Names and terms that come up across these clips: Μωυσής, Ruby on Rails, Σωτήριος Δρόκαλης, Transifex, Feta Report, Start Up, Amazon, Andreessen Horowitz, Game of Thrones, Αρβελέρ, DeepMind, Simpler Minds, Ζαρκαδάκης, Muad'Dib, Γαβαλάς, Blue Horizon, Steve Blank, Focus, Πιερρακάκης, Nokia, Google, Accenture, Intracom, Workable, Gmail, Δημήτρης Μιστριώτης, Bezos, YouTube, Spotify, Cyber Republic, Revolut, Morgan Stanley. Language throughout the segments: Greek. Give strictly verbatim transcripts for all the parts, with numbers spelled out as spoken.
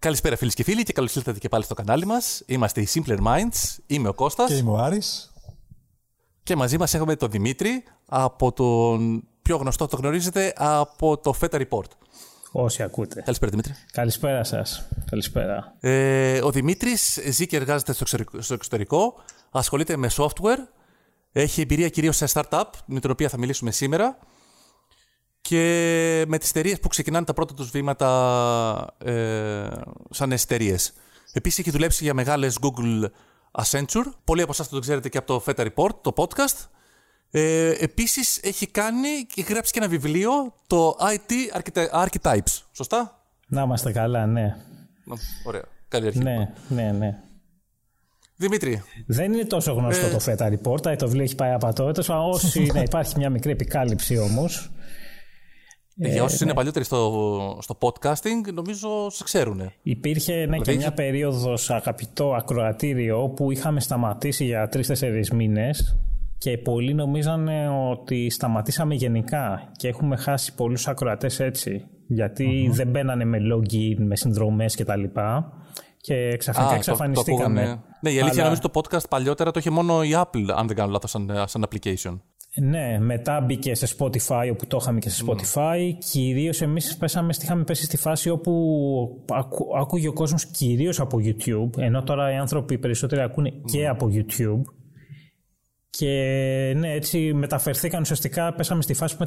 Καλησπέρα φίλες και φίλοι και καλώς ήλθατε και πάλι στο κανάλι μας. Είμαστε οι Simpler Minds, είμαι ο Κώστας. Και είμαι ο Άρης. Και μαζί μας έχουμε τον Δημήτρη, από τον πιο γνωστό, το γνωρίζετε, από το Feta Report. Όσοι ακούτε. Καλησπέρα Δημήτρη. Καλησπέρα σας. Καλησπέρα. Ε, ο Δημήτρης ζει και εργάζεται στο εξωτερικό, ασχολείται με software, έχει εμπειρία κυρίως σε startup, με την οποία θα μιλήσουμε σήμερα. Και με τις εταιρείες που ξεκινάνε τα πρώτα τους βήματα ε, σαν εταιρείες. Επίσης έχει δουλέψει για μεγάλες Google, Accenture. Πολλοί από εσάς το ξέρετε και από το Feta Report, το podcast. Ε, επίσης έχει κάνει και γράψει και ένα βιβλίο, το άι τι Archetypes. Σωστά? Να είμαστε καλά, ναι. Ωραία, καλή αρχή. Ναι, ναι, ναι. Δημήτρη. Δεν είναι τόσο γνωστό ε... το Feta Report, το βιβλίο έχει πάει απατότητας. Όσοι ναι, υπάρχει μια μικρή επικάλυψη όμως. Για όσους ε, είναι ναι. παλιότεροι στο, στο podcasting, νομίζω σε ξέρουν. Υπήρχε ναι, δηλαδή... και μια περίοδος, αγαπητό ακροατήριο, όπου είχαμε σταματήσει για τρεις-τέσσερις μήνες και πολλοί νομίζανε ότι σταματήσαμε γενικά και έχουμε χάσει πολλούς ακροατές έτσι, γιατί mm-hmm. δεν μπαίνανε με login, με συνδρομές κτλ. Και ξαφνικά ah, εξαφανιστήκαμε. Το, το, το, ναι. ναι, η αλήθεια Αλλά... νομίζω το podcast παλιότερα το είχε μόνο η Apple, αν δεν κάνω λάθος, σαν, σαν application. Ναι, μετά μπήκε σε Spotify, όπου το είχαμε και σε Spotify. Mm. Κυρίως εμείς πέσαμε, είχαμε πέσει στη φάση όπου ακού, ακούγε ο κόσμος κυρίως από YouTube, ενώ τώρα οι άνθρωποι περισσότεροι ακούνε mm. και από YouTube. Και ναι, έτσι μεταφερθήκαν ουσιαστικά, πέσαμε στη φάση που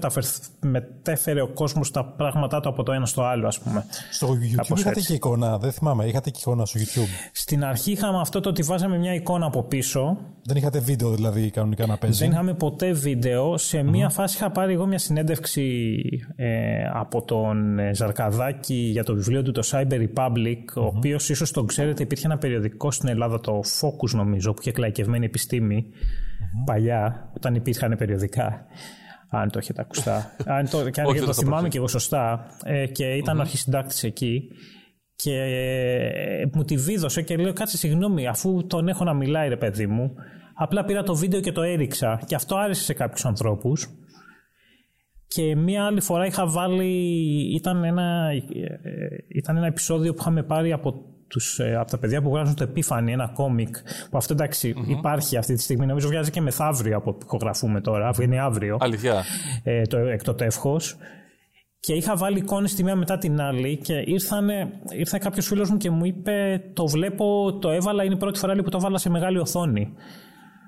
μετέφερε ο κόσμος τα πράγματά του από το ένα στο άλλο, ας πούμε. Στο YouTube Κάπως είχατε έτσι. Και εικόνα, δεν θυμάμαι, είχατε και εικόνα στο YouTube. Στην αρχή είχαμε αυτό το ότι βάζαμε μια εικόνα από πίσω. Δεν είχατε βίντεο δηλαδή κανονικά να παίζει. Δεν είχαμε ποτέ βίντεο. Σε mm. μια φάση είχα πάρει εγώ μια συνέντευξη ε, από τον Ζαρκαδάκη για το βιβλίο του, το Cyber Republic, mm. ο οποίος ίσως τον ξέρετε, υπήρχε ένα περιοδικό στην Ελλάδα, το Focus νομίζω, που είχε κλαϊκευμένη επιστήμη. Mm-hmm. Παλιά, όταν υπήρχαν περιοδικά, αν το έχετε ακουστά. αν το, και αν Όχι, το θυμάμαι και εγώ σωστά. Ε, και ήταν mm-hmm. αρχισυντάκτης εκεί. Και ε, μου τη βίδωσε και λέω: κάτσε, συγγνώμη, αφού τον έχω να μιλάει, ρε παιδί μου. Απλά πήρα το βίντεο και το έριξα. Και αυτό άρεσε σε κάποιους ανθρώπους. Και μία άλλη φορά είχα βάλει. Ήταν ένα, ήταν ένα επεισόδιο που είχαμε πάρει από. Τους, από τα παιδιά που βγάζουν το Επίφανη, ένα κόμικ που αυτό εντάξει mm-hmm. υπάρχει αυτή τη στιγμή, νομίζω βγάζει και μεθαύριο από που ηχογραφούμε τώρα, βγαίνει αύριο. Αλήθεια. Ε, το εκτοτεύχος. Και είχα βάλει εικόνες τη μία μετά την άλλη και ήρθανε, ήρθε κάποιος φίλος μου και μου είπε: το βλέπω, το έβαλα, είναι η πρώτη φορά που το βάλα σε μεγάλη οθόνη.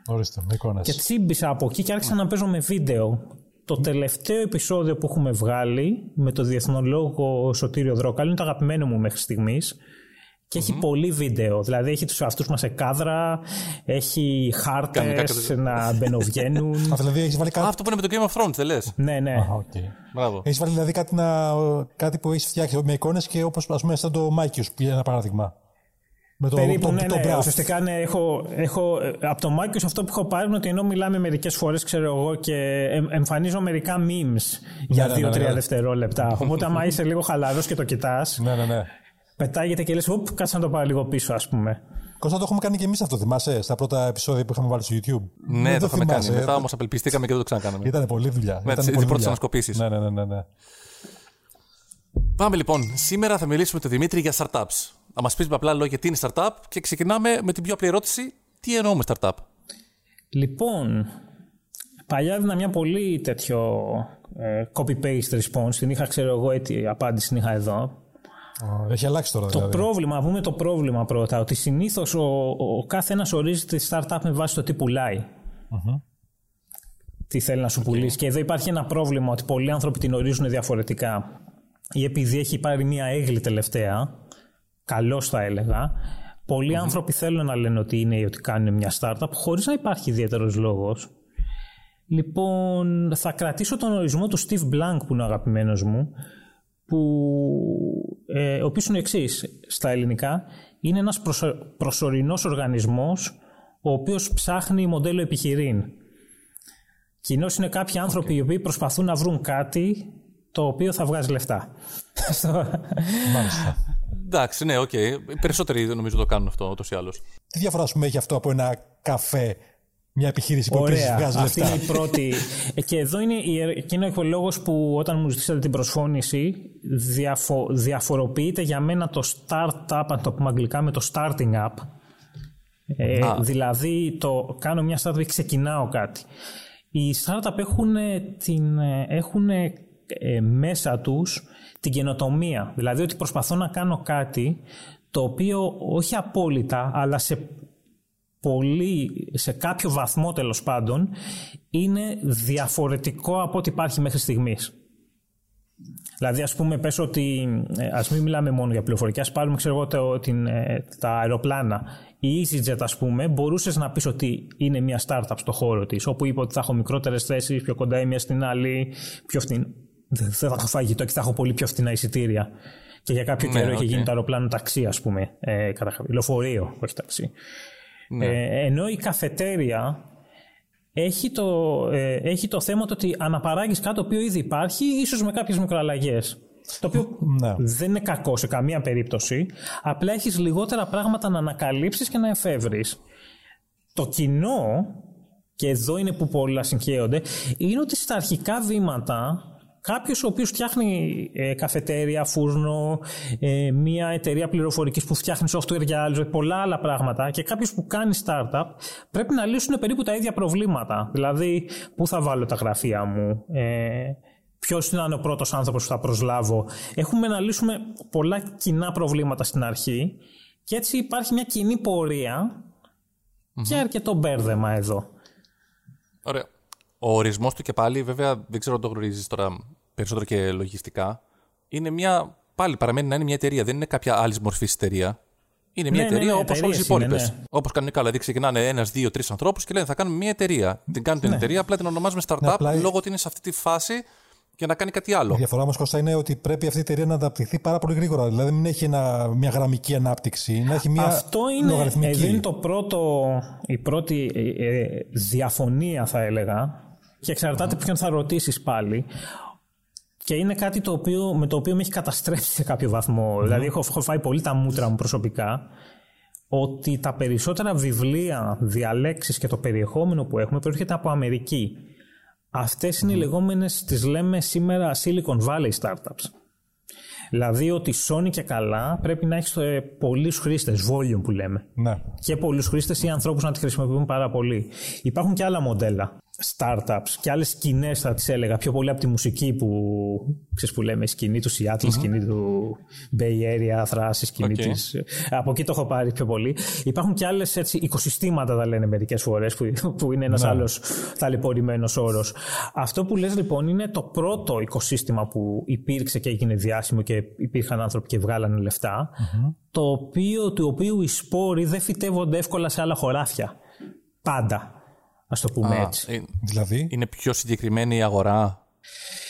Ορίστε, με εικόνες. Και τσίμπησα από εκεί και άρχισα mm. να παίζω με βίντεο. Το τελευταίο επεισόδιο που έχουμε βγάλει με τον διεθνολόγο Σωτήριο Δρόκαλη είναι το αγαπημένο μου μέχρι στιγμής. Και mm-hmm. έχει πολύ βίντεο, δηλαδή έχει τους αυτούς μας σε κάδρα, έχει χάρτες να μπαινοβγαίνουν. δηλαδή έχεις βάλει κάτι... Αυτό που είναι με το Game of Thrones, δεν λες? Ναι, ναι. Ah, okay. Μπράβο. Έχεις βάλει δηλαδή κάτι, να... κάτι που έχεις φτιάξει με εικόνες και όπως ας πούμε σαν το Μάικιους, ένα παράδειγμα. Με το, περίπου, το, ναι, το, ναι, το ουσιαστικά ναι, έχω, έχω, από το Μάικιους αυτό που έχω πάρει είναι ότι ενώ μιλάμε μερικές φορές, ξέρω εγώ, και εμ, εμφανίζω μερικά memes για δύο τρία ναι, ναι, ναι, ναι. δευτερόλεπτα. Οπότε άμα είσαι λίγο χαλαρός και το κοιτάς. ναι, ναι, ναι. Πετάγεται και λες, ουπ, κάτσε να το πάω λίγο πίσω, ας πούμε. Κώστα, το έχουμε κάνει και εμείς αυτό, θυμάσαι, στα πρώτα επεισόδια που είχαμε βάλει στο YouTube. Ναι, δεν το είχαμε κάνει. Μετά όμως απελπιστήκαμε και δεν το ξανακάναμε. Ήταν πολλή δουλειά. Με τις πρώτες ανασκοπήσεις. Ναι, ναι, ναι, ναι. Πάμε λοιπόν. Σήμερα θα μιλήσουμε με τον Δημήτρη για startups. Να μας πεις με απλά λόγια τι είναι startup και ξεκινάμε με την πιο απλή ερώτηση: τι εννοούμε startup? Λοιπόν, παλιά έδινα μια πολύ τέτοιο copy-paste response. Την είχα, ξέρω εγώ, έτσι απάντηση την είχα εδώ. Έχει αλλάξει τώρα, δηλαδή. Το πρόβλημα, πούμε το πρόβλημα πρώτα, ότι συνήθως ο, ο, ο κάθε ένας ορίζει τη startup με βάση το τι πουλάει. Uh-huh. Τι θέλει να σου okay. πουλήσει. Και εδώ υπάρχει ένα πρόβλημα ότι πολλοί άνθρωποι την ορίζουν διαφορετικά. Ή επειδή έχει πάρει μία έγκλη τελευταία, καλώς θα έλεγα, πολλοί uh-huh. άνθρωποι θέλουν να λένε ότι είναι ή ότι κάνουν μια startup χωρίς να υπάρχει ιδιαίτερος λόγος. Λοιπόν, θα κρατήσω τον ορισμό του Steve Blank που είναι ο αγαπημένος μου. Που, ε, ο οποίος είναι εξής στα ελληνικά, είναι ένας προσω, προσωρινός οργανισμός ο οποίος ψάχνει μοντέλο επιχειρήν. Κοινώς είναι κάποιοι άνθρωποι okay. οι οποίοι προσπαθούν να βρουν κάτι το οποίο θα βγάζει λεφτά. Μάλιστα. Εντάξει, ναι, οκ. Okay. Περισσότεροι νομίζω το κάνουν αυτό, ούτως ή άλλως. Τι διαφορά, ας πούμε, έχει αυτό από ένα καφέ μια επιχείρηση που επίσης βγάζει λεφτά. Αυτή είναι η πρώτη. Και εδώ είναι εκείνο ο λόγος που όταν μου ζητήσατε την προσφώνηση διαφο, διαφοροποιείται για μένα το startup, αν το πούμε αγγλικά, με το starting up. Ε, δηλαδή το κάνω μια startup και ξεκινάω κάτι. Οι startup έχουν, την, έχουν ε, μέσα τους την καινοτομία. Δηλαδή ότι προσπαθώ να κάνω κάτι το οποίο όχι απόλυτα, αλλά σε πολύ, σε κάποιο βαθμό τέλος πάντων, είναι διαφορετικό από ό,τι υπάρχει μέχρι στιγμής. Δηλαδή, ας πούμε, πες ότι, ας μην μιλάμε μόνο για πληροφορική, ας πάρουμε, ξέρω εγώ, το, την, τα αεροπλάνα. Η EasyJet, ας πούμε, μπορούσες να πεις ότι είναι μια startup στο χώρο της, όπου είπε ότι θα έχω μικρότερες θέσεις, πιο κοντά η μία στην άλλη, πιο φθηνά. Δεν θα έχω φαγητό και θα έχω πολύ πιο φθηνά εισιτήρια. Και για κάποιο ναι, καιρό okay. είχε γίνει το αεροπλάνο ταξί, ας πούμε, ε, κατά, λεωφορείο, όχι ταξί. Ναι. Ε, ενώ η καφετέρια έχει το, ε, έχει το θέμα το ότι αναπαράγεις κάτι το οποίο ήδη υπάρχει, ίσως με κάποιες μικροαλλαγές. Το οποίο ναι. δεν είναι κακό σε καμία περίπτωση, απλά έχεις λιγότερα πράγματα να ανακαλύψεις και να εφεύρεις. Το κοινό, και εδώ είναι που πολλά συγχέονται, είναι ότι στα αρχικά βήματα κάποιος ο οποίος φτιάχνει ε, καφετέρια, φούρνο, ε, μια εταιρεία πληροφορικής που φτιάχνει software για άλλους, πολλά άλλα πράγματα, και κάποιος που κάνει startup πρέπει να λύσουν περίπου τα ίδια προβλήματα. Δηλαδή, πού θα βάλω τα γραφεία μου, ε, ποιος είναι ο πρώτος άνθρωπος που θα προσλάβω. Έχουμε να λύσουμε πολλά κοινά προβλήματα στην αρχή και έτσι υπάρχει μια κοινή πορεία mm-hmm. και αρκετό μπέρδεμα εδώ. Ωραία. Ο ορισμός του και πάλι, βέβαια, δεν ξέρω αν το γνωρίζεις τώρα περισσότερο και λογιστικά, είναι μια, πάλι παραμένει να είναι μια εταιρεία, δεν είναι κάποια άλλη μορφή εταιρεία. Είναι μια ναι, εταιρεία ναι, ναι, όπως όλες οι υπόλοιπες. Ναι. Όπως κανονικά, δηλαδή ξεκινάνε ένας, δύο, τρεις ανθρώπους και λένε θα κάνουμε μια εταιρεία. Την κάνουν την ναι. εταιρεία, απλά την ονομάζουμε startup ναι, απλά... λόγω ότι είναι σε αυτή τη φάση και να κάνει κάτι άλλο. Η διαφορά μας, Κώστα, είναι ότι πρέπει αυτή η εταιρεία να αναπτυχθεί πάρα πολύ γρήγορα. Δηλαδή, μην έχει ένα, μια γραμμική ανάπτυξη, να έχει μια αυτό είναι, λογαριθμική. Αυτό είναι το πρώτο, η πρώτη ε, ε, διαφωνία, θα έλεγα. Και εξαρτάται ποιον θα ρωτήσεις πάλι. Και είναι κάτι το οποίο, με το οποίο με έχει καταστρέψει σε κάποιο βαθμό. Mm. Δηλαδή, έχω, έχω φάει πολύ τα μούτρα μου προσωπικά. Ότι τα περισσότερα βιβλία, διαλέξεις και το περιεχόμενο που έχουμε προέρχεται από Αμερική. Αυτές είναι mm. οι λεγόμενες, τις λέμε σήμερα Silicon Valley startups. Δηλαδή ότι σώνει και καλά πρέπει να έχεις ε, πολλούς χρήστες, volume που λέμε. Ναι. Και πολλούς χρήστες ή ανθρώπους να τη χρησιμοποιούν πάρα πολύ. Υπάρχουν και άλλα μοντέλα startups και άλλες σκηνές, θα τις έλεγα, πιο πολύ από τη μουσική που, ξέρεις που λέμε, η σκηνή του Seattle, η mm-hmm. σκηνή του Bay Area, Thrash, σκηνή okay. της... Από εκεί το έχω πάρει πιο πολύ. Υπάρχουν και άλλες έτσι, οικοσυστήματα, τα λένε μερικές φορές, που, που είναι ένας ναι. άλλος ταλαιπωρημένος όρος. Αυτό που λες λοιπόν είναι το πρώτο οικοσύστημα που υπήρξε και έγινε διάσημο και υπήρχαν άνθρωποι και βγάλανε λεφτά, mm-hmm. το οποίο, του οποίου οι σπόροι δεν φυτεύονται εύκολα σε άλλα χωράφια. Πάντα. Ας το πούμε Α, έτσι. Ε, δηλαδή, είναι πιο συγκεκριμένη η αγορά.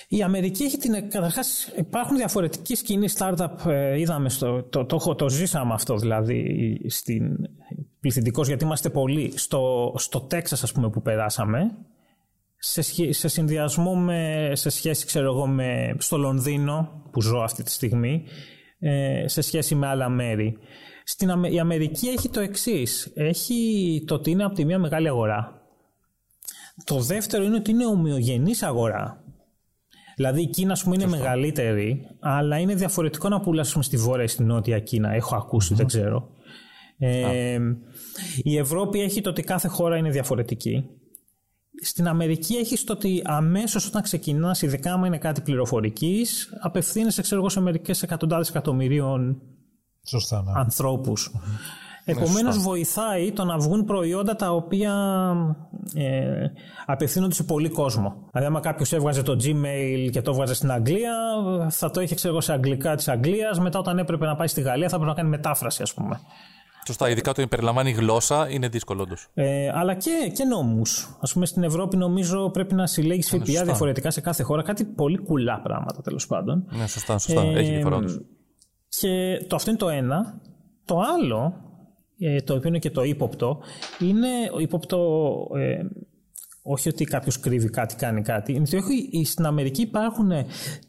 Η Αμερική έχει την. Καταρχάς, υπάρχουν διαφορετικοί σκηνή startup. Ε, είδαμε στο, το, το, το ζήσαμε αυτό δηλαδή. Στην, πληθυντικός, γιατί είμαστε πολλοί. Στο, στο Τέξας, ας πούμε, που περάσαμε. Σε, σε συνδυασμό με. Σε σχέση, ξέρω εγώ, με, στο Λονδίνο, που ζω αυτή τη στιγμή. Ε, σε σχέση με άλλα μέρη. Στην, η Αμερική έχει το εξής. Έχει το ότι είναι από τη μία μεγάλη αγορά. Το δεύτερο είναι ότι είναι ομοιογενής αγορά. Δηλαδή η Κίνα, ας πούμε, είναι μεγαλύτερη, αλλά είναι διαφορετικό να πουλάς στη Βόρεια ή στη Νότια Κίνα. Έχω ακούσει, mm-hmm. δεν ξέρω. Ε, η Ευρώπη έχει το ότι κάθε χώρα είναι διαφορετική. Στην Αμερική έχεις το ότι αμέσως όταν ξεκινάς, ειδικά άμα είναι κάτι πληροφορικής, απευθύνεσαι, ξέρω εγώ, σε μερικές εκατοντάδες εκατομμυρίων Σωστά, ναι. ανθρώπους. Mm-hmm. Επομένως βοηθάει το να βγουν προϊόντα τα οποία ε, απευθύνονται σε πολύ κόσμο. Δηλαδή άμα κάποιος έβγαζε το Gmail και το έβγαζε στην Αγγλία, θα το είχε, ξέρω, σε αγγλικά της Αγγλίας, μετά όταν έπρεπε να πάει στη Γαλλία θα έπρεπε να κάνει μετάφραση, ας πούμε. Σωστά, ειδικά το περιλαμβάνει γλώσσα, είναι δύσκολο όντως. Ε, αλλά και, και νόμους. Ας πούμε στην Ευρώπη νομίζω πρέπει να συλλέγεις ΦΠΑ διαφορετικά σε κάθε χώρα, κάτι πολύ κουλά πράγματα τέλος πάντων. Ναι, σωστά, σωστά. Ε, έχει διαφορά όντως. Και το, αυτό είναι το ένα. Το άλλο, το οποίο είναι και το ύποπτο, είναι ύποπτο ε, όχι ότι κάποιος κρύβει κάτι, κάνει κάτι, είναι ότι στην Αμερική υπάρχουν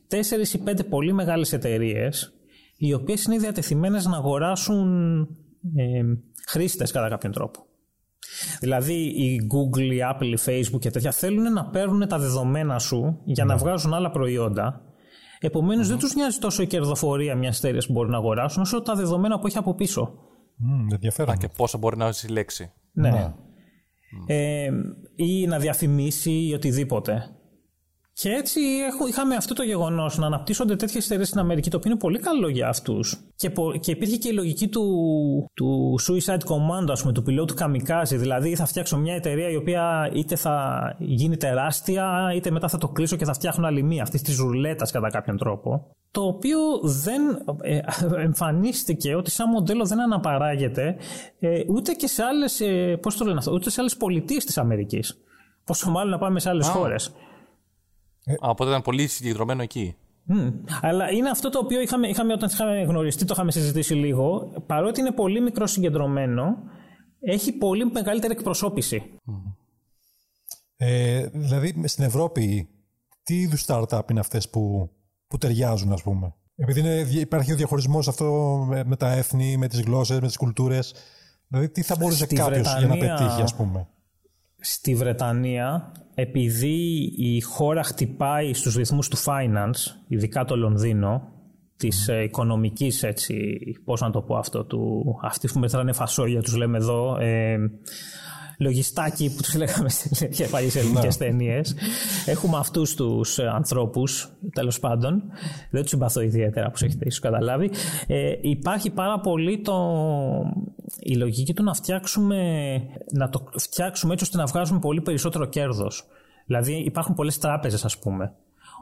τέσσερις ή πέντε πολύ μεγάλες εταιρείες οι οποίες είναι διατεθειμένες να αγοράσουν ε, χρήστες κατά κάποιον τρόπο. Δηλαδή η Google, η Apple, η Facebook και τέτοια θέλουν να παίρνουν τα δεδομένα σου για mm. να βγάζουν άλλα προϊόντα. Επομένως mm. δεν τους νοιάζει τόσο η κερδοφορία μιας εταιρείας που μπορεί να αγοράσουν, όσο τα δεδομένα που έχει από πίσω. Mm, ενδιαφέρον. Α, και πόσο μπορεί να συλλέξει. Ναι. Mm. Ε, ή να διαφημίσει ή οτιδήποτε. Και έτσι είχαμε αυτό το γεγονός να αναπτύσσονται τέτοιες εταιρείες στην Αμερική, το οποίο είναι πολύ καλό για αυτούς. Και, και υπήρχε και η λογική του, του suicide commando, ας πούμε, του πιλότου καμικάζι. Δηλαδή, θα φτιάξω μια εταιρεία η οποία είτε θα γίνει τεράστια, είτε μετά θα το κλείσω και θα φτιάχνω άλλη μία, αυτή τη ρουλέτα κατά κάποιον τρόπο. Το οποίο δεν ε, εμφανίστηκε ότι σαν μοντέλο δεν αναπαράγεται ε, ούτε και σε άλλες, ε, πώς το λένε αυτό, ούτε σε άλλες πολιτείες της Αμερικής. Πόσο μάλλον να πάμε σε άλλες χώρες. Ε. Οπότε ήταν πολύ συγκεντρωμένο εκεί. Mm. Αλλά είναι αυτό το οποίο είχαμε, είχαμε όταν είχαμε γνωριστεί, το είχαμε συζητήσει λίγο. Παρότι είναι πολύ μικρό συγκεντρωμένο, έχει πολύ μεγαλύτερη εκπροσώπηση. Mm. Ε, δηλαδή στην Ευρώπη, τι είδους startup είναι αυτές που, που ταιριάζουν, ας πούμε? Επειδή είναι, υπάρχει ο διαχωρισμός αυτό με, με τα έθνη, με τις γλώσσες, με τις κουλτούρες. Δηλαδή τι θα μπορούσε κάποιος για να πετύχει, ας πούμε? Στη Βρετανία, επειδή η χώρα χτυπάει στους ρυθμούς του finance, ειδικά το Λονδίνο, της mm. οικονομικής, έτσι, πώς να το πω αυτό, του, αυτοί που μετράνε φασόλια, τους λέμε εδώ, ε, λογιστάκι που τους λέγαμε στις παλιές ελληνικές ταινίες. Έχουμε αυτούς τους ανθρώπους, τέλος πάντων, δεν τους συμπαθώ ιδιαίτερα, όπως έχετε ίσως καταλάβει. Ε, υπάρχει πάρα πολύ το... η λογική του να φτιάξουμε, να το φτιάξουμε έτσι ώστε να βγάζουμε πολύ περισσότερο κέρδος. Δηλαδή υπάρχουν πολλές τράπεζες, ας πούμε,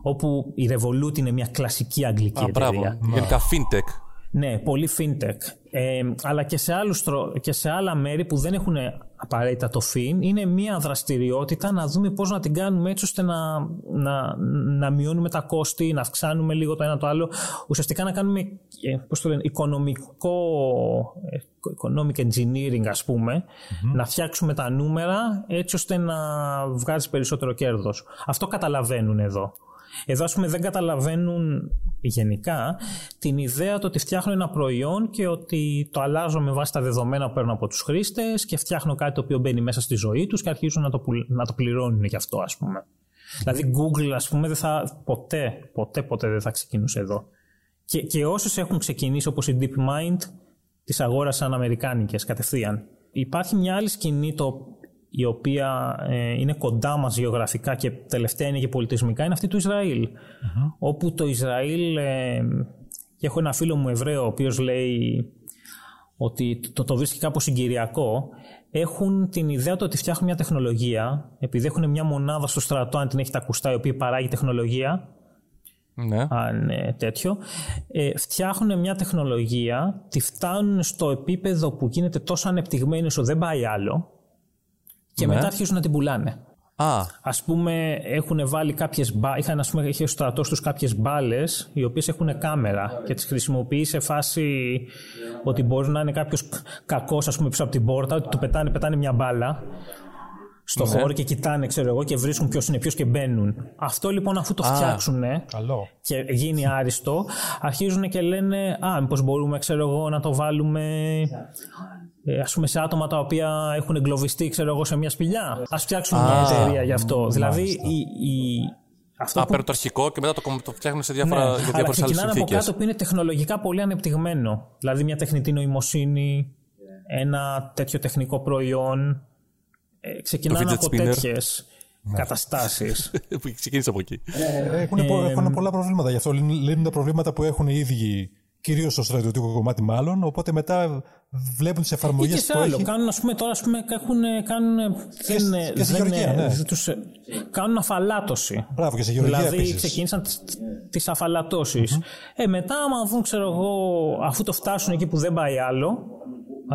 όπου η Revolut είναι μια κλασική αγγλική Α, εταιρεία. Γενικά fintech. Ναι, πολύ fintech. Ε, αλλά και σε, άλλους, και σε άλλα μέρη που δεν έχουν απαραίτητα το fin, είναι μια δραστηριότητα να δούμε πώς να την κάνουμε έτσι ώστε να, να, να μειώνουμε τα κόστη, να αυξάνουμε λίγο το ένα το άλλο. Ουσιαστικά να κάνουμε, πώς το λένε, οικονομικό, economic engineering, ας πούμε, mm-hmm. να φτιάξουμε τα νούμερα έτσι ώστε να βγάζει περισσότερο κέρδος. Αυτό καταλαβαίνουν εδώ. Εδώ, ας πούμε, δεν καταλαβαίνουν γενικά την ιδέα το ότι φτιάχνω ένα προϊόν και ότι το αλλάζω με βάση τα δεδομένα που παίρνω από τους χρήστες και φτιάχνω κάτι το οποίο μπαίνει μέσα στη ζωή τους και αρχίζουν να το, πουλ... να το πληρώνουν γι' αυτό, ας πούμε. Mm. Δηλαδή, Google, ας πούμε, δεν θα... ποτέ, ποτέ, ποτέ δεν θα ξεκινούσε εδώ. Και, και όσες έχουν ξεκινήσει, όπως η DeepMind, τις αγόρασαν αμερικάνικες κατευθείαν. Υπάρχει μια άλλη σκηνή, το... η οποία ε, είναι κοντά μας γεωγραφικά και τελευταία είναι και πολιτισμικά, είναι αυτή του Ισραήλ. Uh-huh. Όπου το Ισραήλ, ε, και έχω ένα φίλο μου Εβραίο, ο οποίος λέει ότι το, το βρίσκει κάπως συγκυριακό, έχουν την ιδέα το ότι φτιάχνουν μια τεχνολογία, επειδή έχουν μια μονάδα στο στρατό, αν την έχετε ακουστά, η οποία παράγει τεχνολογία, ναι. αν ε, τέτοιο, ε, φτιάχνουν μια τεχνολογία, τη φτάνουν στο επίπεδο που γίνεται τόσο ανεπτυγμένη όσο δεν πάει άλλο, και ναι. μετά αρχίζουν να την πουλάνε. Α. Ας πούμε, έχουν βάλει κάποιες μπα... είχαν, ας πούμε, είχε ο στρατός τους κάποιες μπάλες, οι οποίες έχουν κάμερα και τις χρησιμοποιεί σε φάση ότι μπορεί να είναι κάποιος κακός, ας πούμε, πίσω από την πόρτα, ότι του πετάνε, πετάνε μια μπάλα στο ναι. χώρο και κοιτάνε, ξέρω εγώ, και βρίσκουν ποιος είναι ποιος και μπαίνουν. Αυτό λοιπόν, αφού το φτιάξουν και γίνει άριστο, αρχίζουν και λένε, α, μήπως μπορούμε, ξέρω εγώ, να το βάλουμε... ας πούμε σε άτομα τα οποία έχουν εγκλωβιστεί, ξέρω εγώ, σε μια σπηλιά. Ας φτιάξουν μια εταιρεία γι' αυτό. Δηλαδή, η, η, αυτό Α, που... παίρνουν το αρχικό και μετά το, το φτιάχνουν σε διάφορα ναι, για αλλά ξεκινάνε από κάτω που είναι τεχνολογικά πολύ ανεπτυγμένο. Δηλαδή μια τεχνητή νοημοσύνη, ένα τέτοιο τεχνικό προϊόν. Ε, ξεκινάνε από τέτοιες ναι. καταστάσεις. Ξεκίνησε από εκεί. Ε, έχουν, ε, έχουν πολλά προβλήματα. Γι' αυτό λύνουν τα προβλήματα που έχουν οι ίδιοι, κυρίως στο στρατιωτικό κομμάτι μάλλον, οπότε μετά βλέπουν τις εφαρμογές που άλλο. Έχει. Κάνουν, ας πούμε, τώρα, ας πούμε, έχουν, κάνουν... Και, δεν, και στη Γεωργία, δεν, ναι. τους, κάνουν αφαλάτωση. Μπράβο, και στη Γεωργία δηλαδή, επίσης. Ξεκίνησαν τις, τις αφαλατώσεις. Mm-hmm. Ε, μετά, άμα δουν, ξέρω εγώ, αφού το φτάσουν εκεί που δεν πάει άλλο,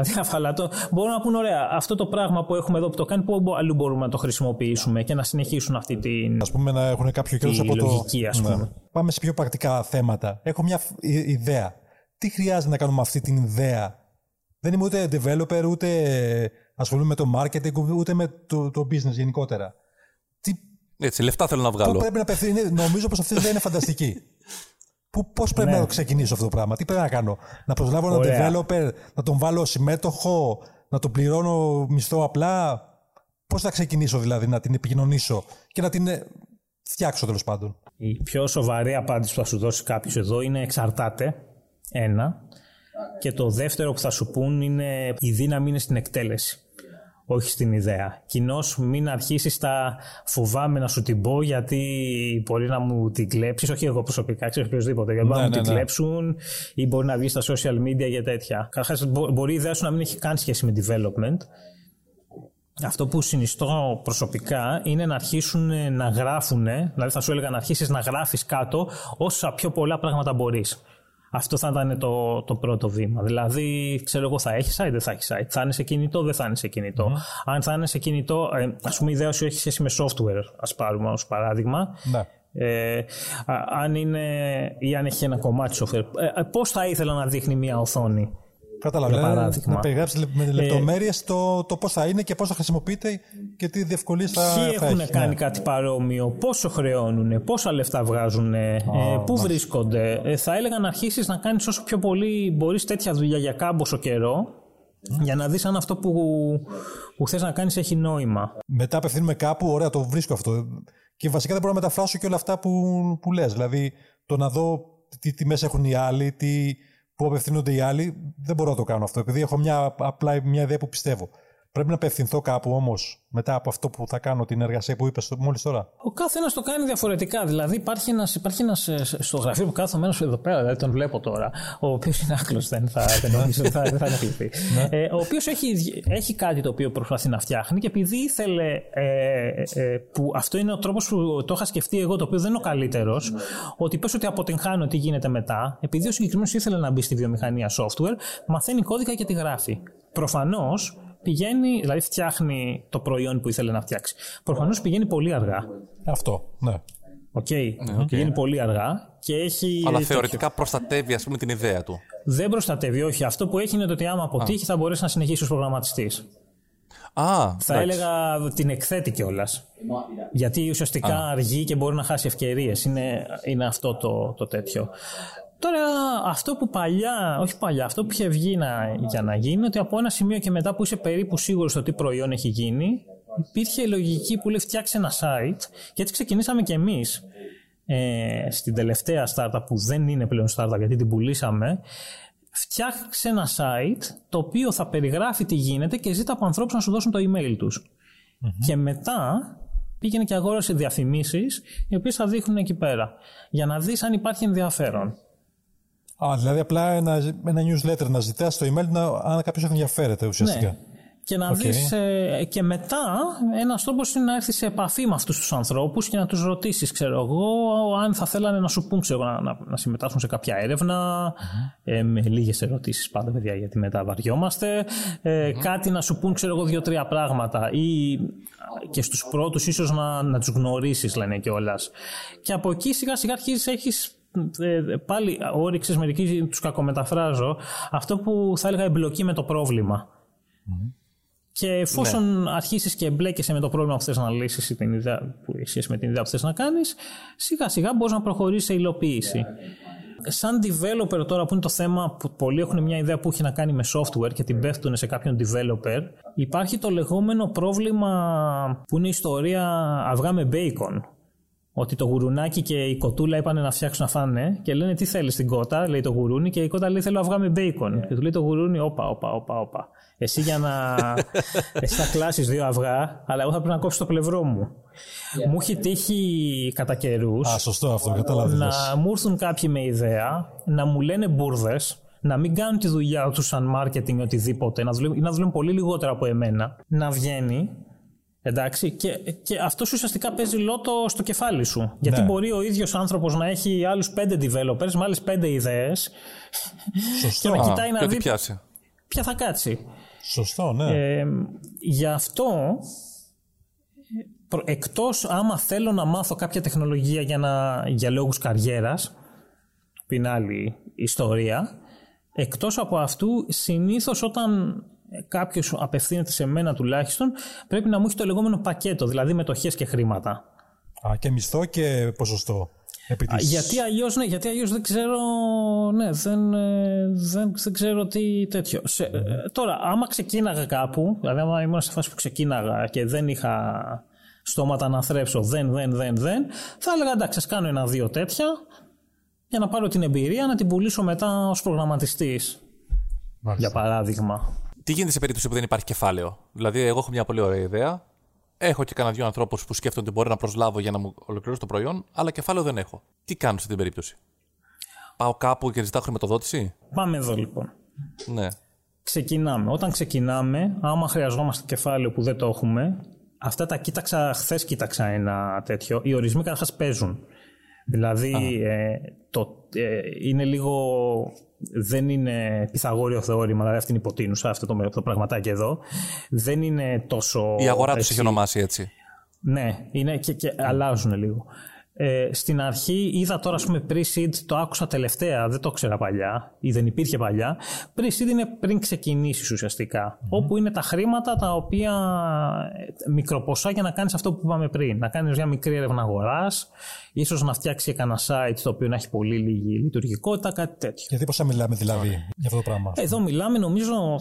δηλαδή αφαλατώ, μπορούν να πούν, ωραία, αυτό το πράγμα που έχουμε εδώ που το κάνει, πού αλλού μπορούμε να το χρησιμοποιήσουμε και να συνεχίσουν αυτή την... Ας πούμε, να έχουν κάποιο κέρδος από λογική, το... ας πούμε. Ναι. Πάμε σε πιο πρακτικά θέματα. Έχω μια ιδέα. Τι χρειάζεται να κάνουμε αυτή την ιδέα? Δεν είμαι ούτε developer, ούτε ασχολούμαι με το marketing, ούτε με το, το business γενικότερα. Τι... Έτσι, λεφτά θέλω να βγάλω. Πού πρέπει να πεθύνει, νομίζω πως αυτή η ιδέα είναι φανταστική. Πώς πρέπει ναι. να ξεκινήσω αυτό το πράγμα, τι πρέπει να κάνω? Να προσλάβω έναν developer, να τον βάλω ως συμμέτοχο, να τον πληρώνω μισθό απλά. Πώς θα ξεκινήσω δηλαδή να την επικοινωνήσω και να την φτιάξω τέλος πάντων? Η πιο σοβαρή απάντηση που θα σου δώσει κάποιος εδώ είναι εξαρτάται, ένα. Και το δεύτερο που θα σου πούν είναι η δύναμη είναι στην εκτέλεση, όχι στην ιδέα. Κοινώς μην αρχίσεις τα φοβάμαι να σου την πω γιατί μπορεί να μου την κλέψεις, όχι εγώ προσωπικά, ξέρεις οποιοδήποτε, γιατί μπορεί να μου την κλέψουν ή μπορεί να βγει στα social media και τέτοια. Καταρχάς μπορεί η ιδέα σου να μην έχει καν σχέση με development. Αυτό που συνιστώ προσωπικά είναι να αρχίσουν να γράφουν, δηλαδή θα σου έλεγα να αρχίσεις να γράφεις κάτω όσα πιο πολλά πράγματα μπορείς. Αυτό θα ήταν το, το πρώτο βήμα. Δηλαδή, ξέρω εγώ, θα έχει site, δεν θα έχει site. Θα είναι σε κινητό, δεν θα είναι σε κινητό. Mm. Αν θα είναι σε κινητό, ε, ας πούμε, η ιδέα σου έχει σχέση με software, ας πάρουμε ως παράδειγμα. Ναι. Ε, α, αν είναι, ή αν έχει ένα κομμάτι software, ε, πώς θα ήθελα να δείχνει μια οθόνη? Κατάλαβα. Να περιγράψεις με λεπτομέρειες ε, το, το πώς θα είναι και πώς θα χρησιμοποιείται και τι διευκολύνσεις θα, θα έχει. Ποιοι έχουν κάνει ναι. κάτι παρόμοιο, πόσο χρεώνουν, πόσα λεφτά βγάζουν, oh, ε, πού nice. βρίσκονται. Ε, θα έλεγα να αρχίσεις να κάνεις όσο πιο πολύ μπορείς τέτοια δουλειά για κάμποσο καιρό, mm. για να δεις αν αυτό που, που θες να κάνεις έχει νόημα. Μετά απευθύνουμε κάπου, ωραία, το βρίσκω αυτό. Και βασικά δεν μπορώ να μεταφράσω και όλα αυτά που, που λες. Δηλαδή το να δω τι τιμές έχουν οι άλλοι, τι. Που απευθύνονται οι άλλοι, δεν μπορώ να το κάνω αυτό, επειδή έχω μια, απλά μια ιδέα που πιστεύω. Πρέπει να απευθυνθώ κάπου όμως, μετά από αυτό που θα κάνω, την εργασία που είπες μόλις τώρα. Ο καθένας το κάνει διαφορετικά. Δηλαδή, υπάρχει ένας, υπάρχει ένας στο γραφείο που κάθομαι ένας εδώ πέρα, δηλαδή τον βλέπω τώρα, ο οποίος είναι άκλος, δεν θα νομίζω ότι θα, θα ανακληθεί. ε, ο οποίος έχει, έχει κάτι το οποίο προσπαθεί να φτιάχνει και επειδή ήθελε. Ε, ε, που αυτό είναι ο τρόπος που το είχα σκεφτεί εγώ, το οποίο δεν είναι ο καλύτερος, ότι πες ότι αποτυγχάνω, τι γίνεται μετά. Επειδή ο συγκεκριμένος ήθελε να μπει στη βιομηχανία software, μαθαίνει κώδικα και τη γράφει. Προφανώς. Πηγαίνει, δηλαδή φτιάχνει το προϊόν που ήθελε να φτιάξει. Προφανώς πηγαίνει πολύ αργά. Αυτό, ναι. Οκ. Okay. Okay. Πηγαίνει πολύ αργά και έχει. Αλλά θεωρητικά τέτοιο. Προστατεύει, ας πούμε, την ιδέα του. Δεν προστατεύει, όχι. Αυτό που έχει είναι ότι άμα αποτύχει, Α. θα μπορέσει να συνεχίσει ως προγραμματιστής. Α, θα right. έλεγα την εκθέτει κιόλας. Γιατί ουσιαστικά Α. αργεί και μπορεί να χάσει ευκαιρίες. Είναι, είναι αυτό το, το τέτοιο. Τώρα, αυτό που παλιά, όχι παλιά, αυτό που είχε βγει να, για να γίνει, ότι από ένα σημείο και μετά που είσαι περίπου σίγουρος στο τι προϊόν έχει γίνει, υπήρχε η λογική που λέει φτιάξε ένα site και έτσι ξεκινήσαμε κι εμείς ε, στην τελευταία startup που δεν είναι πλέον startup γιατί την πουλήσαμε. Φτιάξε ένα site το οποίο θα περιγράφει τι γίνεται και ζήτα από ανθρώπους να σου δώσουν το email τους. Mm-hmm. Και μετά πήγαινε και αγόρασε διαφημίσεις οι οποίες θα δείχνουν εκεί πέρα για να δεις αν υπάρχει ενδιαφέρον. Α, δηλαδή απλά ένα, ένα newsletter να ζητάς στο email να, αν κάποιος ενδιαφέρεται ουσιαστικά. Ναι. Και να okay. δεις ε, και μετά ένας τρόπος είναι να έρθεις σε επαφή με αυτούς τους ανθρώπους και να τους ρωτήσεις, ξέρω εγώ, αν θα θέλανε να σου πούν, ξέρω, να, να, να συμμετάσχουν σε κάποια έρευνα, mm-hmm. ε, με λίγες ερωτήσεις πάντα, παιδιά, γιατί μετά βαριόμαστε, ε, mm-hmm. κάτι να σου πούν, ξέρω εγώ, δύο-τρία πράγματα ή και στους πρώτους ίσως να, να τους γνωρίσεις, λένε κιόλας. Και από εκεί σιγά-σιγά αρχίζεις, έχεις πάλι όριξες μερικοί τους κακομεταφράζω αυτό που θα έλεγα εμπλοκή με το πρόβλημα mm-hmm. και εφόσον ναι. αρχίσεις και εμπλέκεσαι με το πρόβλημα που θες να λύσεις ή την ιδέα που έχεις με την ιδέα που θες να κάνεις σιγά σιγά μπορείς να προχωρήσεις σε υλοποίηση. Yeah. Σαν developer τώρα που είναι το θέμα που πολλοί έχουν μια ιδέα που έχει να κάνει με software και την πέφτουν σε κάποιον developer υπάρχει το λεγόμενο πρόβλημα που είναι η ιστορία αυγά με bacon. Ότι το γουρουνάκι και η κοτούλα είπαν να φτιάξουν να φάνε και λένε τι θέλεις στην κότα, λέει το γουρούνι και η κότα λέει θέλω αυγά με μπέικον. Yeah. Και του λέει το γουρούνι, όπα, όπα, όπα, όπα. Εσύ για να εσύ θα κλάσεις δύο αυγά, αλλά εγώ θα πρέπει να κόψω το πλευρό μου. Yeah. Μου έχει τύχει κατά καιρούς. Α, σωστό αυτό, καταλαβαίνεις. Να μου έρθουν κάποιοι με ιδέα, να μου λένε μπουρδες, να μην κάνουν τη δουλειά τους σαν marketing ή οτιδήποτε, να δουλεύουν, να δουλεύουν πολύ λιγότερα από εμένα, να βγαίνει. Εντάξει, και, και αυτό ουσιαστικά παίζει λότο στο κεφάλι σου. Γιατί ναι. μπορεί ο ίδιος άνθρωπος να έχει άλλους πέντε developers με άλλες πέντε ιδέες. Σωστό. Και να κοιτάει να δει ποια θα κάτσει. Σωστό, ναι. Ε, γι' αυτό, εκτός άμα θέλω να μάθω κάποια τεχνολογία για, να, για λόγους καριέρας, που είναι άλλη ιστορία, εκτός από αυτού, συνήθως όταν κάποιος απευθύνεται σε μένα τουλάχιστον, πρέπει να μου έχει το λεγόμενο πακέτο, δηλαδή μετοχές και χρήματα. Α, και μισθό και ποσοστό. Επί της... Γιατί αλλιώς, ναι, γιατί αλλιώς δεν ξέρω, ναι, δεν, δεν, δεν ξέρω τι τέτοιο. Σε, τώρα, άμα ξεκίναγα κάπου, δηλαδή άμα ήμουν σε φάση που ξεκίναγα και δεν είχα στόματα να θρέψω, δεν, δεν, δεν, δεν, θα έλεγα εντάξει, κάνω ένα-δύο τέτοια για να πάρω την εμπειρία να την πουλήσω μετά ως προγραμματιστής. Μάλιστα. Για παράδειγμα. Τι γίνεται σε περίπτωση που δεν υπάρχει κεφάλαιο? Δηλαδή, εγώ έχω μια πολύ ωραία ιδέα. Έχω και κανένα δυο ανθρώπους που σκέφτονται ότι μπορώ να προσλάβω για να μου ολοκληρώσω το προϊόν, αλλά κεφάλαιο δεν έχω. Τι κάνω σε αυτή την περίπτωση? Πάω κάπου και ζητάω χρηματοδότηση? Πάμε εδώ λοιπόν. Ναι. Ξεκινάμε. Όταν ξεκινάμε, άμα χρειαζόμαστε κεφάλαιο που δεν το έχουμε, αυτά τα κοίταξα, χθες κοίταξα ένα τέτοιο. Οι ορισμοί καταρχάς παίζουν. Δηλαδή, ε, το, ε, είναι λίγο. Δεν είναι Πυθαγόριο θεώρημα, δηλαδή αυτή είναι υποτείνουσα, αυτό το, το πραγματάκι εδώ. Δεν είναι τόσο. Η αγορά του έχει ονομάσει έτσι. Ναι, είναι και, και mm. αλλάζουν λίγο. Ε, στην αρχή είδα τώρα, ας πούμε, pre-seed, το άκουσα τελευταία, δεν το ξέρα παλιά ή δεν υπήρχε παλιά. Pre-seed είναι πριν ξεκινήσεις ουσιαστικά. Mm. Όπου είναι τα χρήματα τα οποία. Μικροποσά για να κάνεις αυτό που είπαμε πριν. Να κάνεις μια μικρή έρευνα αγοράς, ίσως να φτιάξει ένα site το οποίο να έχει πολύ λίγη λειτουργικότητα, κάτι τέτοιο. Γιατί πόσα μιλάμε δηλαδή για αυτό το πράγμα? Εδώ μιλάμε, νομίζω,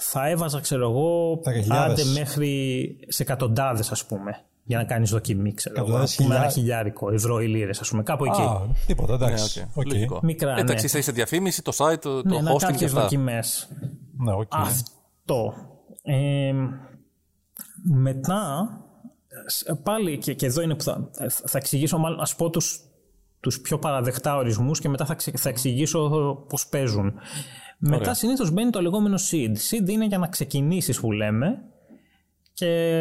θα έβαζα, ξέρω εγώ, άντε μέχρι σε εκατοντάδες, ας πούμε. Για να κάνεις δοκιμή, ξέρω εγώ. Χιλιά... Ένα χιλιάρικο ευρώ ή λίρες, ας πούμε, κάπου εκεί. Α, τίποτα, εντάξει. Ναι, okay. Okay. Μικρά. Εντάξει, ναι. Είσαι διαφήμιση, το site, το ναι, hosting. Να κάποιες δοκιμές. Ναι, okay. Αυτό. Ε, μετά, πάλι και, και εδώ είναι που θα, θα εξηγήσω, μάλλον ας πω τους, τους πιο παραδεκτά ορισμούς και μετά θα, θα εξηγήσω πώς παίζουν. Ωραία. Μετά συνήθως μπαίνει το λεγόμενο seed. Seed είναι για να ξεκινήσεις που λέμε. Και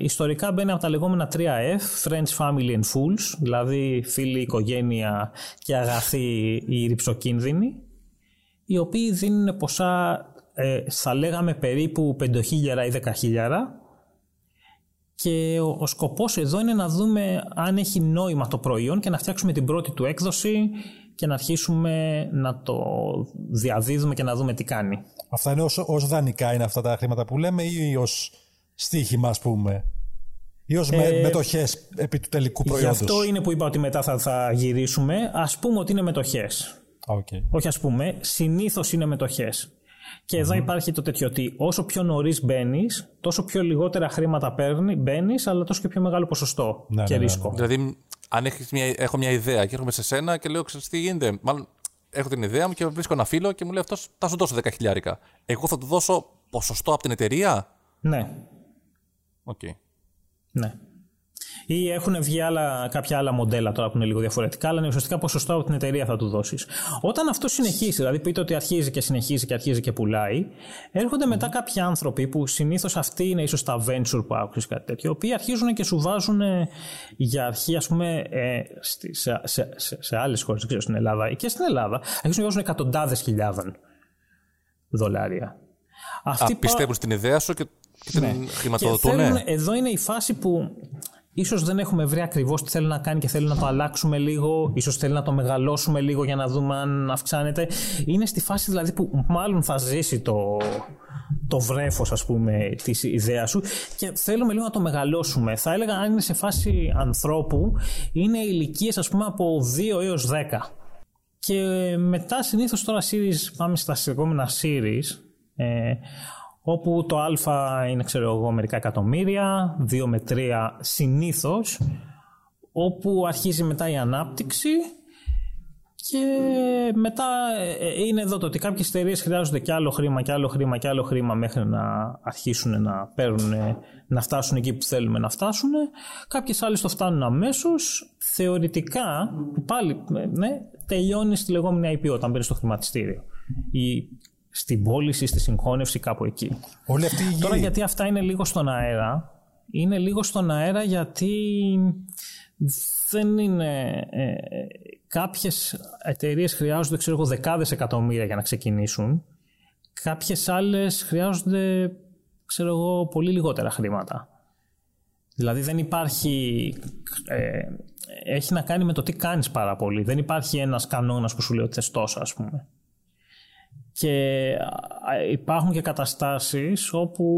ιστορικά μπαίνει από τα λεγόμενα τρία F, Friends, Family and Fools, δηλαδή φίλοι, οικογένεια και αγαθοί οι ρηψοκίνδυνοι, οι οποίοι δίνουν ποσά, ε, θα λέγαμε περίπου πέντε χιλιάδες ή δέκα χιλιάδες, και ο, ο σκοπός εδώ είναι να δούμε αν έχει νόημα το προϊόν και να φτιάξουμε την πρώτη του έκδοση και να αρχίσουμε να το διαδίδουμε και να δούμε τι κάνει. Αυτά είναι ως, ως δανεικά είναι αυτά τα χρήματα που λέμε ή ως... στοίχημα, ας πούμε, ή ως ε, μετοχές επί του τελικού προϊόντος? Γι' αυτό είναι που είπα ότι μετά θα, θα γυρίσουμε. Ας πούμε ότι είναι μετοχές. Okay. Όχι ας πούμε, συνήθως είναι μετοχές. Και mm-hmm. εδώ υπάρχει το τέτοιο ότι όσο πιο νωρίς μπαίνεις, τόσο πιο λιγότερα χρήματα μπαίνεις, αλλά τόσο και πιο μεγάλο ποσοστό ναι, και ναι, ναι, ρίσκο. Ναι, ναι. Δηλαδή, αν έχεις μια, έχω μια ιδέα και έρχομαι σε σένα και λέω, ξέρεις τι γίνεται. Μάλλον έχω την ιδέα μου και βρίσκω ένα φίλο και μου λέει αυτός, θα σου δώσω δέκα χιλιάδες. Εγώ θα του δώσω ποσοστό από την εταιρεία. Ναι. Okay. Ναι. Ή έχουν βγει άλλα, κάποια άλλα μοντέλα τώρα που είναι λίγο διαφορετικά, αλλά είναι ουσιαστικά ποσοστά από την εταιρεία θα του δώσεις. Όταν αυτό συνεχίσει, δηλαδή πείτε ότι αρχίζει και συνεχίζει και αρχίζει και πουλάει, έρχονται mm. μετά κάποιοι άνθρωποι που συνήθως αυτοί είναι ίσως τα venture που άκουσες κάτι τέτοιο, οι οποίοι αρχίζουν και σου βάζουν για αρχή, ας πούμε, ε, στη, σε, σε, σε, σε άλλες χώρες, δεν ξέρω, στην Ελλάδα ή και στην Ελλάδα, αρχίζουν να βάζουν εκατοντάδες χιλιάδων δολάρια. Αυτοί Α, πιστεύουν πα... στην ιδέα σου και. Και ναι. χρηματοδοτούν, και θέλουν, ναι. Εδώ είναι η φάση που ίσως δεν έχουμε βρει ακριβώς τι θέλει να κάνει και θέλει να το αλλάξουμε λίγο, ίσως θέλει να το μεγαλώσουμε λίγο για να δούμε αν αυξάνεται. Είναι στη φάση δηλαδή που μάλλον θα ζήσει το, το βρέφος, ας πούμε, της ιδέας σου και θέλουμε λίγο να το μεγαλώσουμε. Θα έλεγα αν είναι σε φάση ανθρώπου, είναι ηλικίες, ας πούμε, από δύο έως δέκα. Και μετά συνήθως τώρα series, πάμε στα συγκεκριμένα series, ε, όπου το α είναι, ξέρω εγώ, μερικά εκατομμύρια, δύο με τρία συνήθως, όπου αρχίζει μετά η ανάπτυξη και μετά είναι εδώ το ότι κάποιες εταιρείες χρειάζονται και άλλο χρήμα και άλλο χρήμα και άλλο χρήμα μέχρι να αρχίσουν να παίρνουν, να φτάσουν εκεί που θέλουμε να φτάσουν. Κάποιες άλλες το φτάνουν αμέσως. Θεωρητικά, πάλι, ναι, τελειώνει στη λεγόμενη άι πι ο όταν μπαίνει στο χρηματιστήριο. Η στην πώληση, στη συγχώνευση, κάπου εκεί. Όλη αυτή η γη. Τώρα γιατί αυτά είναι λίγο στον αέρα, είναι λίγο στον αέρα γιατί δεν είναι... Ε, κάποιες εταιρείες χρειάζονται, ξέρω εγώ, δεκάδες εκατομμύρια για να ξεκινήσουν. Κάποιες άλλες χρειάζονται, ξέρω εγώ, πολύ λιγότερα χρήματα. Δηλαδή δεν υπάρχει... Ε, έχει να κάνει με το τι κάνεις πάρα πολύ. Δεν υπάρχει ένας κανόνας που σου λέει ότι θες τόσα, ας πούμε. Και υπάρχουν και καταστάσεις όπου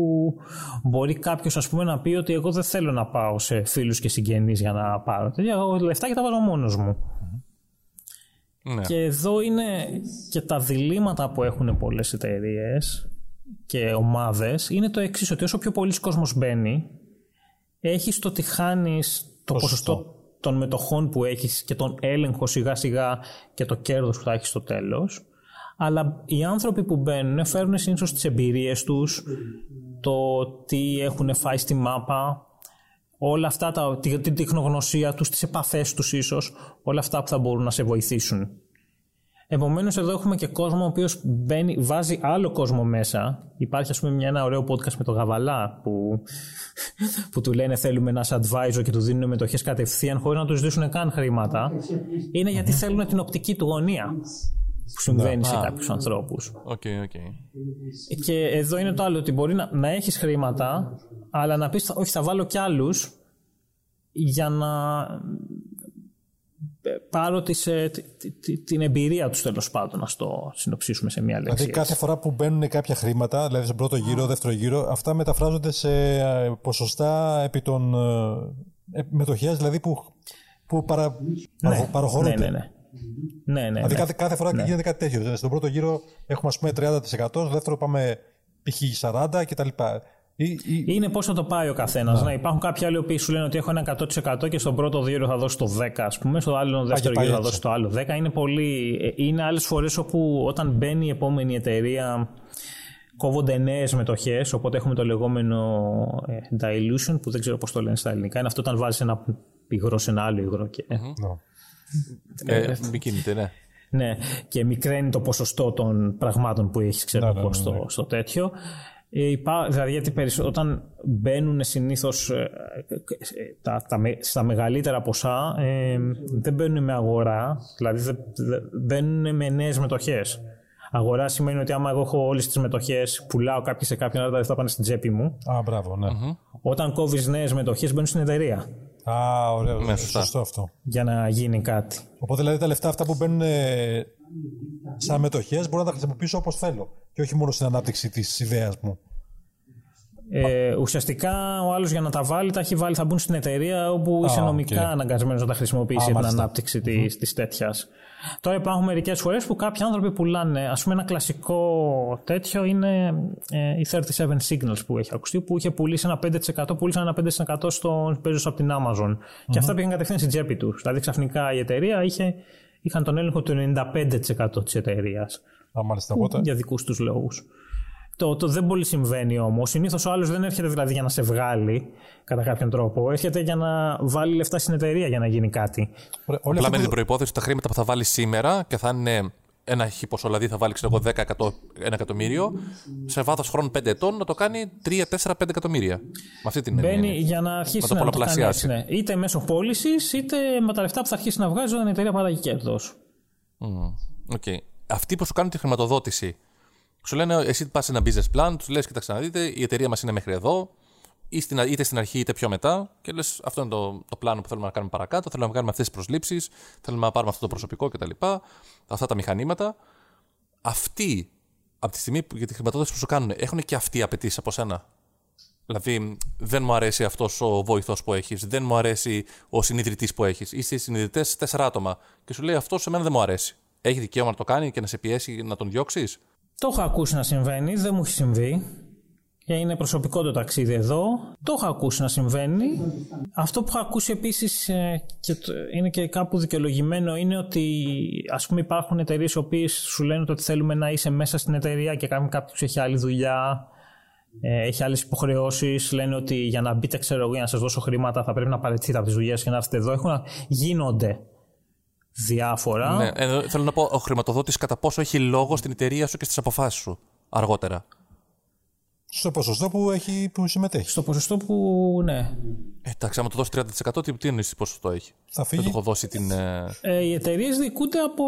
μπορεί κάποιος, ας πούμε, να πει ότι εγώ δεν θέλω να πάω σε φίλους και συγγενείς για να πάρω. Εγώ λεφτά και τα βάζω μόνος μου. Mm-hmm. Ναι. Και εδώ είναι και τα διλήμματα που έχουν πολλές εταιρείες και ομάδες. Είναι το εξής, ότι όσο πιο πολύς κόσμος μπαίνει, έχεις το ότι χάνεις το ποσοστό, ποσοστό των μετοχών που έχεις και τον έλεγχο σιγά σιγά και το κέρδος που θα έχεις στο τέλος. Αλλά οι άνθρωποι που μπαίνουν φέρνουν συνήθως τις εμπειρίες τους, το τι έχουν φάει στη μάπα, όλα αυτά, τα, την τεχνογνωσία τους, τις επαφές τους ίσως, όλα αυτά που θα μπορούν να σε βοηθήσουν. Επομένως εδώ έχουμε και κόσμο ο οποίος μπαίνει, βάζει άλλο κόσμο μέσα. Υπάρχει ας πούμε μια, ένα ωραίο podcast με τον Γαβαλά που, που του λένε θέλουμε να σε advisor και του δίνουν μετοχές κατευθείαν χωρίς να τους ζητήσουν καν χρήματα. Είναι γιατί θέλουν την οπτική του γωνία που συμβαίνει yeah. σε κάποιους ah. ανθρώπους. Okay, okay. Και εδώ είναι το άλλο, ότι μπορεί να, να έχεις χρήματα, αλλά να πεις όχι, θα βάλω κι άλλους για να πάρω τις, την εμπειρία τους, τέλος πάντων, να το συνοψίσουμε σε μια λέξη. Δηλαδή κάθε φορά που μπαίνουν κάποια χρήματα, δηλαδή στον πρώτο γύρο, δεύτερο γύρο, αυτά μεταφράζονται σε ποσοστά επί των μετοχές, δηλαδή που, που παρα, ναι, παροχωρούνται. Ναι, ναι, ναι. Ναι, ναι, δηλαδή ναι, κάθε, κάθε φορά ναι. γίνεται κάτι τέτοιο. Δηλαδή, στον πρώτο γύρο έχουμε ας πούμε τριάντα τοις εκατό, στο δεύτερο πάμε π.χ. σαράντα τοις εκατό κτλ. Ή, ή... Είναι πώς θα το πάει ο καθένας. Να. Να, υπάρχουν κάποιοι άλλοι που σου λένε ότι έχω ένα εκατό τοις εκατό και στον πρώτο γύρο θα δώσω το δέκα τοις εκατό, ας πούμε, στο άλλο δεύτερο γύρο θα δώσω το άλλο δέκα τοις εκατό. Είναι, πολύ... Είναι άλλες φορές όπου όταν μπαίνει η επόμενη εταιρεία κόβονται νέες μετοχές, οπότε έχουμε το λεγόμενο dilution, που δεν ξέρω πώς το λένε στα ελληνικά. Είναι αυτό όταν βάζεις ένα υγρό σε ένα άλλο υγρό και... Mm-hmm. Ε, μη κινείται, ναι. Ναι, και μικραίνει το ποσοστό των πραγμάτων που έχεις, ξέρω ναι, ναι, ναι. Στο, στο τέτοιο. Δηλαδή, γιατί όταν μπαίνουν συνήθως τα, τα, στα μεγαλύτερα ποσά, ε, δεν μπαίνουν με αγορά, δηλαδή δεν, μπαίνουν με νέες μετοχές. Αγορά σημαίνει ότι άμα εγώ έχω όλες τις μετοχές, πουλάω κάποιες σε κάποιον, αλλά τα λεφτά πάνε στην τσέπη μου. Α, μπράβο, ναι. Όταν κόβεις νέες μετοχές, μπαίνουν στην εταιρεία. Α, ωραίο, ναι, σωστό αυτό. Για να γίνει κάτι. Οπότε δηλαδή τα λεφτά αυτά που μπαίνουν ε, σαν μετοχές μπορώ να τα χρησιμοποιήσω όπως θέλω και όχι μόνο στην ανάπτυξη της ιδέας μου. Ε, ουσιαστικά ο άλλος για να τα βάλει, τα έχει βάλει, θα μπουν στην εταιρεία όπου είσαι νομικά okay. αναγκασμένος να τα χρησιμοποιήσεις για την ανάπτυξη mm-hmm. της τέτοιας. Τώρα υπάρχουν μερικές φορές που κάποιοι άνθρωποι πουλάνε. Ας πούμε, ένα κλασικό τέτοιο είναι ε, οι θέρτι σέβεν Signals που έχει ακουστεί, που είχε πουλήσει ένα πέντε τοις εκατό, πουλήσαν ένα πέντε τοις εκατό στον Bezos από την Amazon. Mm-hmm. Και αυτά πήγαν κατευθείαν στην τσέπη του. Δηλαδή ξαφνικά η εταιρεία είχε, είχαν τον έλεγχο του ενενήντα πέντε τοις εκατό της εταιρείας. Α, μάλιστα, οπότε. Για δικούς τους λόγους. Το, το δεν πολύ συμβαίνει όμως. Συνήθως ο άλλος δεν έρχεται δηλαδή για να σε βγάλει κατά κάποιον τρόπο. Έρχεται για να βάλει λεφτά στην εταιρεία για να γίνει κάτι. Απλά με την προϋπόθεση ότι τα χρήματα που θα βάλει σήμερα και θα είναι ένα χίποσο, δηλαδή θα βάλει ξέρω, δέκα εκατό, ένα εκατομμύριο, σε βάθος χρόνου πέντε ετών να το κάνει τρία, τέσσερα, πέντε εκατομμύρια. Με αυτή την έννοια. Μπαίνει για να αρχίσει να, να το κάνει. Ναι. Είτε μέσω πώλησης, είτε με τα λεφτά που θα αρχίσει να βγάζει όταν η εταιρεία παράγει κέρδος. Mm. Okay. Αυτοί που σου κάνουν τη χρηματοδότηση. Σου λένε, εσύ πας σε ένα business plan, του λες, κοιτάξτε να δείτε, η εταιρεία μας είναι μέχρι εδώ, είτε στην αρχή είτε πιο μετά, και λες, αυτό είναι το, το πλάνο που θέλουμε να κάνουμε παρακάτω, θέλουμε να κάνουμε αυτές τις προσλήψεις, θέλουμε να πάρουμε αυτό το προσωπικό κτλ. Αυτά τα μηχανήματα. Αυτοί, από τη στιγμή που, για τη χρηματοδότηση που σου κάνουν, έχουν και αυτοί απαιτήσεις από σένα. Δηλαδή, δεν μου αρέσει αυτός ο βοηθός που έχεις, δεν μου αρέσει ο συνειδητής που έχεις. Είστε συνειδητές τέσσερα άτομα και σου λέει, αυτός σε μένα δεν μου αρέσει. Έχει δικαίωμα να το κάνει και να σε πιέσει να τον διώξεις. Το είχα ακούσει να συμβαίνει, δεν μου έχει συμβεί. Είναι προσωπικό το ταξίδι εδώ. Το είχα ακούσει να συμβαίνει. Αυτό που είχα ακούσει επίσης και είναι και κάπου δικαιολογημένο είναι ότι ας πούμε υπάρχουν εταιρείες οι οποίες σου λένε ότι θέλουμε να είσαι μέσα στην εταιρεία και κάποιος έχει άλλη δουλειά, έχει άλλες υποχρεώσεις. Λένε ότι για να μπείτε, ξέρω εγώ, για να σας δώσω χρήματα θα πρέπει να παραιτηθείτε από τις δουλειές και να έρθετε εδώ. Έχουν, γίνονται. Διάφορα. Ναι, θέλω να πω, ο χρηματοδότης κατά πόσο έχει λόγο στην εταιρεία σου και στις αποφάσεις σου αργότερα. Στο ποσοστό που, έχει, που συμμετέχει. Στο ποσοστό που. Ναι. Εντάξει, άμα το δώσει τριάντα τοις εκατό, τι, τι εννοείς ποσοστό έχει. Θα φύγει. Δεν το έχω δώσει την. Ε, οι εταιρείες διοικούνται από.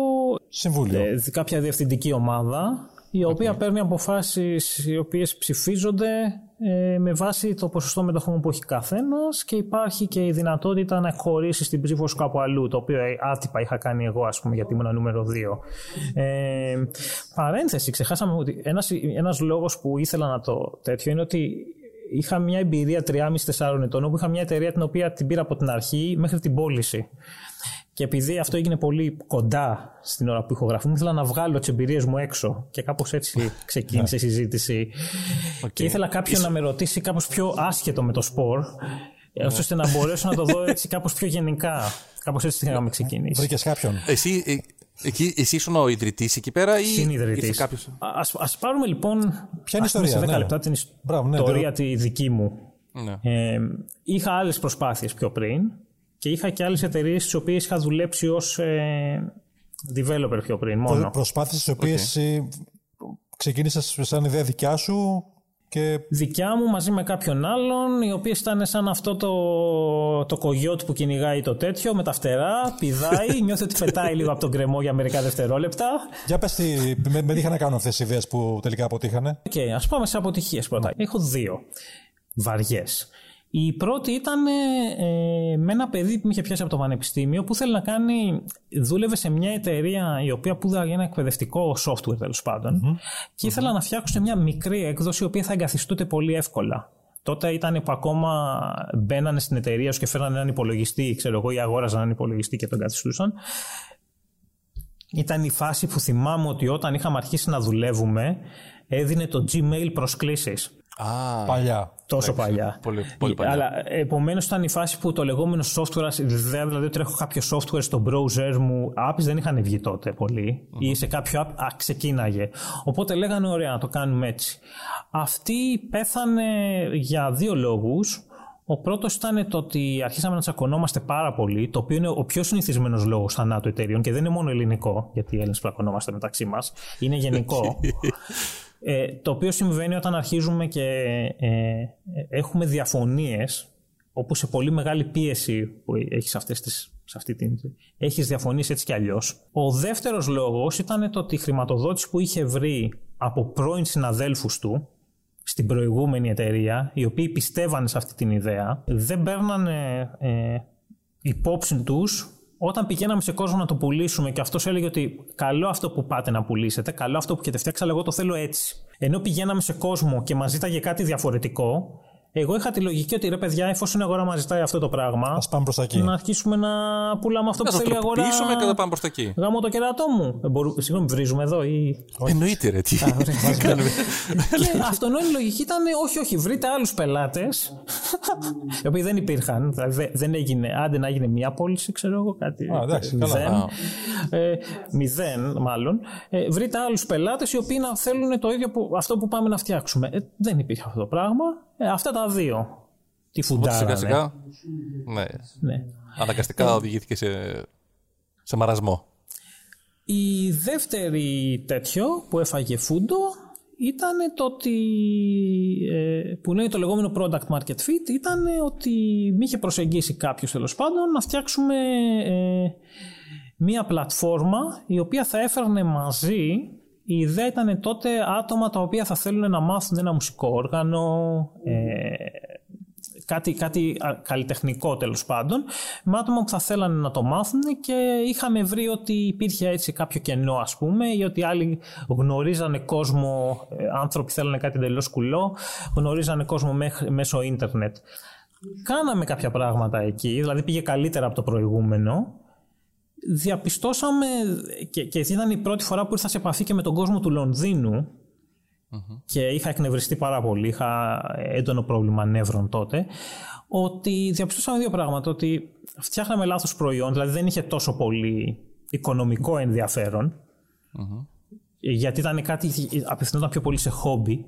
Συμβούλιο. Ε, κάποια διευθυντική ομάδα, η οποία okay. παίρνει αποφάσεις οι οποίες ψηφίζονται ε, με βάση το ποσοστό μετοχών που έχει καθένας και υπάρχει και η δυνατότητα να εκχωρήσεις την ψήφο σου κάπου αλλού, το οποίο άτυπα είχα κάνει εγώ, ας πούμε, γιατί ήμουν νούμερο δύο. Ε, παρένθεση, ξεχάσαμε ότι ένας, ένας λόγος που ήθελα να το τέτοιο είναι ότι είχα μια εμπειρία τρία με τέσσερα ετών, όπου είχα μια εταιρεία την οποία την πήρα από την αρχή μέχρι την πώληση. Και επειδή αυτό έγινε πολύ κοντά στην ώρα που ηχογραφούμε, ήθελα να βγάλω τις εμπειρίες μου έξω και κάπως έτσι ξεκίνησε η συζήτηση. Okay. Και ήθελα κάποιον Είσαι... να με ρωτήσει κάπως πιο άσχετο με το σπορ, yeah. ώστε να μπορέσω να το δω έτσι κάπως πιο γενικά. Κάπως έτσι θα είχαμε ξεκινήσει. Βρήκες κάποιον. Εσύ, ε, εκεί, εσύ ήσουν ο ιδρυτής εκεί πέρα ή συνιδρυτής. Κάποιος... Ας, ας πάρουμε λοιπόν. Ποια είναι η ιστορία, σε δέκα ναι. λεπτά την ιστορία ναι. τη δική μου. Ναι. Ε, είχα άλλες προσπάθειες πιο πριν. Και είχα και άλλες εταιρείες τις οποίες είχα δουλέψει ως ε, developer πιο πριν. Μόνο. Προσπάθειες τις οποίες okay. ξεκίνησες σαν ιδέα δικιά σου και... Δικιά μου μαζί με κάποιον άλλον, οι οποίες ήταν σαν αυτό το, το κογιότ που κυνηγάει το τέτοιο με τα φτερά, πηδάει, νιώθει ότι πετάει λίγο από τον κρεμό για μερικά δευτερόλεπτα. Για πες τι, με, με είχαν να κάνουν αυτές οι ιδέες που τελικά αποτύχανε. Οκ, okay, ας πάμε σε αποτυχίες πρώτα. Mm. Έχω δύο βαριές. Η πρώτη ήταν ε, με ένα παιδί που με είχε πιάσει από το πανεπιστήμιο που θέλει να κάνει, δούλευε σε μια εταιρεία η οποία πούδαγε ένα εκπαιδευτικό software τέλος πάντων mm-hmm. και ήθελα mm-hmm. να φτιάξουν μια μικρή έκδοση η οποία θα εγκαθιστούται πολύ εύκολα. Τότε ήταν που ακόμα μπαίνανε στην εταιρεία σου και φέρνανε έναν υπολογιστή, ξέρω εγώ, ή αγόραζαν έναν υπολογιστή και τον εγκαθιστούσαν. Ήταν η φάση που θυμάμαι ότι όταν είχαμε αρχίσει να δουλεύουμε έδινε το Gmail προσκλήσεις. Ah, παλιά. Τόσο έξι, παλιά. Πολύ, πολύ παλιά. Αλλά επομένως ήταν η φάση που το λεγόμενο software, δηλαδή ότι τρέχω κάποιο software στο browser μου, apps δεν είχαν βγει τότε πολύ, mm-hmm. ή σε κάποιο app, α, ξεκίναγε. Οπότε λέγανε ωραία, να το κάνουμε έτσι. Αυτή πέθανε για δύο λόγους. Ο πρώτος ήταν το ότι αρχίσαμε να τσακωνόμαστε πάρα πολύ, το οποίο είναι ο πιο συνηθισμένος λόγος θανάτου εταιρείων και δεν είναι μόνο ελληνικό, γιατί οι Έλληνες πλακωνόμαστε μεταξύ μας, είναι γενικό. Ε, το οποίο συμβαίνει όταν αρχίζουμε και ε, έχουμε διαφωνίες, όπου σε πολύ μεγάλη πίεση που έχεις αυτές τις, σε αυτή την, έχεις διαφωνίες έτσι κι αλλιώς. Ο δεύτερος λόγος ήταν το ότι η χρηματοδότηση που είχε βρει από πρώην συναδέλφους του στην προηγούμενη εταιρεία, οι οποίοι πιστεύανε σε αυτή την ιδέα, δεν παίρνανε ε, υπόψη τους. Όταν πηγαίναμε σε κόσμο να το πουλήσουμε και αυτός έλεγε ότι καλό αυτό που πάτε να πουλήσετε, καλό αυτό που έχετε φτιάξει, αλλά εγώ το θέλω έτσι. Ενώ πηγαίναμε σε κόσμο και μας ζήταγε κάτι διαφορετικό, εγώ είχα τη λογική ότι ρε παιδιά, εφόσον η αγορά μας ζητάει αυτό το πράγμα, ας πάμε προς τα εκεί. Να αρχίσουμε να πουλάμε αυτό να που θέλει η αγορά. Να το τροποποιήσουμε και να πάμε προς τα εκεί. Γάμω το κερατό μου. Μπορούμε... Συγγνώμη, βρίζουμε εδώ ή. Εννοείται, ρε. Τι κάνουμε. Αυτονόητη λογική ήταν όχι, όχι, βρείτε άλλους πελάτες, οι οποίοι δεν υπήρχαν. Δηλαδή δεν έγινε, άντε να έγινε μια πώληση, ξέρω εγώ κάτι. Μηδέν, μάλλον. Βρείτε άλλους πελάτες οι οποίοι να θέλουν το ίδιο αυτό που πάμε να φτιάξουμε. Δεν υπήρχε αυτό το πράγμα. Ε, αυτά τα δύο. Τη φουντάρανε. Σιγά-σιγά. Ναι. ναι. Αναγκαστικά οδηγήθηκε σε, σε μαρασμό. Η δεύτερη τέτοιο που έφαγε φούντο ήταν το ότι, που είναι το λεγόμενο product market fit, ήταν ότι μη είχε προσεγγίσει κάποιος τέλος πάντων να φτιάξουμε ε, μία πλατφόρμα η οποία θα έφερνε μαζί. Η ιδέα ήταν τότε άτομα τα οποία θα θέλουν να μάθουν ένα μουσικό όργανο, ε, κάτι, κάτι καλλιτεχνικό τέλος πάντων, με άτομα που θα θέλανε να το μάθουν και είχαμε βρει ότι υπήρχε έτσι κάποιο κενό ας πούμε ή ότι άλλοι γνωρίζανε κόσμο, άνθρωποι θέλανε κάτι εντελώς κουλό, γνωρίζανε κόσμο μέσω ίντερνετ. Κάναμε κάποια πράγματα εκεί, δηλαδή πήγε καλύτερα από το προηγούμενο. Διαπιστώσαμε και, και ήταν η πρώτη φορά που ήρθα σε επαφή και με τον κόσμο του Λονδίνου mm-hmm. και είχα εκνευριστεί πάρα πολύ, είχα έντονο πρόβλημα νεύρων τότε, ότι διαπιστώσαμε δύο πράγματα, ότι φτιάχναμε λάθος προϊόν, δηλαδή δεν είχε τόσο πολύ οικονομικό ενδιαφέρον mm-hmm. γιατί ήταν κάτι απευθυνόταν πιο πολύ σε χόμπι.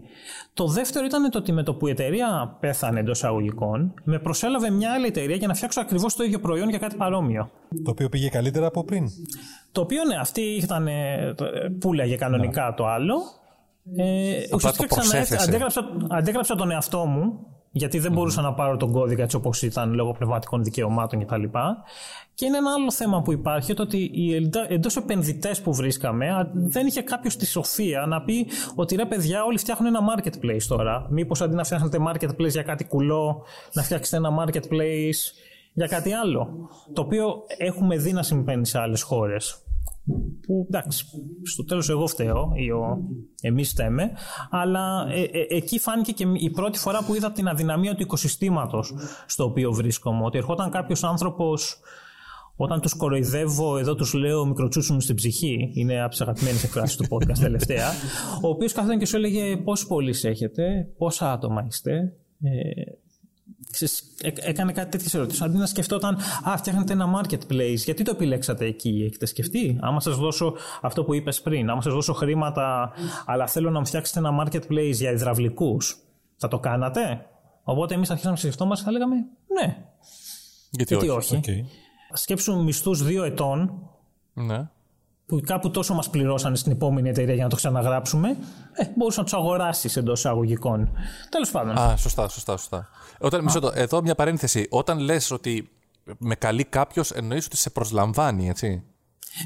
Το δεύτερο ήταν το ότι με το που η εταιρεία πέθανε εντός εισαγωγικών, με προσέλαβε μια άλλη εταιρεία για να φτιάξω ακριβώς το ίδιο προϊόν για κάτι παρόμοιο. Το οποίο πήγε καλύτερα από πριν. Το οποίο ναι, αυτή ήταν, πουλάγε κανονικά ναι. το άλλο. Ε, ουσιαστικά ξαναέφτασε. Αντέγραψα, αντέγραψα τον εαυτό μου, γιατί δεν mm-hmm. μπορούσα να πάρω τον κώδικα έτσι όπως ήταν λόγω πνευματικών δικαιωμάτων κτλ. Και είναι ένα άλλο θέμα που υπάρχει, το ότι οι εντός επενδυτές που βρίσκαμε δεν είχε κάποιος τη σοφία να πει ότι ρε παιδιά, όλοι φτιάχνουν ένα marketplace τώρα. Μήπως αντί να φτιάχνετε marketplace για κάτι κουλό, να φτιάξετε ένα marketplace για κάτι άλλο. Το οποίο έχουμε δει να συμβαίνει σε άλλες χώρες. Που εντάξει, στο τέλος εγώ φταίω ή ο, εμείς φταίμε, αλλά ε, ε, εκεί φάνηκε και η πρώτη φορά που είδα την αδυναμία του οικοσυστήματος στο οποίο βρίσκομαι, ότι ερχόταν κάποιος άνθρωπος Όταν τους κοροϊδεύω, εδώ τους λέω μικροτσούσουν στην ψυχή. Είναι από τις αγαπημένες εκφράσεις του podcast τελευταία. Ο οποίος καθόταν και σου έλεγε πόσες πωλήσεις έχετε, πόσα άτομα είστε. Ε, έκανε κάτι τέτοιες ερωτήσεις. Αντί να σκεφτόταν, α, φτιάχνετε ένα marketplace, γιατί το επιλέξατε εκεί, έχετε σκεφτεί. Άμα σας δώσω αυτό που είπες πριν, άμα σας δώσω χρήματα, αλλά θέλω να μου φτιάξετε ένα marketplace για υδραυλικούς, θα το κάνατε. Οπότε εμείς αρχίσαμε να σκεφτόμαστε, θα λέγαμε ναι. Γιατί, γιατί όχι. όχι. Okay. Σκέψου μισθούς δύο ετών, ναι, που κάπου τόσο μας πληρώσανε στην επόμενη εταιρεία για να το ξαναγράψουμε, ε, μπορούσες να τους αγοράσεις εντός εισαγωγικών. Τέλος πάντων. Α, σωστά, σωστά, σωστά. Όταν, μισό, εδώ μια παρένθεση. Όταν λες ότι με καλεί κάποιος, εννοείς ότι σε προσλαμβάνει, έτσι.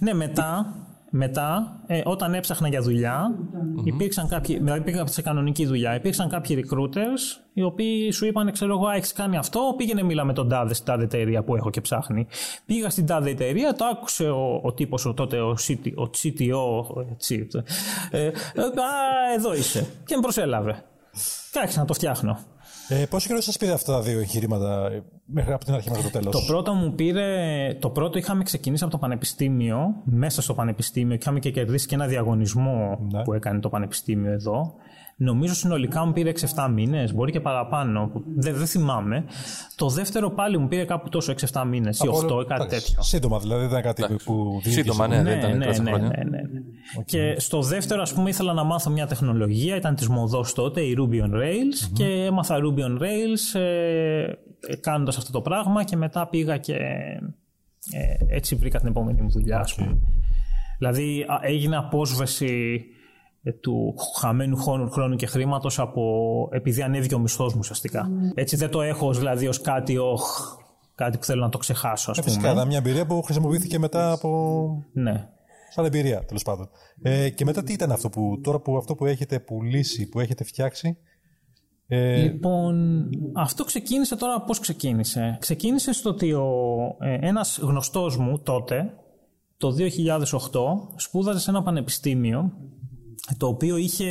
Ναι, μετά, μετά ε, όταν έψαχνα για δουλειά, mm-hmm. υπήρξαν κάποιοι, δηλαδή πήγα σε κανονική δουλειά, υπήρξαν κάποιοι recruiters οι οποίοι σου είπαν, ξέρω εγώ, έχεις κάνει αυτό, πήγαινε μίλα με τον τάδε στην τάδε εταιρεία που έχω και ψάχνει. Πήγα στην τάδε εταιρεία, το άκουσε ο, ο τύπος ο, τότε, ο, Σι Τι Ο, ο Σι Τι Ο, έτσι, ε, ε, α, εδώ είσαι. Και με προσέλαβε. Και άρχισα να το φτιάχνω. Ε, πόσο καιρό σας πήρε αυτά τα δύο εγχειρήματα μέχρι από την αρχή μέχρι το τέλος? Το πρώτο μου πήρε, το πρώτο είχαμε ξεκινήσει από το πανεπιστήμιο, μέσα στο πανεπιστήμιο, και είχαμε και κερδίσει και ένα διαγωνισμό, ναι, που έκανε το πανεπιστήμιο εδώ. Νομίζω συνολικά μου πήρε έξι εφτά μήνες, μπορεί και παραπάνω, δεν δε θυμάμαι. Το δεύτερο πάλι μου πήρε κάπου τόσο έξι εφτά μήνες ή οκτώ, κάτι τάξ, τέτοιο. Σύντομα δηλαδή, δεν ήταν κάτι που διήρκησε. Σύντομα, ναι, ναι, δεν ήταν, ναι, ναι, ναι, ναι, ναι. Okay. Και στο δεύτερο, ας πούμε, ήθελα να μάθω μια τεχνολογία, ήταν της μοδός τότε, η Ruby on Rails, mm-hmm. και έμαθα Ruby on Rails ε, κάνοντας αυτό το πράγμα, και μετά πήγα και ε, έτσι βρήκα την επόμενη μου δουλειά, okay. ας πούμε. Δηλαδή έγινε απόσβεση του χαμένου χρόνου και χρήματος από, επειδή ανέβηκε ο μισθός μου ουσιαστικά. Mm. Έτσι δεν το έχω δηλαδή ως κάτι, οχ, κάτι που θέλω να το ξεχάσω, ας ε, πούμε. Φυσικά, ήταν μια εμπειρία που χρησιμοποιήθηκε μετά από... Ναι. Σαν εμπειρία, τέλος πάντων. Ε, και μετά τι ήταν αυτό που, τώρα που, αυτό που έχετε πουλήσει, που έχετε φτιάξει? Ε... Λοιπόν, αυτό ξεκίνησε τώρα, πώς ξεκίνησε. Ξεκίνησε στο ότι ο, ε, ένας γνωστός μου τότε, το δύο χιλιάδες οκτώ, σπούδαζε σε ένα πανεπιστήμιο, το οποίο είχε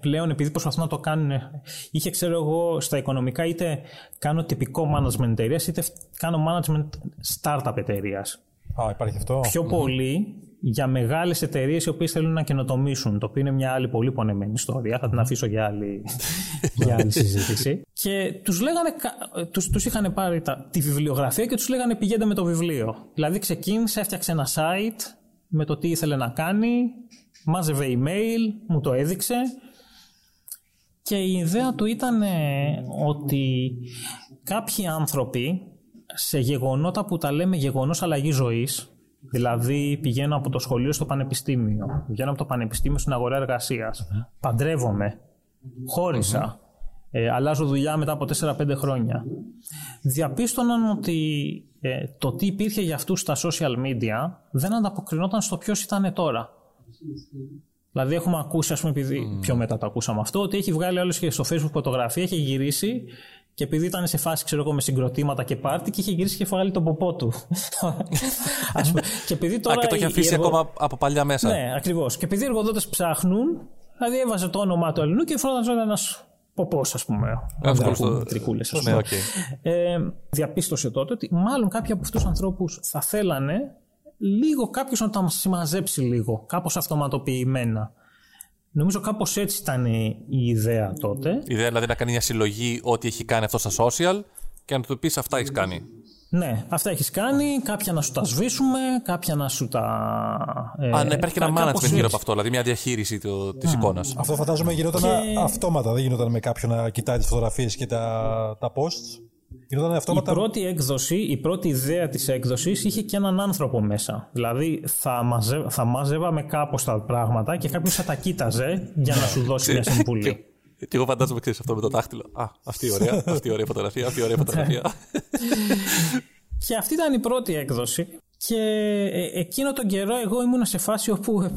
πλέον, επειδή προσπαθούν να το κάνουν, είχε, ξέρω εγώ, στα οικονομικά, είτε κάνω τυπικό management εταιρείας, είτε κάνω management startup εταιρείας. Α, υπάρχει αυτό. Πιο mm-hmm. πολύ για μεγάλες εταιρείες οι οποίες θέλουν να καινοτομήσουν, το οποίο είναι μια άλλη πολύ πονεμένη ιστορία, θα την αφήσω για άλλη, για άλλη συζήτηση. Και τους, λέγανε, τους, τους είχαν πάρει τα, τη βιβλιογραφία και τους λέγανε πηγαίνετε με το βιβλίο. Δηλαδή ξεκίνησε, έφτιαξε ένα site με το τι ήθελε να κάνει, μάζευε email, μου το έδειξε, και η ιδέα του ήταν ότι κάποιοι άνθρωποι σε γεγονότα που τα λέμε γεγονός αλλαγής ζωής, δηλαδή πηγαίνω από το σχολείο στο πανεπιστήμιο, πηγαίνω από το πανεπιστήμιο στην αγορά εργασίας, παντρεύομαι, χώρισα, ε, αλλάζω δουλειά μετά από τέσσερα πέντε χρόνια, διαπίστωναν ότι ε, το τι υπήρχε για αυτούς στα social media δεν ανταποκρινόταν στο ποιος ήταν τώρα. Δηλαδή έχουμε ακούσει, ας πούμε, επειδή mm. πιο μετά το ακούσαμε αυτό, ότι έχει βγάλει όλες και στο Facebook φωτογραφία, έχει γυρίσει, και επειδή ήταν σε φάση, ξέρω εγώ, με συγκροτήματα και πάρτι, και είχε γυρίσει και φοράει τον ποπό του. Ας πούμε. Και επειδή τώρα... Α, και το έχει αφήσει εργο... ακόμα από παλιά μέσα. Ναι, ακριβώς. Και επειδή οι εργοδότες ψάχνουν, δηλαδή έβαζε το όνομά του Ελληνού και φοράζονταν ένας ποπός, ας πούμε. Τρικούλες, ας πούμε. Okay. Ε, διαπίστωσε τότε ότι μάλλον κάποιοι από αυτούς τους ανθρώπους θα θέλανε λίγο κάποιος να τα συμμαζέψει λίγο, κάπως αυτοματοποιημένα. Νομίζω κάπως έτσι ήταν η ιδέα τότε. Η ιδέα δηλαδή να κάνει μια συλλογή ό,τι έχει κάνει αυτό στα social και να του πεις αυτά έχεις κάνει. Ναι, αυτά έχεις κάνει, κάποια να σου τα σβήσουμε, κάποια να σου τα... Ε, αν υπάρχει και ένα management γύρω έτσι από αυτό, δηλαδή μια διαχείριση το, της yeah. εικόνας. Αυτό φαντάζομαι γινόταν και... αυτόματα, δεν γινόταν με κάποιον να κοιτάει τις φωτογραφίες και τα, τα posts. Η πρώτη έκδοση, η πρώτη ιδέα της έκδοσης είχε και έναν άνθρωπο μέσα. Δηλαδή θα, μαζε, θα μάζευαμε κάπως τα πράγματα και κάποιος θα τα κοίταζε για να σου δώσει μια συμβουλή. Και εγώ φαντάζομαι, ξέρεις, αυτό με το δάχτυλο. Α, αυτή η ωραία, αυτή η ωραία φωτογραφία, αυτή η ωραία φωτογραφία. Και αυτή ήταν η πρώτη έκδοση. Και εκείνο τον καιρό εγώ ήμουν σε φάση όπου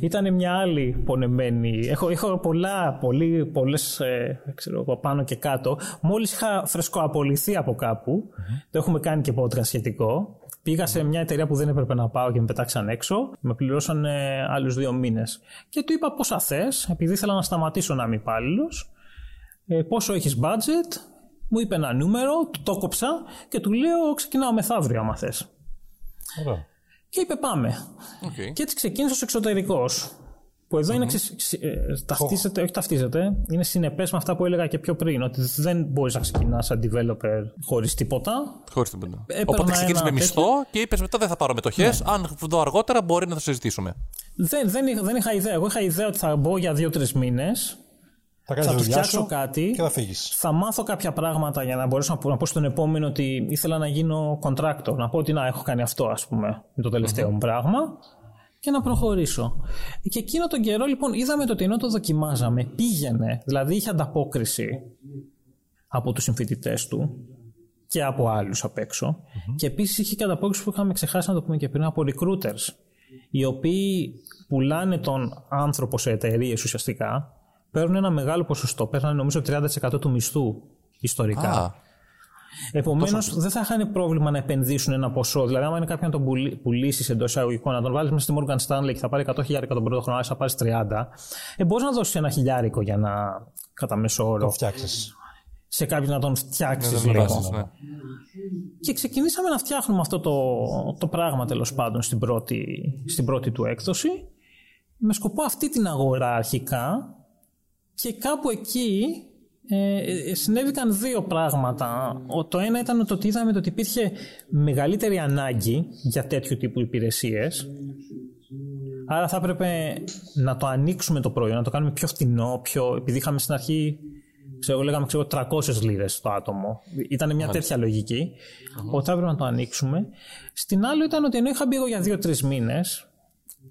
ήταν μια άλλη πονεμένη. Έχω, έχω πολλά, πολύ, πολλές, ε, ξέρω, πάνω και κάτω. Μόλις είχα φρεσκοαπολυθεί από κάπου, mm-hmm. το έχουμε κάνει και podcast σχετικό, πήγα mm-hmm. σε μια εταιρεία που δεν έπρεπε να πάω και με πετάξαν έξω. Με πληρώσαν ε, άλλους δύο μήνες. Και του είπα πόσα θες, επειδή ήθελα να σταματήσω να είμαι υπάλληλος, ε, πόσο έχεις budget, μου είπε ένα νούμερο, το κόψα και του λέω ξεκινάω μεθαύριο άμα θες. Ωραία. Και είπε πάμε. Okay. Και έτσι ξεκίνησε ως εξωτερικός. Που εδώ mm-hmm. είναι ξε... ταυτίζεται, oh. όχι ταυτίζεται, είναι συνεπές με αυτά που έλεγα και πιο πριν, ότι δεν μπορείς να ξεκινάς σαν developer χωρίς τίποτα. Χωρίς τίποτα. Έπαιρνα Οπότε ξεκίνησε με μισθό τέτοιο... και είπες μετά δεν θα πάρω μετοχές. Ναι. Αν δω αργότερα μπορεί να το συζητήσουμε. Δεν, δεν, δεν είχα ιδέα. Εγώ είχα ιδέα ότι θα μπω για δύο τρεις μήνες. Θα, θα του φτιάξω κάτι, θα, θα μάθω κάποια πράγματα για να μπορέσω να πω στον επόμενο ότι ήθελα να γίνω contractor. Να πω ότι να έχω κάνει αυτό, ας πούμε, το τελευταίο mm-hmm. μου πράγμα και να προχωρήσω. Και εκείνο τον καιρό, λοιπόν, είδαμε το ότι ενώ το δοκιμάζαμε, πήγαινε, δηλαδή είχε ανταπόκριση από τους συμφοιτητές του και από άλλους απ' έξω. Mm-hmm. Και επίσης είχε και ανταπόκριση που είχαμε ξεχάσει να το πούμε και πριν από recruiters, οι οποίοι πουλάνε τον άνθρωπο σε εταιρείες ουσιαστικά. Παίρνουν ένα μεγάλο ποσοστό. Παίρνανε νομίζω τριάντα τοις εκατό του μισθού ιστορικά. Α, επομένως τόσο... δεν θα είχαν πρόβλημα να επενδύσουν ένα ποσό. Δηλαδή, άμα είναι κάποιον να τον πουλήσει εντός εισαγωγικών, να τον βάλει μέσα στη Morgan Stanley και θα πάρει εκατό χιλιάρικα τον πρώτο χρόνο, θα πάρει τριάντα, ε, μπορεί να δώσει ένα χιλιάρικο για να κατά μέσο όρο. Το φτιάξεις. Σε κάποιον να τον φτιάξει λίγο. Ναι, ναι. Και ξεκινήσαμε να φτιάχνουμε αυτό το, το πράγμα τέλος πάντων στην πρώτη, στην πρώτη του έκδοση με σκοπό αυτή την αγορά αρχικά. Και κάπου εκεί ε, συνέβηκαν δύο πράγματα. Το ένα ήταν το ότι είδαμε το ότι υπήρχε μεγαλύτερη ανάγκη για τέτοιου τύπου υπηρεσίες. Άρα θα έπρεπε να το ανοίξουμε το προϊόν, να το κάνουμε πιο φτηνό, πιο... επειδή είχαμε στην αρχή, ξέρω, λέγαμε ξέρω, τριακόσιες λίρες το άτομο. Ήταν μια τέτοια λογική. Mm-hmm. Ότι θα έπρεπε να το ανοίξουμε. Στην άλλη ήταν ότι ενώ είχα μπει εγώ για δύο τρεις μήνες,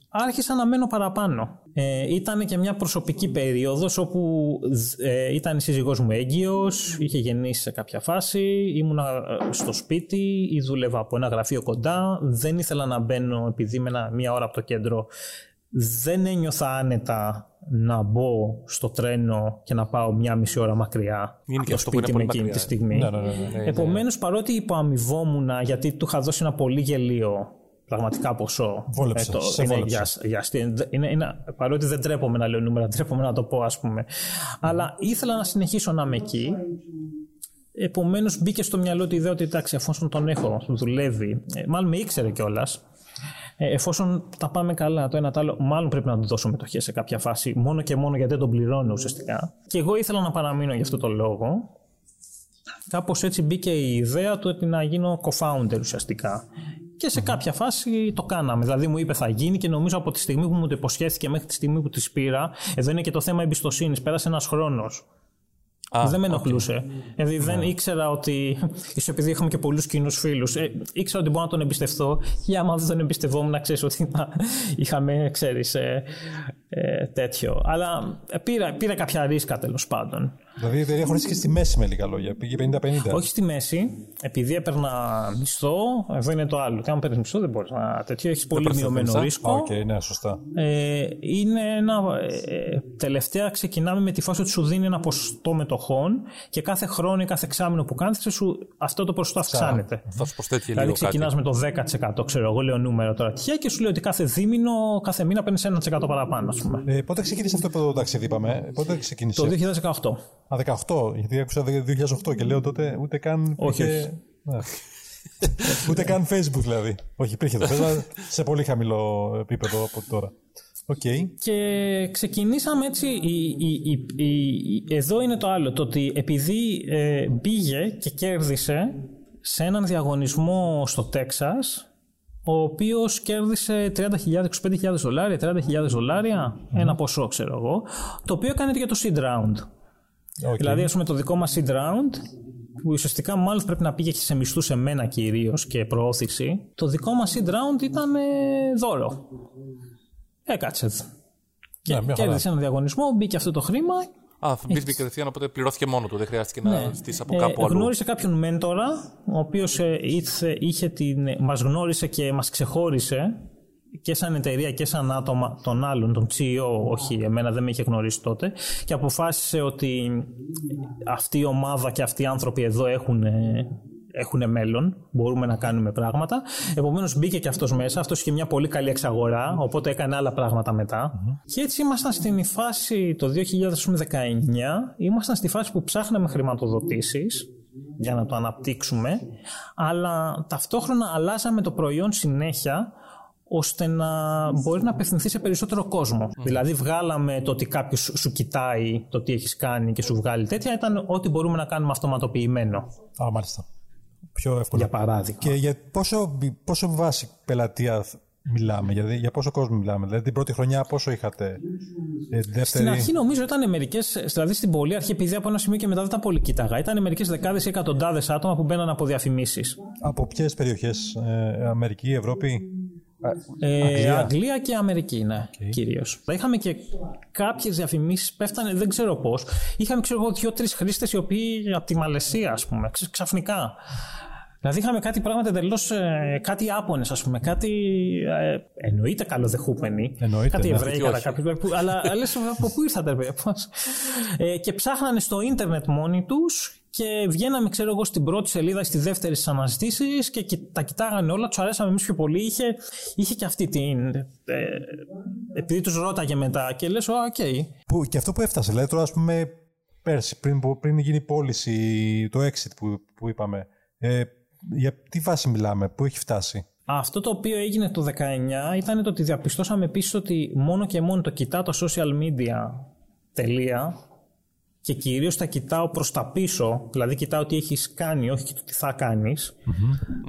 άρχισα να μένω παραπάνω. Ε, ήταν και μια προσωπική περίοδος όπου ε, ήταν η σύζυγός μου έγκυος, είχε γεννήσει σε κάποια φάση, ήμουνα στο σπίτι ή δούλευα από ένα γραφείο κοντά, δεν ήθελα να μπαίνω επειδή είμαι μια ώρα από το κέντρο, δεν ένιωθα άνετα να μπω στο τρένο και να πάω μια μισή ώρα μακριά είναι από το σπίτι με εκείνη τη στιγμή. Ναι, ναι, ναι, ναι, ναι. Επομένως παρότι υποαμοιβόμουν γιατί του είχα δώσει ένα πολύ γελίο πραγματικά ποσό. Βόλεψε. Ε, ναι, για, για, είναι, είναι, παρότι δεν τρέπομαι να λέω νούμερα, τρέπομαι να το πω, ας πούμε. Mm. Αλλά ήθελα να συνεχίσω να είμαι εκεί. Επομένως μπήκε στο μυαλό του η ιδέα ότι εντάξει, εφόσον τον έχω, δουλεύει, ε, μάλλον με ήξερε κιόλας, ε, εφόσον τα πάμε καλά το ένα το άλλο, μάλλον πρέπει να του δώσω μετοχές σε κάποια φάση, μόνο και μόνο γιατί δεν τον πληρώνω ουσιαστικά. Και εγώ ήθελα να παραμείνω γι' αυτό το λόγο. Κάπως έτσι μπήκε η ιδέα του ότι να γίνω co-founder ουσιαστικά. Και σε mm-hmm. κάποια φάση το κάναμε. Δηλαδή μου είπε θα γίνει και νομίζω από τη στιγμή που μου το υποσχέθηκε μέχρι τη στιγμή που τη πήρα, εδώ είναι και το θέμα εμπιστοσύνης. Πέρασε ένας χρόνος. Ah, δεν με ενοχλούσε. Okay. Δηλαδή yeah. δεν ήξερα ότι. Ίσως επειδή έχουμε και πολλούς κοινούς φίλους, ε, ήξερα ότι μπορώ να τον εμπιστευτώ. Και άμα δεν τον εμπιστευόμουν, να ξέρεις ότι να... είχαμε, ξέρεις, ε, ε, τέτοιο. Αλλά πήρα, πήρα κάποια ρίσκα τέλος πάντων. Δηλαδή η εταιρεία χωρίστηκε στη μέση με λίγα λόγια. Πήγε πενήντα πενήντα. Όχι στη μέση, επειδή έπαιρνα μισθό. Εδώ είναι το άλλο. Τι αν παίρνει μισθό, δεν μπορεί να. Τέτοιο έχει πολύ μειωμένο ρίσκο. Okay, ναι, σωστά. Ε, είναι ένα. Ε, τελευταία ξεκινάμε με τη φάση ότι σου δίνει ένα ποσοστό μετοχών και κάθε χρόνο ή κάθε εξάμηνο που κάνει, αυτό το ποσοστό αυξάνεται. Θα σου προσθέτει λίγο. Δηλαδή ξεκινά με το δέκα τοις εκατό, ξέρω εγώ, λέω νούμερο τώρα τυχαία και σου λέω ότι κάθε δίμηνο, κάθε μήνα παίρνει ένα τοις εκατό παραπάνω, ας πούμε. Ε, πότε ξεκίνησε αυτό το ταξίδι, είπαμε. Πότε ξεκίνησε. Το δύο χιλιάδες δεκαοκτώ. Α, δεκαοκτώ, γιατί άκουσα δύο χιλιάδες οκτώ και λέω τότε ούτε καν. Όχι. Είχε... ούτε καν Facebook δηλαδή. Όχι, υπήρχε το Facebook σε πολύ χαμηλό επίπεδο από τώρα. Okay. Και ξεκινήσαμε έτσι. Η, η, η, η, εδώ είναι το άλλο. Το ότι επειδή ε, πήγε και κέρδισε σε έναν διαγωνισμό στο Τέξας, ο οποίος κέρδισε τριάντα χιλιάδες, είκοσι πέντε χιλιάδες δολάρια, τριάντα χιλιάδες δολάρια, mm-hmm. ένα ποσό ξέρω εγώ, το οποίο έκανε για το seed round. Okay. Δηλαδή, ας πούμε, το δικό μας seed round, που ουσιαστικά μάλλον πρέπει να πήγε σε μισθού σε μένα κυρίως και προώθηση, το δικό μας seed round ήταν ε, δώρο. Έκατσε. Και ναι, κέρδισε έναν διαγωνισμό, μπήκε αυτό το χρήμα. Α, μπήκε κατευθείαν, οπότε πληρώθηκε μόνο του, δεν χρειάστηκε ναι. να στήσει από κάπου ε, αλλού. Γνώρισε κάποιον μέντορα, ο οποίος ε, μας γνώρισε και μας ξεχώρισε και σαν εταιρεία και σαν άτομα των άλλων, τον σι ι ο, όχι εμένα δεν με είχε γνωρίσει τότε, και αποφάσισε ότι αυτή η ομάδα και αυτοί οι άνθρωποι εδώ έχουν, έχουν μέλλον, μπορούμε να κάνουμε πράγματα. Επομένως μπήκε και αυτός μέσα, αυτός είχε μια πολύ καλή εξαγορά, οπότε έκανε άλλα πράγματα μετά. Mm-hmm. Και έτσι ήμασταν στην φάση το δύο χιλιάδες δεκαεννιά, ήμασταν στη φάση που ψάχναμε χρηματοδοτήσεις για να το αναπτύξουμε, αλλά ταυτόχρονα αλλάζαμε το προϊόν συνέχεια ώστε να μπορεί να απευθυνθεί σε περισσότερο κόσμο. Mm. Δηλαδή βγάλαμε το ότι κάποιος σου κοιτάει το τι έχεις κάνει και σου βγάλει τέτοια, ήταν ό,τι μπορούμε να κάνουμε αυτοματοποιημένο. Α, μάλιστα. Πιο εύκολα. Για παράδειγμα. Και για πόσο, πόσο βάση πελατεία μιλάμε, για, για πόσο κόσμο μιλάμε? Δηλαδή την πρώτη χρονιά πόσο είχατε? Ε, δεύτερη... Στην αρχή νομίζω ήταν μερικές, δηλαδή στην πολύ αρχή, επειδή από ένα σημείο και μετά δεν τα πολύ κοίταγα, ήταν μερικές δεκάδες ή εκατοντάδες άτομα που μπαίναν από διαφημίσεις. Από ποιες περιοχές, ε, Αμερική, Ευρώπη? Ε, Αγγλία. Αγγλία και Αμερική, ναι, okay. Κυρίως. Είχαμε και κάποιες διαφημίσεις, πέφτανε, δεν ξέρω πώς. Είχαμε, ξέρω εγώ, δύο-τρεις χρήστες οι οποίοι από τη Μαλαισία, ας πούμε, ξαφνικά. Δηλαδή είχαμε κάτι πράγματα εντελώς, κάτι Άπωνες, ας πούμε, κάτι ε, εννοείται καλοδεχούμενοι, εννοείται, κάτι Εβραίοι, αλλά λες από πού ήρθατε, ρε? ε, Και ψάχνανε στο ίντερνετ μόνοι τους και βγαίναμε, ξέρω εγώ, στην πρώτη σελίδα, στη δεύτερη στις αναζητήσεις και τα κοιτάγανε όλα, τους αρέσαμε εμείς πιο πολύ, είχε, είχε και αυτή την... Ε, επειδή τους ρώταγε μετά και λες, οκ. Okay. Και αυτό που έφτασε, λέει τώρα, ας πούμε, πέρσι, πριν, πριν γίνει η πώληση, το exit που, που είπαμε, ε, για τι βάση μιλάμε, πού έχει φτάσει? Αυτό το οποίο έγινε το δεκαεννιά ήταν το ότι διαπιστώσαμε επίσης ότι μόνο και μόνο το κοιτά το social media τελεία και κυρίως τα κοιτάω προς τα πίσω, δηλαδή κοιτάω τι έχεις κάνει, όχι και το τι θα κάνεις, mm-hmm.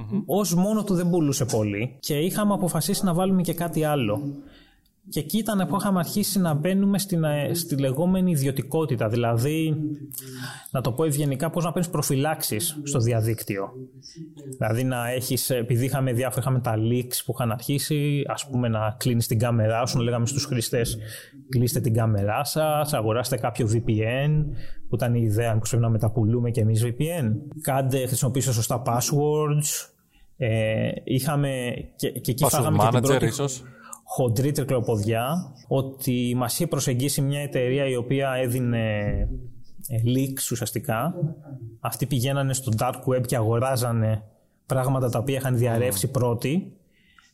Mm-hmm. ως μόνο του δεν πουλούσε πολύ και είχαμε αποφασίσει να βάλουμε και κάτι άλλο. Και εκεί ήταν που είχαμε αρχίσει να μπαίνουμε στην, στη λεγόμενη ιδιωτικότητα. Δηλαδή, να το πω ευγενικά, πώς να παίρνεις προφυλάξεις στο διαδίκτυο. Δηλαδή, να έχεις, επειδή είχαμε διάφορα, είχαμε τα leaks που είχαν αρχίσει, ας πούμε, να κλείνεις την κάμερά σου, να λέγαμε στους χρηστές, κλείστε την κάμερά σας, αγοράστε κάποιο βι πι εν, που ήταν η ιδέα, που πρέπει να μεταπουλούμε και εμείς βι πι εν. Κάντε, χρησιμοποιήστε σωστά passwords. Ε, είχαμε και, και εκεί φάγαμε και την πρώτη... χοντρή τρικλοποδιά, ότι μας είχε προσεγγίσει μια εταιρεία η οποία έδινε leaks ουσιαστικά. Αυτοί πηγαίνανε στο dark web και αγοράζανε πράγματα τα οποία είχαν διαρρεύσει πρώτοι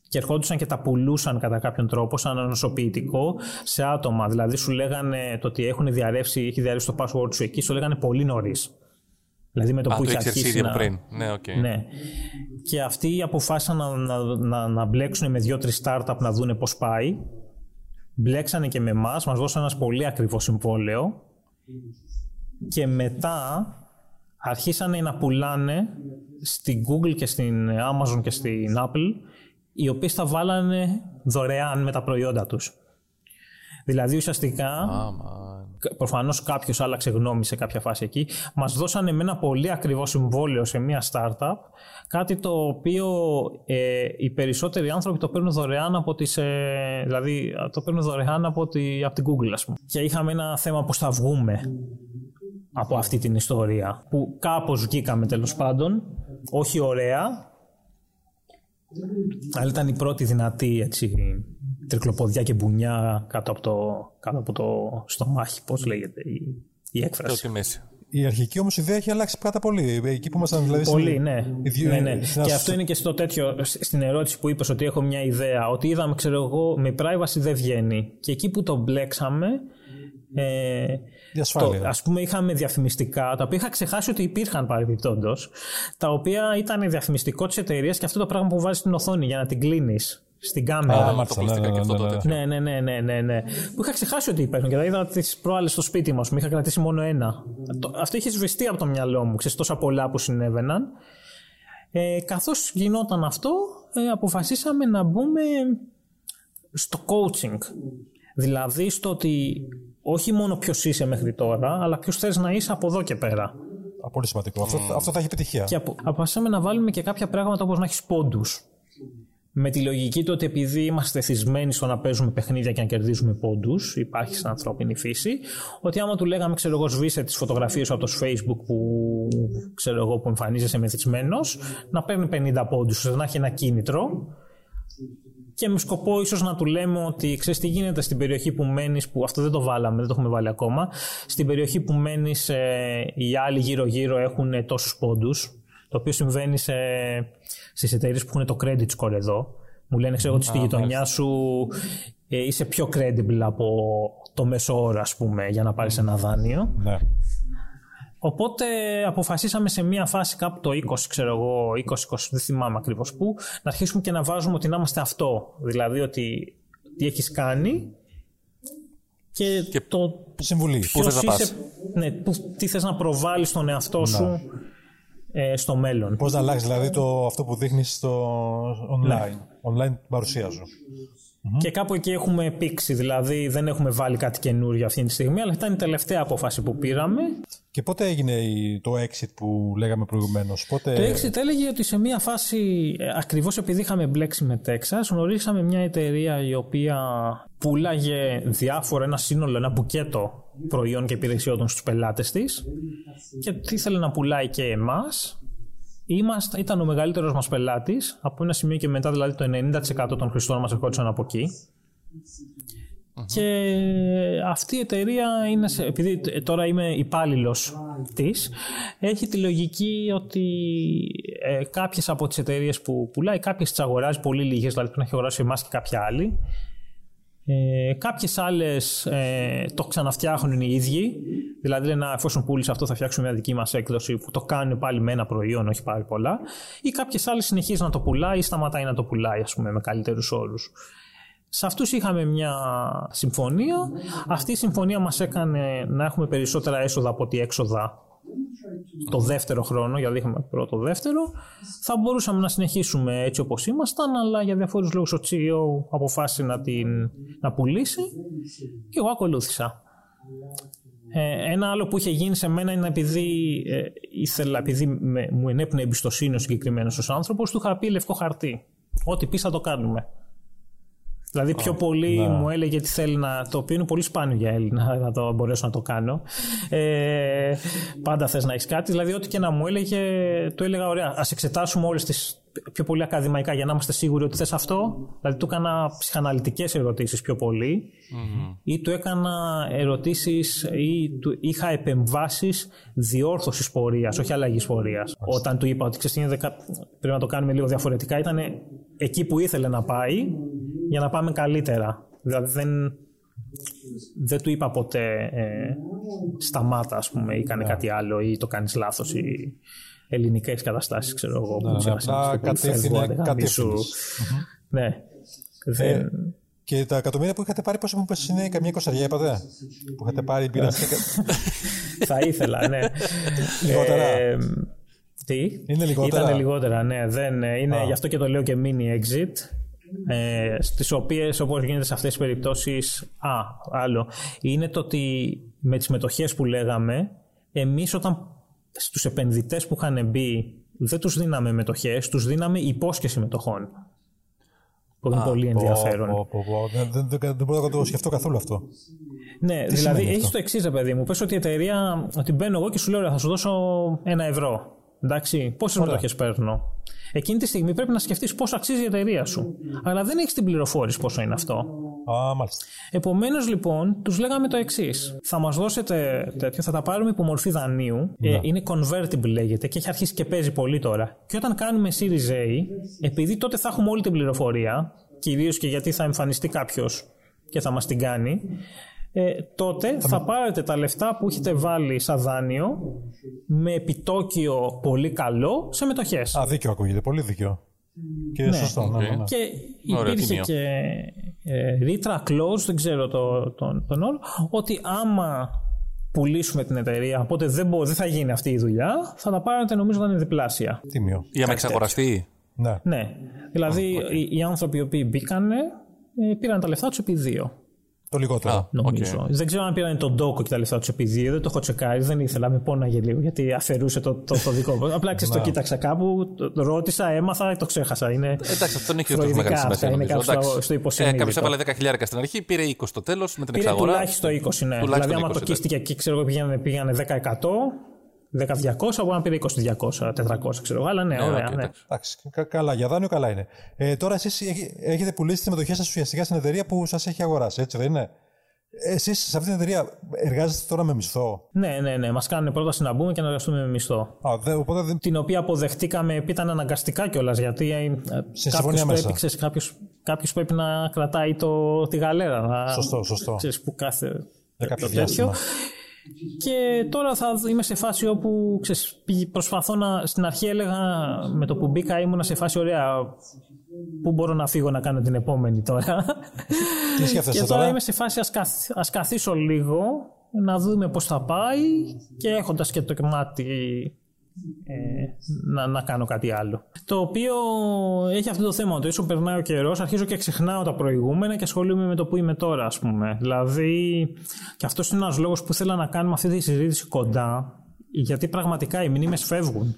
και ερχόντουσαν και τα πουλούσαν κατά κάποιον τρόπο σαν ανοσοποιητικό σε άτομα. Δηλαδή σου λέγανε το ότι έχουν διαρρεύσει, έχει διαρρεύσει το password σου εκεί, σου λέγανε πολύ νωρίς. Δηλαδή με το Α, που το είχε αρχίσει να... πριν. Ναι, okay. Ναι. Και αυτοί αποφάσισαν να, να, να, να μπλέξουν με δύο-τρεις startup να δούνε πώς πάει. Μπλέξανε και με εμάς, μας δώσαν ένα πολύ ακριβό συμβόλαιο και μετά αρχίσανε να πουλάνε στην Google και στην Amazon και στην Apple, οι οποίες τα βάλανε δωρεάν με τα προϊόντα τους. Δηλαδή ουσιαστικά... Άμα. Προφανώς κάποιος άλλαξε γνώμη σε κάποια φάση εκεί. Μας δώσανε με ένα πολύ ακριβό συμβόλαιο σε μια startup, κάτι το οποίο ε, οι περισσότεροι άνθρωποι το παίρνουν δωρεάν από τις, ε, δηλαδή το παίρνουν δωρεάν από, τη, από την Google, ας πούμε. Και είχαμε ένα θέμα πώς θα βγούμε από αυτή την ιστορία, που κάπως βγήκαμε τέλος πάντων, όχι ωραία, αλλά ήταν η πρώτη δυνατή, έτσι, τρικλοποδιά και μπουνιά κάτω από το, κάτω από το στομάχι, πώς λέγεται η, η έκφραση. Η αρχική όμως ιδέα έχει αλλάξει πάρα πολύ. Εκεί που ήμασταν, δηλαδή. Πολύ, στην... ναι. Ιδιο... ναι, ναι. Να... Και αυτό είναι και στο τέτοιο, στην ερώτηση που είπες ότι έχω μια ιδέα, ότι είδαμε, ξέρω εγώ, με privacy δεν βγαίνει. Και εκεί που το μπλέξαμε, ε, το, ας πούμε, είχαμε διαφημιστικά, τα οποία είχα ξεχάσει ότι υπήρχαν παρεμπιπτόντως, τα οποία ήταν διαφημιστικό της εταιρείας και αυτό το πράγμα που βάζεις στην οθόνη για να την κλείνεις. Στην κάμερα. Ah, το ναι, και αυτό ναι, το ναι, ναι, ναι, ναι, ναι, ναι. Που είχα ξεχάσει ότι υπέρνουν και τα είδα τις προάλλες στο σπίτι μας. Μου είχα κρατήσει μόνο ένα. Αυτό είχε σβηστεί από το μυαλό μου. Ξέρεις, τόσα πολλά που συνέβαιναν. Ε, καθώς γινόταν αυτό, ε, αποφασίσαμε να μπούμε στο coaching. Δηλαδή στο ότι όχι μόνο ποιος είσαι μέχρι τώρα, αλλά ποιος θες να είσαι από εδώ και πέρα. Α, πολύ σημαντικό. Mm. Αυτό, αυτό θα έχει επιτυχία. Και απο, αποφασίσαμε να βάλουμε και κάποια πράγματα όπως να έχεις πόντους. Με τη λογική του ότι επειδή είμαστε θυσμένοι στο να παίζουμε παιχνίδια και να κερδίζουμε πόντους, υπάρχει στην ανθρώπινη φύση, ότι άμα του λέγαμε, ξέρω εγώ, σβήσε τις φωτογραφίες από το Facebook που, ξέρω εγώ, που εμφανίζεσαι μεθυσμένος, να παίρνει πενήντα πόντους, να έχει ένα κίνητρο και με σκοπό ίσως να του λέμε ότι ξέρεις τι γίνεται στην περιοχή που μένεις, που αυτό δεν το βάλαμε, δεν το έχουμε βάλει ακόμα, στην περιοχή που μένεις ε, οι άλλοι γύρω-γύρω έχουν τόσους πόντους, το οποίο συμβαίνει σε... στις εταιρείες που έχουν το credit score εδώ. Μου λένε, ξέρω ότι στη γειτονιά σου ε, είσαι πιο credible από το μέσο όρο, ας πούμε, για να πάρεις ένα δάνειο. Ναι. Οπότε αποφασίσαμε σε μία φάση κάπου το είκοσι, ξέρω εγώ, είκοσι είκοσι, δεν θυμάμαι ακριβώς πού, να αρχίσουμε και να βάζουμε ότι να είμαστε αυτό. Δηλαδή ότι τι έχεις κάνει και, και το συμβουλή, πού θες να πας. Ναι, τι θες να προβάλλεις τον εαυτό σου να. Ε, στο μέλλον. Πώς να αλλάξεις δηλαδή το, αυτό που δείχνεις στο online, yeah. online την παρουσία σου. Και κάπου εκεί έχουμε πήξει, δηλαδή δεν έχουμε βάλει κάτι καινούριο αυτή τη στιγμή, αλλά ήταν η τελευταία απόφαση που πήραμε. Και πότε έγινε το exit που λέγαμε προηγουμένως? Πότε... Το exit έλεγε ότι σε μια φάση, ακριβώς επειδή είχαμε μπλέξει με Texas, γνωρίσαμε μια εταιρεία η οποία πουλάγε διάφορα, ένα σύνολο, ένα μπουκέτο προϊόν και υπηρεσιών στους πελάτες της και ήθελε να πουλάει και εμάς. Είμαστε, ήταν ο μεγαλύτερος μας πελάτης από ένα σημείο και μετά, δηλαδή το ενενήντα τοις εκατό των χρηστών μας ερχόντουσαν από εκεί. Mm-hmm. Και αυτή η εταιρεία είναι σε, επειδή τώρα είμαι υπάλληλος της, έχει τη λογική ότι ε, κάποιες από τις εταιρείες που πουλάει, κάποιες τις αγοράζει, πολύ λίγες, δηλαδή που να έχει αγοράσει εμάς και κάποια άλλη. Ε, κάποιες άλλες ε, το ξαναφτιάχνουν οι ίδιοι, δηλαδή λένε εφόσον πούλησε αυτό θα φτιάξουμε μια δική μας έκδοση που το κάνουν πάλι με ένα προϊόν, όχι πάλι πολλά, ή κάποιες άλλες συνεχίζει να το πουλάει ή σταματάει να το πουλάει, ας πούμε, με καλύτερους όρους. Σε αυτούς είχαμε μια συμφωνία. Αυτή η συμφωνία μας έκανε να έχουμε περισσότερα έσοδα από ότι έξοδα το δεύτερο χρόνο, γιατί είχαμε πρώτο δεύτερο. Θα μπορούσαμε να συνεχίσουμε έτσι όπως ήμασταν, αλλά για διαφόρους λόγους ο σι ι ο αποφάσισε να την να πουλήσει και εγώ ακολούθησα. Ε, ένα άλλο που είχε γίνει σε μένα είναι επειδή, ε, ήθελα, επειδή με, μου ενέπνεε εμπιστοσύνη ο συγκεκριμένος ως άνθρωπος, του είχα πει λευκό χαρτί. Ό,τι πει θα το κάνουμε. Δηλαδή πιο oh, πολύ yeah. μου έλεγε τι θέλει να... Το οποίο είναι πολύ σπάνιο για Έλληνα, να το μπορέσω να το κάνω. Ε, πάντα θες να έχεις κάτι. Δηλαδή ό,τι και να μου έλεγε, του έλεγα ωραία, ας εξετάσουμε όλες τις πιο πολύ ακαδημαϊκά για να είμαστε σίγουροι ότι θες αυτό. Δηλαδή του έκανα ψυχαναλυτικές ερωτήσεις πιο πολύ mm-hmm. ή του έκανα ερωτήσεις ή του είχα επεμβάσεις διόρθωσης πορείας, όχι αλλαγής πορείας. Mm-hmm. Όταν του είπα ότι ξέρεις, πρέπει να το κάνουμε λίγο διαφορετικά, ήταν εκεί που ήθελε να πάει για να πάμε καλύτερα. Δηλαδή δεν, δεν του είπα ποτέ ε, σταμάτα, ας πούμε, ή κάνε yeah. κάτι άλλο ή το κάνεις λάθος ή ελληνικές καταστάσεις, ξέρω εγώ. Απλά κατεύθυνε κάτι σου. Ναι. Δεν... Και τα εκατομμύρια που είχατε πάρει, πόσο μου είπες, είναι καμιά εικοσαριά, είπατε. Που είχατε πάρει πειραστικά. Θα ήθελα, ναι. Λιγότερα. Ε, τι. Είναι λιγότερα. Ήταν λιγότερα, ναι. Δεν, είναι, γι' αυτό και το λέω και mini exit. Ε, στις οποίες, όπως γίνεται σε αυτές τις περιπτώσεις, α, άλλο, είναι το ότι με τις μετοχές που λέγαμε, εμείς όταν στους επενδυτές που είχαν μπει δεν τους δίναμε μετοχές, τους δίναμε υπόσχεση μετοχών. Που είναι πολύ ενδιαφέρον. Πω, πω, πω. Δεν, δεν, δεν μπορώ να το σκεφτώ καθόλου αυτό. Ναι, τι δηλαδή έχεις το εξής, παιδί μου. Πες ότι η εταιρεία, ότι μπαίνω εγώ και σου λέω θα σου δώσω ένα ευρώ. Εντάξει, πόσες μετοχές παίρνω. Εκείνη τη στιγμή πρέπει να σκεφτείς πόσο αξίζει η εταιρεία σου. Αλλά δεν έχεις την πληροφόρηση πόσο είναι αυτό. Α, μάλιστα. Επομένως, λοιπόν, τους λέγαμε το εξής. Θα μας δώσετε τέτοιο, θα τα πάρουμε υπό μορφή δανείου. Ναι. Ε, είναι convertible, λέγεται, και έχει αρχίσει και παίζει πολύ τώρα. Και όταν κάνουμε Series A, επειδή τότε θα έχουμε όλη την πληροφορία, κυρίως και γιατί θα εμφανιστεί κάποιος και θα μας την κάνει, ε, τότε θα, θα πάρετε τα λεφτά που έχετε βάλει σαν δάνειο με επιτόκιο πολύ καλό σε μετοχές. Α, δίκιο ακούγεται, πολύ δίκιο. Και ναι. Σωστό. Okay. Ναι, ναι. Και υπήρχε ωραία, και ε, ρήτρα close, δεν ξέρω το, τον, τον όρο, ότι άμα πουλήσουμε την εταιρεία, οπότε δεν, μπο, δεν θα γίνει αυτή η δουλειά, θα τα πάρετε, νομίζω, να είναι διπλάσια. Τίμιο. Για να εξαγοραστεί. Ναι. Ναι. Δηλαδή okay. οι, οι άνθρωποι οι οποίοι μπήκανε πήραν τα λεφτά τους επί δύο. Το λιγότερο. Ah, νομίζω. Okay. Δεν ξέρω αν πήραν τον ντόκο και τα λεφτά τους επειδή δεν το έχω τσεκάρει, δεν ήθελα, με πόναγε λίγο γιατί αφαιρούσε το, το, το δικό μου. Απλά ξέρεις, το κοίταξα κάπου, το ρώτησα, έμαθα, το ξέχασα. Είναι... Εντάξει, αυτό είναι και το πιο μεγάλη σημασία. Είναι κάπου στο υποσυνείδητο. Κάποιος έβαλε δέκα χιλιάδες στην αρχή, πήρε είκοσι στο τέλος με την εξαγορά. Τουλάχιστον είκοσι, ναι. Δηλαδή, άμα το κίστηκε εκεί, ξέρω, πήγανε δέκα εκατό, δέκα διακόσια, μπορεί να πήρε είκοσι διακόσια, τετρακόσια, ξέρω. Αλλά ναι, ωραία. Εντάξει, καλά, για δάνειο καλά είναι. Ε, τώρα εσείς έχετε πουλήσει τις μετοχές σας ουσιαστικά στην εταιρεία που σας έχει αγοράσει, έτσι δεν είναι? Εσείς σε αυτή την εταιρεία εργάζεστε τώρα με μισθό? Ναι, ναι, ναι. Μας κάνουν πρόταση να μπούμε και να εργαστούμε με μισθό. Α, δε, οπότε δε... Την οποία αποδεχτήκαμε, ήταν αναγκαστικά κιόλας, γιατί κάποιος πρέπει, ξέρεις, κάποιος, κάποιος πρέπει να κρατάει το, τη γαλέρα. Να... Σωστό, σωστό. Ξέρεις, που κάθε... Για κάποιο διάστημα. Και τώρα θα είμαι σε φάση όπου ξεσ... προσπαθώ να. Στην αρχή έλεγα, με το που μπήκα ήμουνα σε φάση ωραία. Πού μπορώ να φύγω να κάνω την επόμενη τώρα. Τι σκέφτεσαι τώρα? Τώρα είμαι σε φάση ας, καθ... ας καθίσω λίγο, να δούμε πώς θα πάει και έχοντας και το κομμάτι ε, να, να κάνω κάτι άλλο. Το οποίο έχει αυτό το θέμα ότι όσο περνάει ο καιρός, αρχίζω και ξεχνάω τα προηγούμενα και ασχολούμαι με το που είμαι τώρα, ας πούμε. Δηλαδή, και αυτός είναι ένας λόγος που ήθελα να κάνουμε αυτή τη συζήτηση κοντά, γιατί πραγματικά οι μνήμες φεύγουν.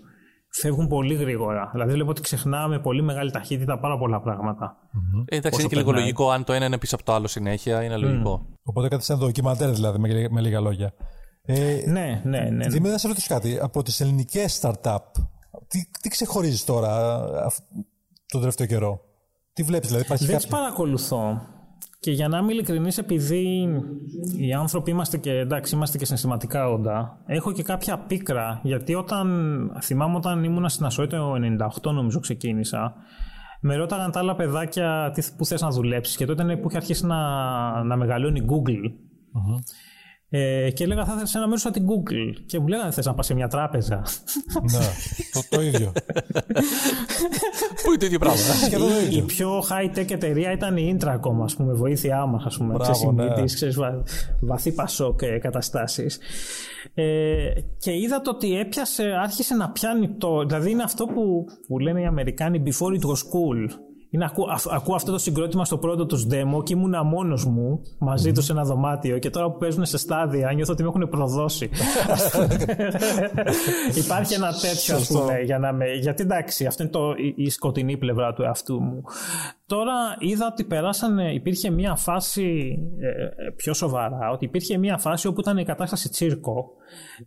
Φεύγουν πολύ γρήγορα. Δηλαδή, βλέπω ότι ξεχνάμε πολύ μεγάλη ταχύτητα πάρα πολλά πράγματα. Mm-hmm. Εντάξει, είναι και λίγο λογικό. Αν το ένα είναι πίσω από το άλλο συνέχεια, είναι mm. λογικό. Οπότε κάτι σαν ντοκιμαντέρ, δηλαδή, με, με λίγα λόγια. Ε, ναι, ναι, ναι. ναι. Δημήτρη, να σε ρωτήσω κάτι. Από τις ελληνικές startup, τι, τι ξεχωρίζεις τώρα τον τελευταίο καιρό? Τι βλέπεις, δηλαδή, υπάρχει κάτι? Δεν τις παρακολουθώ. Και για να είμαι ειλικρινής, επειδή οι άνθρωποι είμαστε και, εντάξει, είμαστε και συναισθηματικά όντα, έχω και κάποια πίκρα, γιατί όταν θυμάμαι όταν ήμουν στην Ασοή το ενενήντα οκτώ νομίζω ξεκίνησα, με ρώταγαν τα άλλα παιδάκια τι, που θες να δουλέψεις, και τότε είναι που είχε αρχίσει να, να μεγαλώνει η Google. Uh-huh. Ε, και έλεγα θα ήθελα σε ένα μέρος σαν την Google, και μου λέγανε θες να πας σε μια τράπεζα? Ναι, το, το ίδιο. Πού είναι το ίδιο πράγμα? Η, η πιο high-tech εταιρεία ήταν η Intracom, ας πούμε, βοήθειά μας, ας πούμε, ξεσυμβήτης, βα, βαθύ πασόκ καταστάσεις. Ε, και είδα το ότι έπιασε, άρχισε να πιάνει το, δηλαδή είναι αυτό που, που λένε οι Αμερικάνοι before it was cool. Είναι, ακού, ακούω αυτό το συγκρότημα στο πρώτο τους demo και ήμουνα μόνος μου μαζί mm. τους σε ένα δωμάτιο, και τώρα που παίζουν σε στάδια νιώθω ότι με έχουν προδώσει. Υπάρχει ένα τέτοιο, ας πούμε, για να με... γιατί εντάξει, αυτή είναι το, η, η σκοτεινή πλευρά του εαυτού μου. Τώρα είδα ότι περάσανε, υπήρχε μια φάση ε, πιο σοβαρά, ότι υπήρχε μια φάση όπου ήταν η κατάσταση τσίρκο,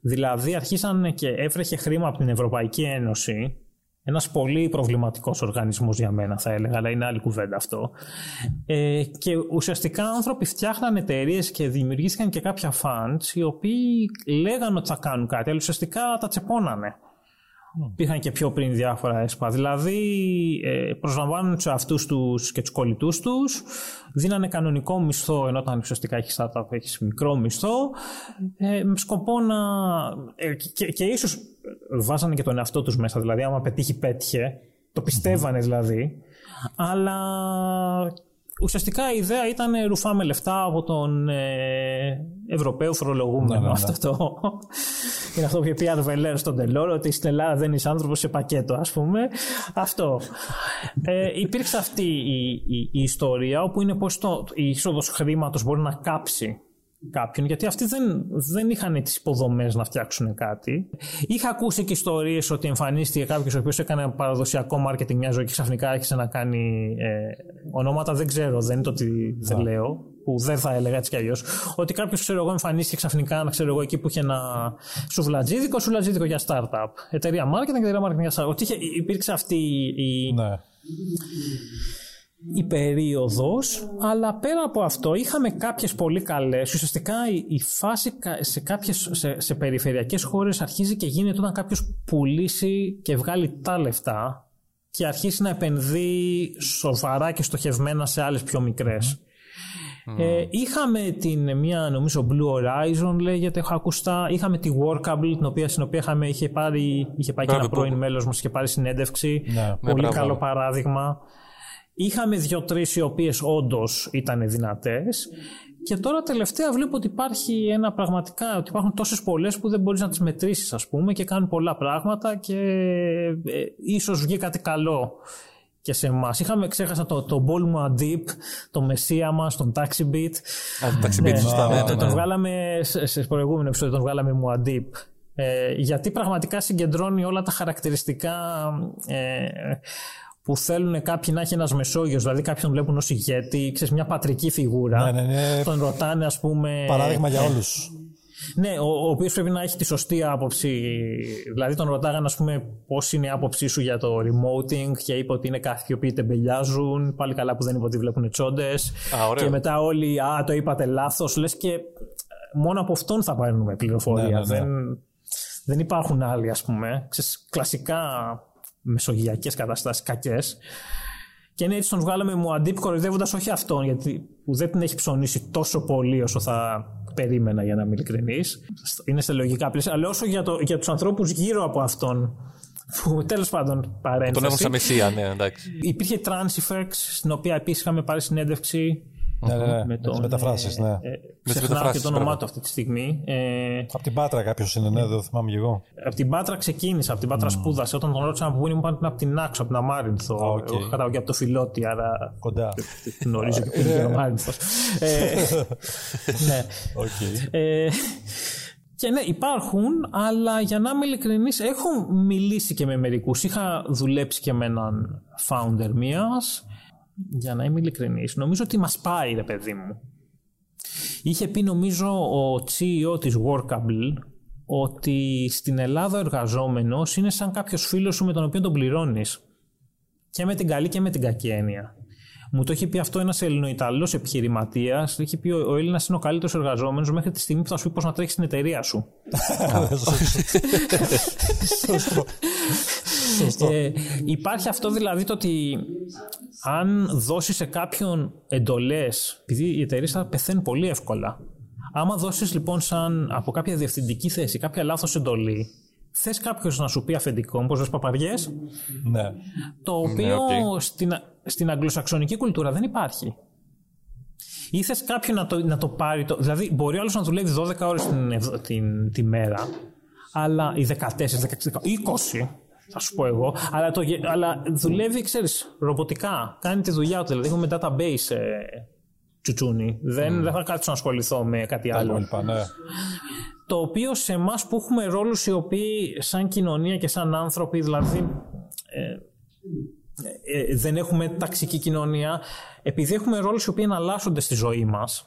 δηλαδή αρχίσαν και έφρεχε χρήμα από την Ευρωπαϊκή Ένωση. Ένας πολύ προβληματικός οργανισμός για μένα, θα έλεγα, αλλά είναι άλλη κουβέντα αυτό. Ε, και ουσιαστικά άνθρωποι φτιάχναν εταιρείες και δημιουργήθηκαν και κάποια funds, οι οποίοι λέγανε ότι θα κάνουν κάτι, αλλά ουσιαστικά τα τσεπώνανε. Mm. Υπήρχαν και πιο πριν διάφορα έσπα. Δηλαδή, ε, προσλαμβάνουν τους αυτούς τους και τους κολλητούς τους, δίνανε κανονικό μισθό, ενώ όταν ουσιαστικά έχεις startup, έχεις μικρό μισθό, ε, με σκοπό να. Ε, και, και ίσως βάζανε και τον εαυτό τους μέσα, δηλαδή, άμα πετύχει, πέτυχε. Το πιστεύανε δηλαδή. Mm. Αλλά ουσιαστικά η ιδέα ήταν ρουφάμε λεφτά από τον ε, Ευρωπαίο φορολογούμενο. Ναι, ναι, ναι. Αυτό το. Είναι αυτό που είπε η Αρβελέρ στον Τελόρ, ότι στην Ελλάδα δεν είσαι άνθρωπος, σε πακέτο, ας πούμε. Αυτό. Ε, υπήρξε αυτή η, η, η ιστορία, όπου είναι πως το, η είσοδος χρήματος μπορεί να κάψει κάποιον, γιατί αυτοί δεν, δεν είχαν τις υποδομές να φτιάξουν κάτι. Είχα ακούσει και ιστορίες ότι εμφανίστηκε κάποιος ο οποίος έκανε παραδοσιακό μάρκετινγκ μια ζωή και ξαφνικά άρχισε να κάνει ε, ονόματα, δεν ξέρω, δεν είναι το ότι δεν λέω, που δεν θα έλεγα έτσι κι αλλιώς, ότι κάποιος, ξέρω εγώ, εμφανίστηκε ξαφνικά, ξέρω εγώ, εκεί που είχε ένα σουβλατζίδικο, σουβλατζίδικο για startup, εταιρεία marketing, εταιρεία marketing για startup, ότι είχε, υπήρξε αυτή η... Ναι. Η περίοδος, αλλά πέρα από αυτό είχαμε κάποιες πολύ καλές. Ουσιαστικά η φάση σε, κάποιες, σε, σε περιφερειακές χώρες αρχίζει και γίνεται όταν κάποιος πουλήσει και βγάλει τα λεφτά και αρχίσει να επενδύει σοβαρά και στοχευμένα σε άλλες πιο μικρές. Mm. Ε, είχαμε την μία, νομίζω, Blue Horizon λέγεται, έχω ακουστά. Είχαμε τη Workable, την οποία, στην οποία είχαμε, είχε, πάρει, είχε πάει και ένα πρώην μέλος μας, είχε πάρει συνέντευξη. Ναι, πολύ μπράβο. Καλό παράδειγμα. Είχαμε δύο-τρεις οι οποίες όντως ήταν δυνατές, και τώρα τελευταία βλέπω ότι υπάρχει ένα πραγματικά, ότι υπάρχουν τόσες πολλές που δεν μπορείς να τις μετρήσεις, ας πούμε, και κάνουν πολλά πράγματα και ε, ίσως βγει κάτι καλό και σε εμάς. Είχαμε, ξέχασα το, το Μπόλμα Deep, το μεσία μας, τον Taxi Beat. Taxi Beat, σωστά. Ναι, ναι, ναι, ναι. Τον βγάλαμε σε, σε προηγούμενο επεισόδιο, τον βγάλαμε Muad'Dib. Ε, γιατί πραγματικά συγκεντρώνει όλα τα χαρακτηριστικά ε, που θέλουν κάποιοι να έχει ένας Μεσόγειος, δηλαδή κάποιον βλέπουν ως ηγέτη, ξέρεις, μια πατρική φιγούρα. Ναι, ναι, ναι. Τον ρωτάνε, ας πούμε. Παράδειγμα για όλους. Ναι, ο, ο οποίος πρέπει να έχει τη σωστή άποψη. Δηλαδή τον ρωτάγανε, ας πούμε, πώς είναι η άποψή σου για το remoting, και είπε ότι είναι κάποιοι οποίοι τεμπελιάζουν. Πάλι καλά που δεν είπε ότι βλέπουν τσόντες. Και μετά όλοι, α, το είπατε λάθος. Λες και μόνο από αυτόν θα παίρνουμε πληροφορία. Ναι, ναι, ναι. Δεν, δεν υπάρχουν άλλοι, ας πούμε. Ξέρεις, κλασικά μεσογειακές καταστάσεις, κακές. Και ναι, έτσι τον βγάλαμε Muad'Dib, κοροϊδεύοντας όχι αυτόν, γιατί που δεν την έχει ψωνίσει τόσο πολύ όσο θα περίμενα, για να είμαι ειλικρινής. Είναι σε λογικά πλαίσια. Αλλά όσο για, το, για τους ανθρώπους γύρω από αυτόν, που τέλος πάντων παρένθεση. Τον έχουν σαν μεσία, ναι, εντάξει. Υπήρχε Transifex, στην οποία επίσης είχαμε πάρει συνέντευξη. Ναι, ναι, ναι. Με τις μεταφράσεις, ναι. Ξεχνάω και το όνομά του αυτή τη στιγμή. Από την Πάτρα κάποιος είναι, ναι, δεν θυμάμαι και εγώ. Από την Πάτρα ξεκίνησα, από την Πάτρα σπούδασε. Όταν τον ρώτησα να βγουν, μου είπαν από την Άξο, από την Αμάρινθο. Εγώ κατάγω και από το Φιλότη, άρα. Κοντά. Γνωρίζω και πού είναι ο Αμάρινθος. Ναι. Και ναι, υπάρχουν, αλλά για να είμαι ειλικρινής, έχω μιλήσει και με μερικούς. Είχα δουλέψει και με έναν founder μίας. Για να είμαι ειλικρινής, νομίζω ότι μας πάει, ρε παιδί μου. Είχε πει, νομίζω, ο σι ι ο της Workable ότι στην Ελλάδα ο εργαζόμενος είναι σαν κάποιος φίλος σου με τον οποίο τον πληρώνεις. Και με την καλή και με την κακή έννοια. Μου το είχε πει αυτό ένας Ελληνοϊταλός επιχειρηματίας. Είχε πει ο Έλληνας είναι ο καλύτερος εργαζόμενος μέχρι τη στιγμή που θα σου πει πώς να τρέχεις την εταιρεία σου. Σωστό. Ε, υπάρχει αυτό, δηλαδή, το ότι αν δώσεις σε κάποιον εντολές, επειδή οι εταιρείες θα πεθαίνουν πολύ εύκολα, άμα δώσεις λοιπόν σαν από κάποια διευθυντική θέση κάποια λάθος εντολή, θες κάποιος να σου πει αφεντικό, πώς δες παπαριές, ναι. Το οποίο ναι, okay. στην, στην αγγλοσαξονική κουλτούρα δεν υπάρχει. Ή θες κάποιον να το, να το πάρει, το, δηλαδή μπορεί άλλος να δουλεύει δώδεκα ώρες την, την, τη μέρα, αλλά οι δεκατέσσερις, δεκαέξι, είκοσι θα σου πω εγώ, αλλά, το, αλλά δουλεύει, ξέρεις, ρομποτικά. Κάνει τη δουλειά του, δηλαδή έχουμε database ε, τσουτσούνι. Δεν, mm. δεν θα κάτσω να ασχοληθώ με κάτι τα άλλο. Υπά, ναι. Το οποίο σε εμάς που έχουμε ρόλους οι οποίοι σαν κοινωνία και σαν άνθρωποι, δηλαδή ε, ε, δεν έχουμε ταξική κοινωνία, επειδή έχουμε ρόλους οι οποίοι εναλλάσσονται στη ζωή μας.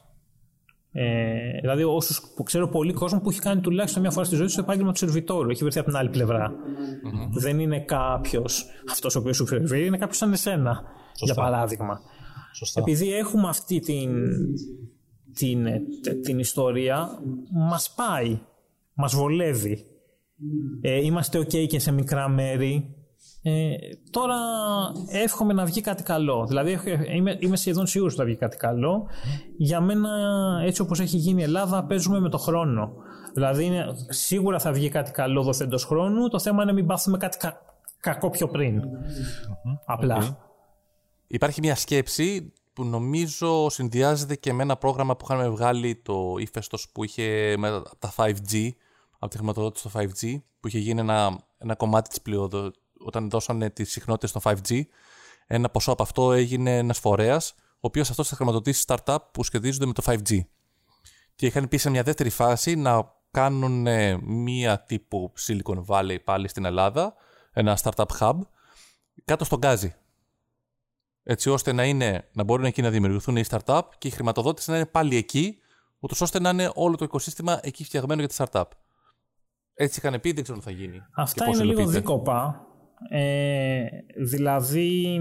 Ε, δηλαδή, όσους που ξέρω, πολύ κόσμο που έχει κάνει τουλάχιστον μια φορά στη ζωή του το επάγγελμα του σερβιτόρου, έχει βρεθεί από την άλλη πλευρά. Mm-hmm. Δεν είναι κάποιος αυτός ο οποίος σου φέρει, είναι κάποιος σαν εσένα. Σωστά. Για παράδειγμα. Σωστά. Επειδή έχουμε αυτή την, την, την ιστορία, μας πάει, μας βολεύει. Ε, είμαστε ok και σε μικρά μέρη. Ε, τώρα εύχομαι να βγει κάτι καλό. Δηλαδή είμαι, είμαι σχεδόν σίγουρος ότι θα βγει κάτι καλό. Για μένα, έτσι όπως έχει γίνει η Ελλάδα, παίζουμε με το χρόνο. Δηλαδή είναι, σίγουρα θα βγει κάτι καλό δοθέντος χρόνου. Το θέμα είναι μην πάθουμε κάτι κα, κακό πιο πριν. Mm-hmm. Απλά. Okay. Υπάρχει μια σκέψη που νομίζω συνδυάζεται και με ένα πρόγραμμα που είχαμε βγάλει, το ύφεστος που είχε με, από τα φάιβ τζι, από τη χρηματοδότηση στο φάιβ τζι, που είχε γίνει ένα, ένα κομμάτι της πλειοδοσίας. Όταν δώσανε τις συχνότητες στο φάιβ τζι, ένα ποσό από αυτό έγινε ένας φορέας, ο οποίος αυτός θα χρηματοδοτήσει startup που σχετίζονται με το φάιβ τζι. Και είχαν πει σε μια δεύτερη φάση να κάνουν μία τύπου Silicon Valley πάλι στην Ελλάδα, ένα startup hub, κάτω στον Γκάζι. Έτσι ώστε να, είναι, να μπορούν εκεί να δημιουργηθούν οι startup και η χρηματοδότηση να είναι πάλι εκεί, ούτως ώστε να είναι όλο το οικοσύστημα εκεί φτιαγμένο για τη startup. Έτσι είχαν πει, δεν ξέρω αν θα γίνει. Αυτά είναι λίγο δίκοπα. Ε, δηλαδή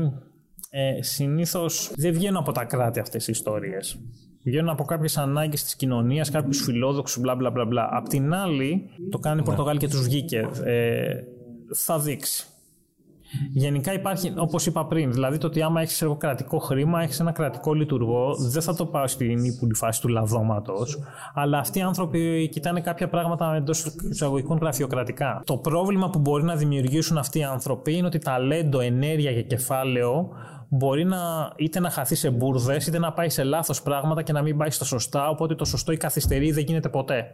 ε, συνήθως δεν βγαίνουν από τα κράτη αυτές οι ιστορίες. Βγαίνουν από κάποιες ανάγκες της κοινωνίας, κάποιους φιλόδοξους, μπλα μπλα μπλα μπλα. Απ' την άλλη το κάνει η Πορτογάλη και τους βγήκε. ε, Θα δείξει. Γενικά υπάρχει, όπως είπα πριν, δηλαδή το ότι άμα έχεις εγώ κρατικό χρήμα, έχεις ένα κρατικό λειτουργό, δεν θα το πάω στην ύπουλη φάση του λαδώματος, αλλά αυτοί οι άνθρωποι κοιτάνε κάποια πράγματα εντός εισαγωγικών γραφειοκρατικά. Το πρόβλημα που μπορεί να δημιουργήσουν αυτοί οι άνθρωποι είναι ότι ταλέντο, ενέργεια και κεφάλαιο μπορεί να, είτε να χαθεί σε μπουρδες, είτε να πάει σε λάθος πράγματα και να μην πάει στα σωστά, οπότε το σωστό ή καθυστερεί δεν γίνεται ποτέ.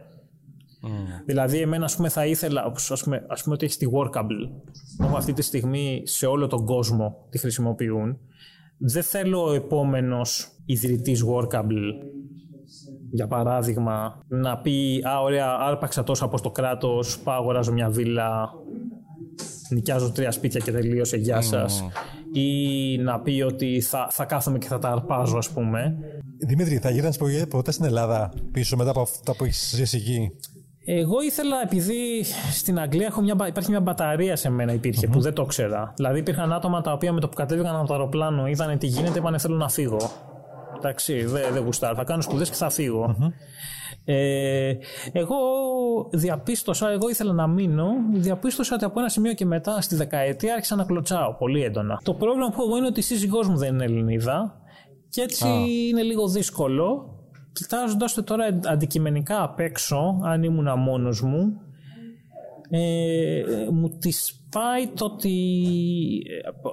Mm. Δηλαδή, εμένα ας πούμε, θα ήθελα, ας πούμε, ας πούμε ότι έχει τη Workable, που αυτή τη στιγμή σε όλο τον κόσμο τη χρησιμοποιούν. Δεν θέλω ο επόμενος ιδρυτής Workable, για παράδειγμα, να πει «Α, ωραία, άρπαξα τόσο από το κράτος, πάω αγοράζω μια βίλα, νοικιάζω τρία σπίτια και τελείωσε, γεια σας». Mm. Ή να πει ότι θα, θα κάθομαι και θα τα αρπάζω, ας πούμε. Δημήτρη, θα γύρνας ποτέ στην Ελλάδα πίσω μετά από αυτά που έχεις ζήσει εκεί? Εγώ ήθελα, επειδή στην Αγγλία έχω μια, υπάρχει μια μπαταρία σε μένα, υπήρχε, mm-hmm. που δεν το ξέρα. Δηλαδή υπήρχαν άτομα τα οποία με το που κατέβηκαν από το αεροπλάνο είδανε τι γίνεται, είπανε θέλω να φύγω. Εντάξει, δεν δε γουστάρω, θα κάνω σπουδές και θα φύγω. Mm-hmm. Ε, εγώ διαπίστωσα, εγώ ήθελα να μείνω, διαπίστωσα ότι από ένα σημείο και μετά στη δεκαετία άρχισα να κλωτσάω πολύ έντονα. Το πρόβλημα που έχω είναι ότι η σύζυγός μου δεν είναι Ελληνίδα και έτσι ah. είναι λίγο δύσκολο. Κοιτάζοντας το τώρα αντικειμενικά απ' έξω, αν ήμουνα μόνος μου, ε, μου τη σπάει το ότι,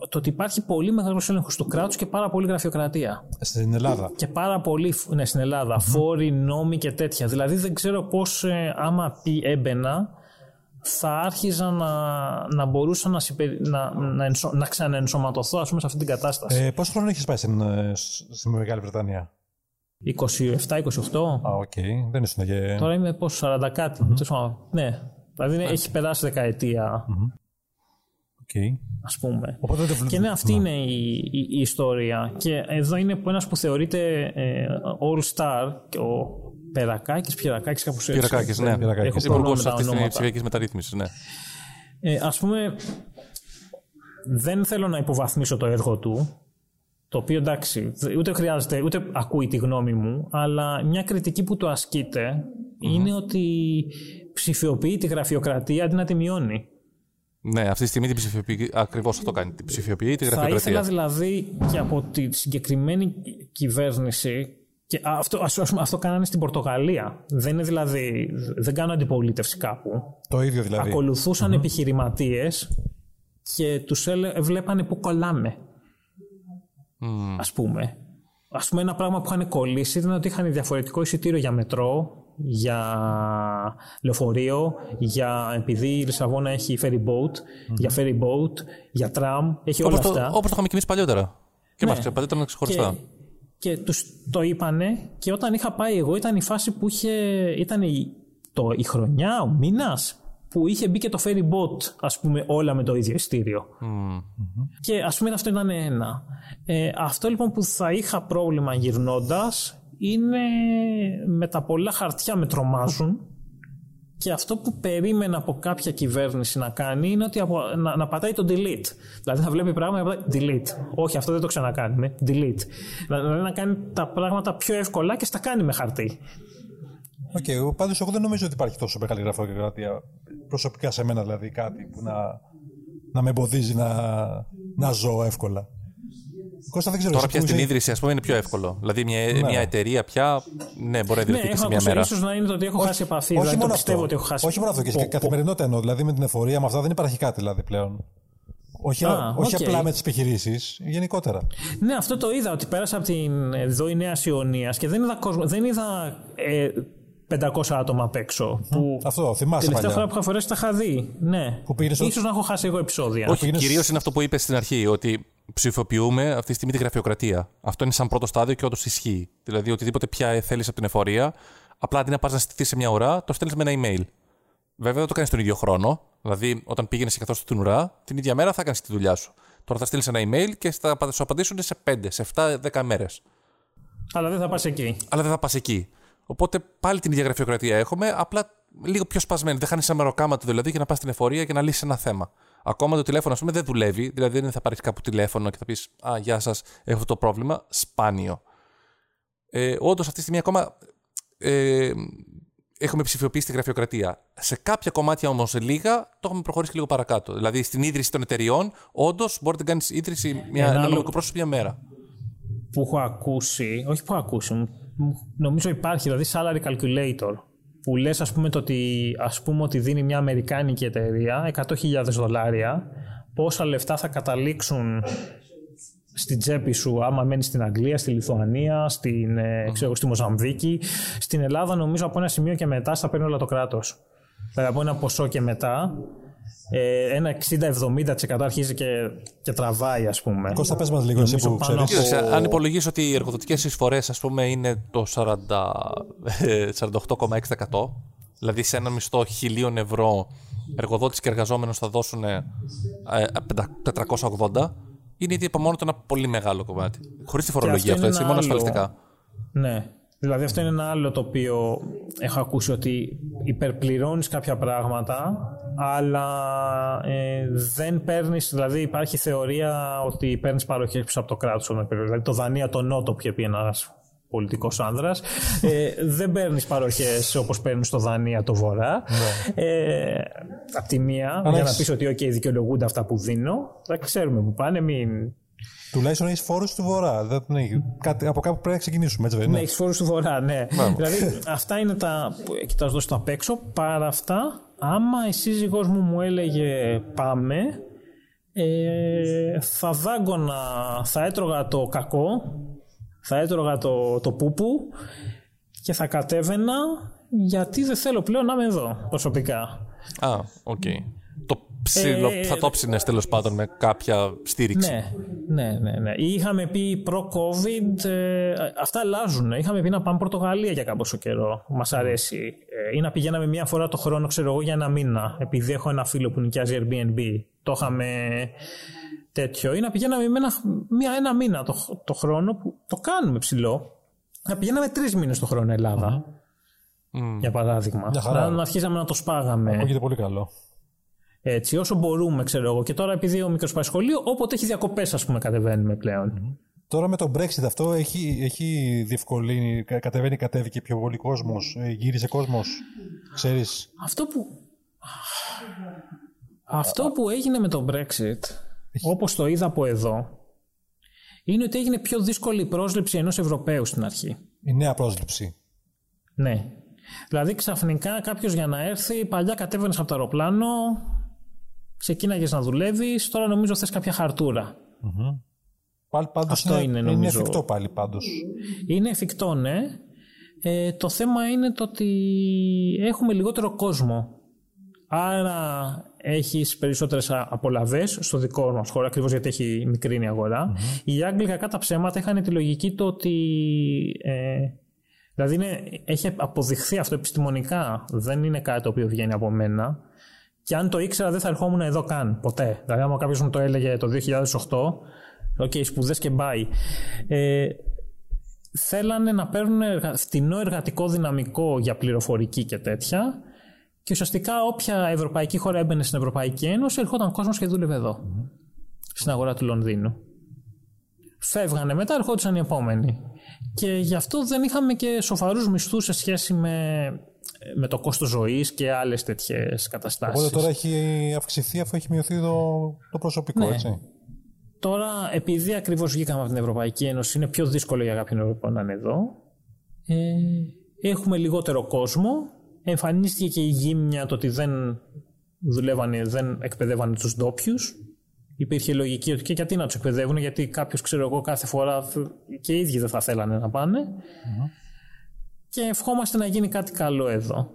το ότι υπάρχει πολύ μεγάλος έλεγχος του κράτους και πάρα πολύ γραφειοκρατία. Στην Ελλάδα. Και πάρα πολύ, ναι, στην Ελλάδα. Mm-hmm. Φόροι, νόμοι και τέτοια. Δηλαδή δεν ξέρω πώς ε, άμα πει έμπαινα, θα άρχιζα να, να μπορούσα να, συμπερι... να, να, ενσω... να ξαναενσωματωθώ, ας πούμε, σε αυτή την κατάσταση. Ε, πόσο χρόνο έχεις πάει στην, στην Μεγάλη Βρετανία? είκοσι επτά είκοσι οκτώ. Α, οκ. Okay. Δεν ήσουν και... Τώρα είμαι πόσο, σαράντα κάτι. Mm-hmm. Ναι. Δηλαδή okay. Έχει περάσει δεκαετία. Mm-hmm. Okay. Ας πούμε. Οπότε, και ναι, αυτή yeah. είναι η, η, η ιστορία. Και εδώ είναι ένας που θεωρείται ε, all-star, ο Περακάκης, Πιερρακάκης, κάπως έτσι. Πιερρακάκης, ναι. Πιερρακάκης. Υπουργός αυτής της ψηφιακής μεταρρύθμισης, ναι. Ε, ας πούμε, δεν θέλω να υποβαθμίσω το έργο του, το οποίο εντάξει, ούτε χρειάζεται, ούτε ακούει τη γνώμη μου, αλλά μια κριτική που του ασκείται mm-hmm. είναι ότι ψηφιοποιεί τη γραφειοκρατία αντί να τη μειώνει. Ναι, αυτή τη στιγμή την ψηφιοποιεί, ακριβώς αυτό κάνει. Την ψηφιοποιεί τη γραφειοκρατία. Θα ήθελα δηλαδή και από τη συγκεκριμένη κυβέρνηση. Και αυτό, ας πούμε, αυτό κάνανε στην Πορτογαλία. Δεν είναι δηλαδή. Δεν κάνουν αντιπολίτευση κάπου. Το ίδιο δηλαδή. Ακολουθούσαν mm-hmm. επιχειρηματίες και τους έλε, βλέπανε πού κολλάμε. Mm. Ας πούμε. Ας πούμε, ένα πράγμα που είχαν κολλήσει ήταν ότι είχαν διαφορετικό εισιτήριο για μετρό, για λεωφορείο, για, επειδή η Λισαβόνα έχει ferry boat, mm-hmm. για ferry boat, για τραμ. Έχει όπως όλα το, αυτά. Όπως το είχαμε κι εμείς παλιότερα. Και ναι. Μας παλιότερα ξεχωριστά. Και... Και τους το είπανε, και όταν είχα πάει εγώ, ήταν η φάση που είχε. Ήταν η, το, η χρονιά, ο μήνας που είχε μπει και το ferry boat, ας πούμε, όλα με το ίδιο ειστήριο. Mm-hmm. Και ας πούμε αυτό ήταν ένα. Ε, αυτό λοιπόν που θα είχα πρόβλημα γυρνώντας είναι με τα πολλά χαρτιά με τρομάζουν. Και αυτό που περίμενα από κάποια κυβέρνηση να κάνει είναι ότι από, να, να πατάει το delete. Δηλαδή θα βλέπει πράγματα να πατάει delete. Όχι, αυτό δεν το ξανακάνουμε. Delete. Δηλαδή να κάνει τα πράγματα πιο εύκολα και στα κάνει με χαρτί. Οκ. Okay, πάντως εγώ δεν νομίζω ότι υπάρχει τόσο μεγάλη γραφειοκρατία. Προσωπικά σε μένα δηλαδή κάτι που να, να με εμποδίζει να, να ζω εύκολα. Κώστα, δεν ξέρω. Τώρα πια στην ίδρυση, ας πούμε, είναι πιο εύκολο. Δηλαδή, μια, ναι. μια εταιρεία πια ναι, μπορεί να ιδρυθεί ναι, σε μια μέρα. Ίσως να είναι το ότι έχω όχι, χάσει επαφή. Όχι, δηλαδή, μόνο αυτό. Ότι έχω χάσει... όχι μόνο αυτό. Και στην καθημερινότητα εννοώ. Δηλαδή, με την εφορία, με αυτά δεν υπάρχει κάτι δηλαδή, πλέον. Όχι, Α, α, όχι okay. απλά με τις επιχειρήσεις, γενικότερα. Ναι, αυτό το είδα. Ότι πέρασα από την εδώ η Νέα Ιωνία και δεν είδα, κόσμο, δεν είδα ε, πεντακόσια άτομα απ' έξω. Που αυτό, θυμάσαι. Την τελευταία φορά που είχα φορέσει τα είχα δει. Ναι. Ίσως να έχω χάσει εγώ επεισόδια. Όχι, κυρίως είναι αυτό που είπε στην αρχή, ότι ψηφιοποιούμε αυτή τη στιγμή τη γραφειοκρατία. Αυτό είναι σαν πρώτο στάδιο και όντως ισχύει. Δηλαδή, οτιδήποτε πια θέλεις από την εφορία, απλά αντί να πας να συστηθείς σε μια ουρά, το στέλνεις με ένα email. Βέβαια, δεν το κάνεις τον ίδιο χρόνο. Δηλαδή, όταν πήγαινες καθώς στην ουρά, την ίδια μέρα θα κάνεις τη δουλειά σου. Τώρα θα στείλεις ένα email και θα σου απαντήσουν σε πέντε, σε εφτά, δέκα μέρες. Αλλά δεν θα πας εκεί. Αλλά δεν θα πας εκεί. Οπότε πάλι την ίδια γραφειοκρατία έχουμε, απλά λίγο πιο σπασμένη. Δεν χάνεις ένα μεροκάματο δηλαδή για να πας στην εφορία και να λύσεις ένα θέμα. Ακόμα το τηλέφωνο, ας πούμε, δεν δουλεύει. Δηλαδή, δεν θα πάρεις κάπου τηλέφωνο και θα πεις «Α, γεια σας, έχω αυτό το πρόβλημα». Σπάνιο. Ε, όντως, αυτή τη στιγμή ακόμα ε, έχουμε ψηφιοποιήσει τη γραφειοκρατία. Σε κάποια κομμάτια όμως, λίγα, το έχουμε προχωρήσει και λίγο παρακάτω. Δηλαδή, στην ίδρυση των εταιριών, όντως, μπορείτε να κάνεις ίδρυση μια, ένα, ένα λόγο πρόσωπο μια μέρα. Που έχω ακούσει, όχι που έχω ακούσει, νομίζω υπάρχει, δηλαδή, salary calculator. Που λες, ας πούμε, το ότι, ας πούμε ότι δίνει μια αμερικάνικη εταιρεία εκατό χιλιάδες δολάρια, πόσα λεφτά θα καταλήξουν στην τσέπη σου άμα μένεις στην Αγγλία, στη Λιθουανία, στην, ε, ξέρω, στη Μοζαμβίκη. Στην Ελλάδα νομίζω από ένα σημείο και μετά στα παίρνει όλο το κράτος. Δηλαδή από ένα ποσό και μετά, ε, ένα εξήντα με εβδομήντα τοις εκατό αρχίζει και, και τραβάει, ας πούμε. Κώστα, πες μας λίγο εσύ που ξέρεις. Από... Αν υπολογίσεις ότι οι εργοδοτικές εισφορές, ας πούμε, είναι το σαράντα οκτώ κόμμα έξι τοις εκατό, δηλαδή σε ένα μισθό χιλίων ευρώ εργοδότης και εργαζόμενος θα δώσουν ε, πεντακόσια ογδόντα, είναι ήδη από μόνο το ένα πολύ μεγάλο κομμάτι. Χωρίς τη φορολογία αυτό, έτσι, μόνο ασφαλιστικά. Ναι. Δηλαδή αυτό είναι ένα άλλο το οποίο έχω ακούσει, ότι υπερπληρώνεις κάποια πράγματα αλλά ε, δεν παίρνεις, δηλαδή υπάρχει θεωρία ότι παίρνεις παροχές πίσω από το κράτος. Δηλαδή το Δανία, το Νότο που είχε πει ένας πολιτικός άνδρας, ε, δεν παίρνεις παροχές όπως παίρνεις το Δανία, το Βορρά. ε, απ' τη μία, για να πεις ότι okay, δικαιολογούνται αυτά που δίνω, θα ξέρουμε που πάνε, μην... Τουλάχιστον έχει φόρους του Βορρά. Δεν, ναι, κάτι, από κάπου πρέπει να ξεκινήσουμε, έτσι βέβαια. Ναι, έχει φόρους του Βορρά, ναι. Δηλαδή, αυτά είναι τα. Κοιτάζω δώσω απ' έξω. Παρά αυτά, άμα η σύζυγός μου μου έλεγε πάμε, ε, θα δάγκωνα, θα έτρωγα το κακό, θα έτρωγα το, το πούπου και θα κατέβαινα, γιατί δεν θέλω πλέον να είμαι εδώ προσωπικά. Α, οκ. Okay. Ψιλο, ε, θα το ψήνες τέλος πάντων με κάποια στήριξη. Ναι, ναι, ναι, ναι. Είχαμε πει προ-COVID, ε, αυτά αλλάζουν. Είχαμε πει να πάμε Πορτογαλία για κάποιο καιρό. Μας αρέσει. Ε, ή να πηγαίναμε μία φορά το χρόνο, ξέρω εγώ, για ένα μήνα. Επειδή έχω ένα φίλο που νοικιάζει Airbnb, το είχαμε τέτοιο. Ή να πηγαίναμε με ένα, μία, ένα μήνα το, το χρόνο, που το κάνουμε ψηλό. Να πηγαίναμε τρεις μήνες το χρόνο Ελλάδα. Mm. Για παράδειγμα. Να, να αρχίσαμε να το σπάγαμε. Ακούγεται πολύ καλό. Έτσι, όσο μπορούμε, ξέρω εγώ. Και τώρα, επειδή ο μικρός πάει σχολείο, όποτε έχει διακοπές, ας πούμε, κατεβαίνουμε πλέον. Τώρα με το Brexit αυτό έχει, έχει διευκολύνει, κατεβαίνει, κατέβηκε πιο πολύ κόσμος, γύρισε κόσμος, ξέρεις. Αυτό που, αυτό που έγινε με το Brexit, έχει... όπως το είδα από εδώ, είναι ότι έγινε πιο δύσκολη η πρόσληψη ενός Ευρωπαίου στην αρχή. Η νέα πρόσληψη. Ναι. Δηλαδή, ξαφνικά κάποιος για να έρθει, παλιά κατέβαινες από το αεροπλάνο. Ξεκίναγες να δουλεύεις, τώρα νομίζω θες κάποια χαρτούρα. Mm-hmm. Πάλι, πάντως, αυτό είναι, είναι, είναι εφικτό πάλι πάντως. Είναι εφικτό, ναι. Ε, το θέμα είναι το ότι έχουμε λιγότερο κόσμο. Άρα έχεις περισσότερες απολαβές στο δικό μας χώρο, ακριβώς γιατί έχει μικρή η αγορά. Mm-hmm. Οι Άγγλοι, κακά τα ψέματα, είχαν τη λογική το ότι... Ε, δηλαδή είναι, έχει αποδειχθεί αυτό επιστημονικά. Δεν είναι κάτι το οποίο βγαίνει από μένα. Και αν το ήξερα, δεν θα ερχόμουν εδώ καν, ποτέ. Δηλαδή, άμα κάποιος μου το έλεγε το δύο χιλιάδες οκτώ, οκ, okay, σπουδές και μπάει. Ε, θέλανε να παίρνουν εργα... φτηνό εργατικό δυναμικό για πληροφορική και τέτοια, και ουσιαστικά όποια ευρωπαϊκή χώρα έμπαινε στην Ευρωπαϊκή Ένωση, ερχόταν κόσμος και δούλευε εδώ, mm. στην αγορά του Λονδίνου. Φεύγανε μετά, ερχόντουσαν οι επόμενοι. Και γι' αυτό δεν είχαμε και σοβαρούς μισθούς σε σχέση με... με το κόστος ζωής και άλλες τέτοιες καταστάσεις. Οπότε τώρα έχει αυξηθεί αφού έχει μειωθεί το, το προσωπικό, ναι. έτσι. Τώρα, επειδή ακριβώς βγήκαμε από την Ευρωπαϊκή Ένωση, είναι πιο δύσκολο για κάποιον Ευρωπαίο να είναι εδώ. Ε, έχουμε λιγότερο κόσμο. Εμφανίστηκε και η γύμνια το ότι δεν δουλεύανε, δεν εκπαιδεύανε τους ντόπιους. Υπήρχε λογική ότι και γιατί να τους εκπαιδεύουν, γιατί κάποιος, ξέρω εγώ, κάθε φορά και οι ίδιοι δεν θα θέλανε να πάνε. Mm-hmm. Και ευχόμαστε να γίνει κάτι καλό εδώ.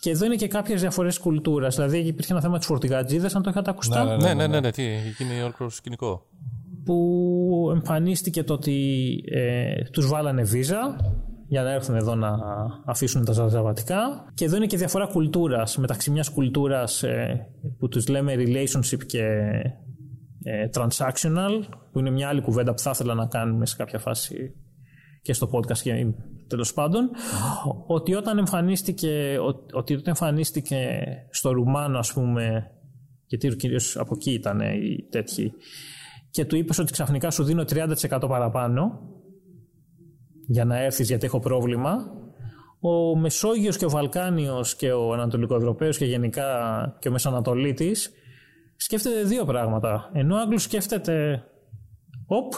Και εδώ είναι και κάποιες διαφορές κουλτούρας. Δηλαδή υπήρχε ένα θέμα της φορτηγατζίδας, αν το είχατε ακουστά. Ναι, ναι, ναι, ναι, ναι. Τι, γίνει όλο σκηνικό. Που εμφανίστηκε το ότι ε, τους βάλανε βίζα για να έρθουν εδώ να αφήσουν τα ζαβατικά. Και εδώ είναι και διαφορά κουλτούρας μεταξύ μιας κουλτούρας ε, που τους λέμε relationship και ε, transactional, που είναι μια άλλη κουβέντα που θα ήθελα να κάνουμε σε κάποια φάση και στο podcast και τέλος πάντων, ότι όταν εμφανίστηκε, ότι όταν εμφανίστηκε στο Ρουμάνο, ας πούμε, γιατί κυρίως από εκεί ήταν οι τέτοιοι, και του είπες ότι ξαφνικά σου δίνω τριάντα τοις εκατό παραπάνω για να έρθεις γιατί έχω πρόβλημα, ο Μεσόγειος και ο Βαλκάνιος και ο Ανατολικοευρωπαίος και γενικά και ο Μεσανατολίτης σκέφτεται δύο πράγματα. Ενώ ο Άγγλος σκέφτεται «Οπ,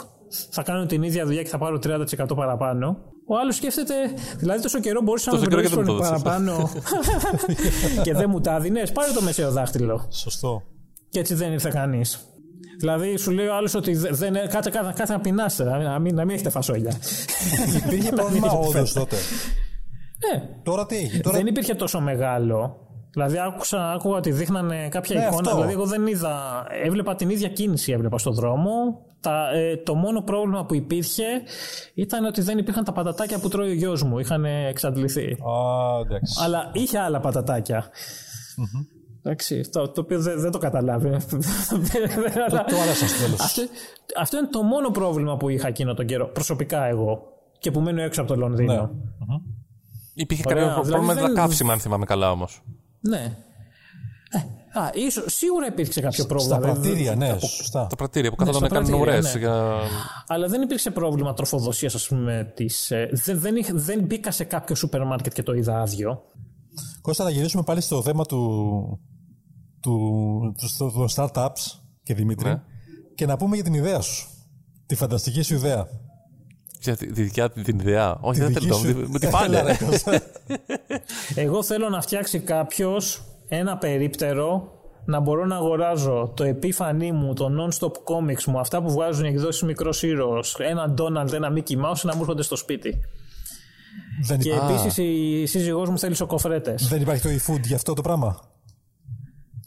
θα κάνω την ίδια δουλειά και θα πάρω τριάντα τοις εκατό παραπάνω». Ο άλλος σκέφτεται, δηλαδή τόσο καιρό μπορούσα να βρω παραπάνω και δεν μου τα έδινες, πάρε το μεσαίο δάχτυλο. Σωστό. Και έτσι δεν ήρθε κανείς. Δηλαδή σου λέει ο άλλος ότι δεν, κάτσε, κάτσε, κάτσε να πεινάστε, να μην, να μην έχετε φασόλια. Υπήρχε πρόβλημα όντως τότε. Ναι. Τώρα τι έχει. Τώρα... Δεν υπήρχε τόσο μεγάλο. Δηλαδή άκουσα, άκουγα ότι δείχνανε κάποια ναι, εικόνα. Αυτό. Δηλαδή εγώ δεν είδα, έβλεπα την ίδια κίνηση, έβλεπα στον δρόμο. Τα, ε, το μόνο πρόβλημα που υπήρχε ήταν ότι δεν υπήρχαν τα πατατάκια που τρώει ο γιος μου. Είχαν εξαντληθεί. Oh, yes. Αλλά είχε άλλα πατατάκια. Mm-hmm. Εντάξει, το, το οποίο δεν, δεν το καταλάβει. Αλλά... το άλλασα στο τέλος. Αυτό, αυτό είναι το μόνο πρόβλημα που είχα εκείνο τον καιρό. Προσωπικά εγώ. Και που μένω έξω από το Λονδίνο. Ναι. Mm-hmm. Υπήρχε κανένα πρόβλημα με τα καύσιμα, αν θυμάμαι καλά όμως. Ναι. Ε. Α, ίσως, σίγουρα υπήρξε κάποιο πρόβλημα. Στα πρατήρια, ναι. Σωστά. Τα πρατήρια που κάθονταν να κάνουν ουρές. Ναι. Για... Αλλά δεν υπήρξε πρόβλημα τροφοδοσίας, ας πούμε. Της, δεν, δεν, δεν μπήκα σε κάποιο σούπερ μάρκετ και το είδα άδειο. Κώστα, να γυρίσουμε πάλι στο θέμα του, του, του, του startups και Δημήτρη, ναι. Και να πούμε για την ιδέα σου. Τη φανταστική σου ιδέα. Ξέρετε, τη δικιά την ιδέα. Όχι, δεν θέλω. Με την πάλη. Εγώ θέλω να φτιάξει κάποιος ένα περίπτερο να μπορώ να αγοράζω το επίφανή μου, το non-stop comics μου, αυτά που βγάζουν οι εκδόσεις Μικρός Ήρωος, ένα Ντόναλντ, ένα Mickey Mouse, να μου έρχονται στο σπίτι. Δεν και υπάρχει... επίσης η σύζυγός μου θέλει σοκοφρέτες. Δεν υπάρχει το e-food για αυτό το πράγμα.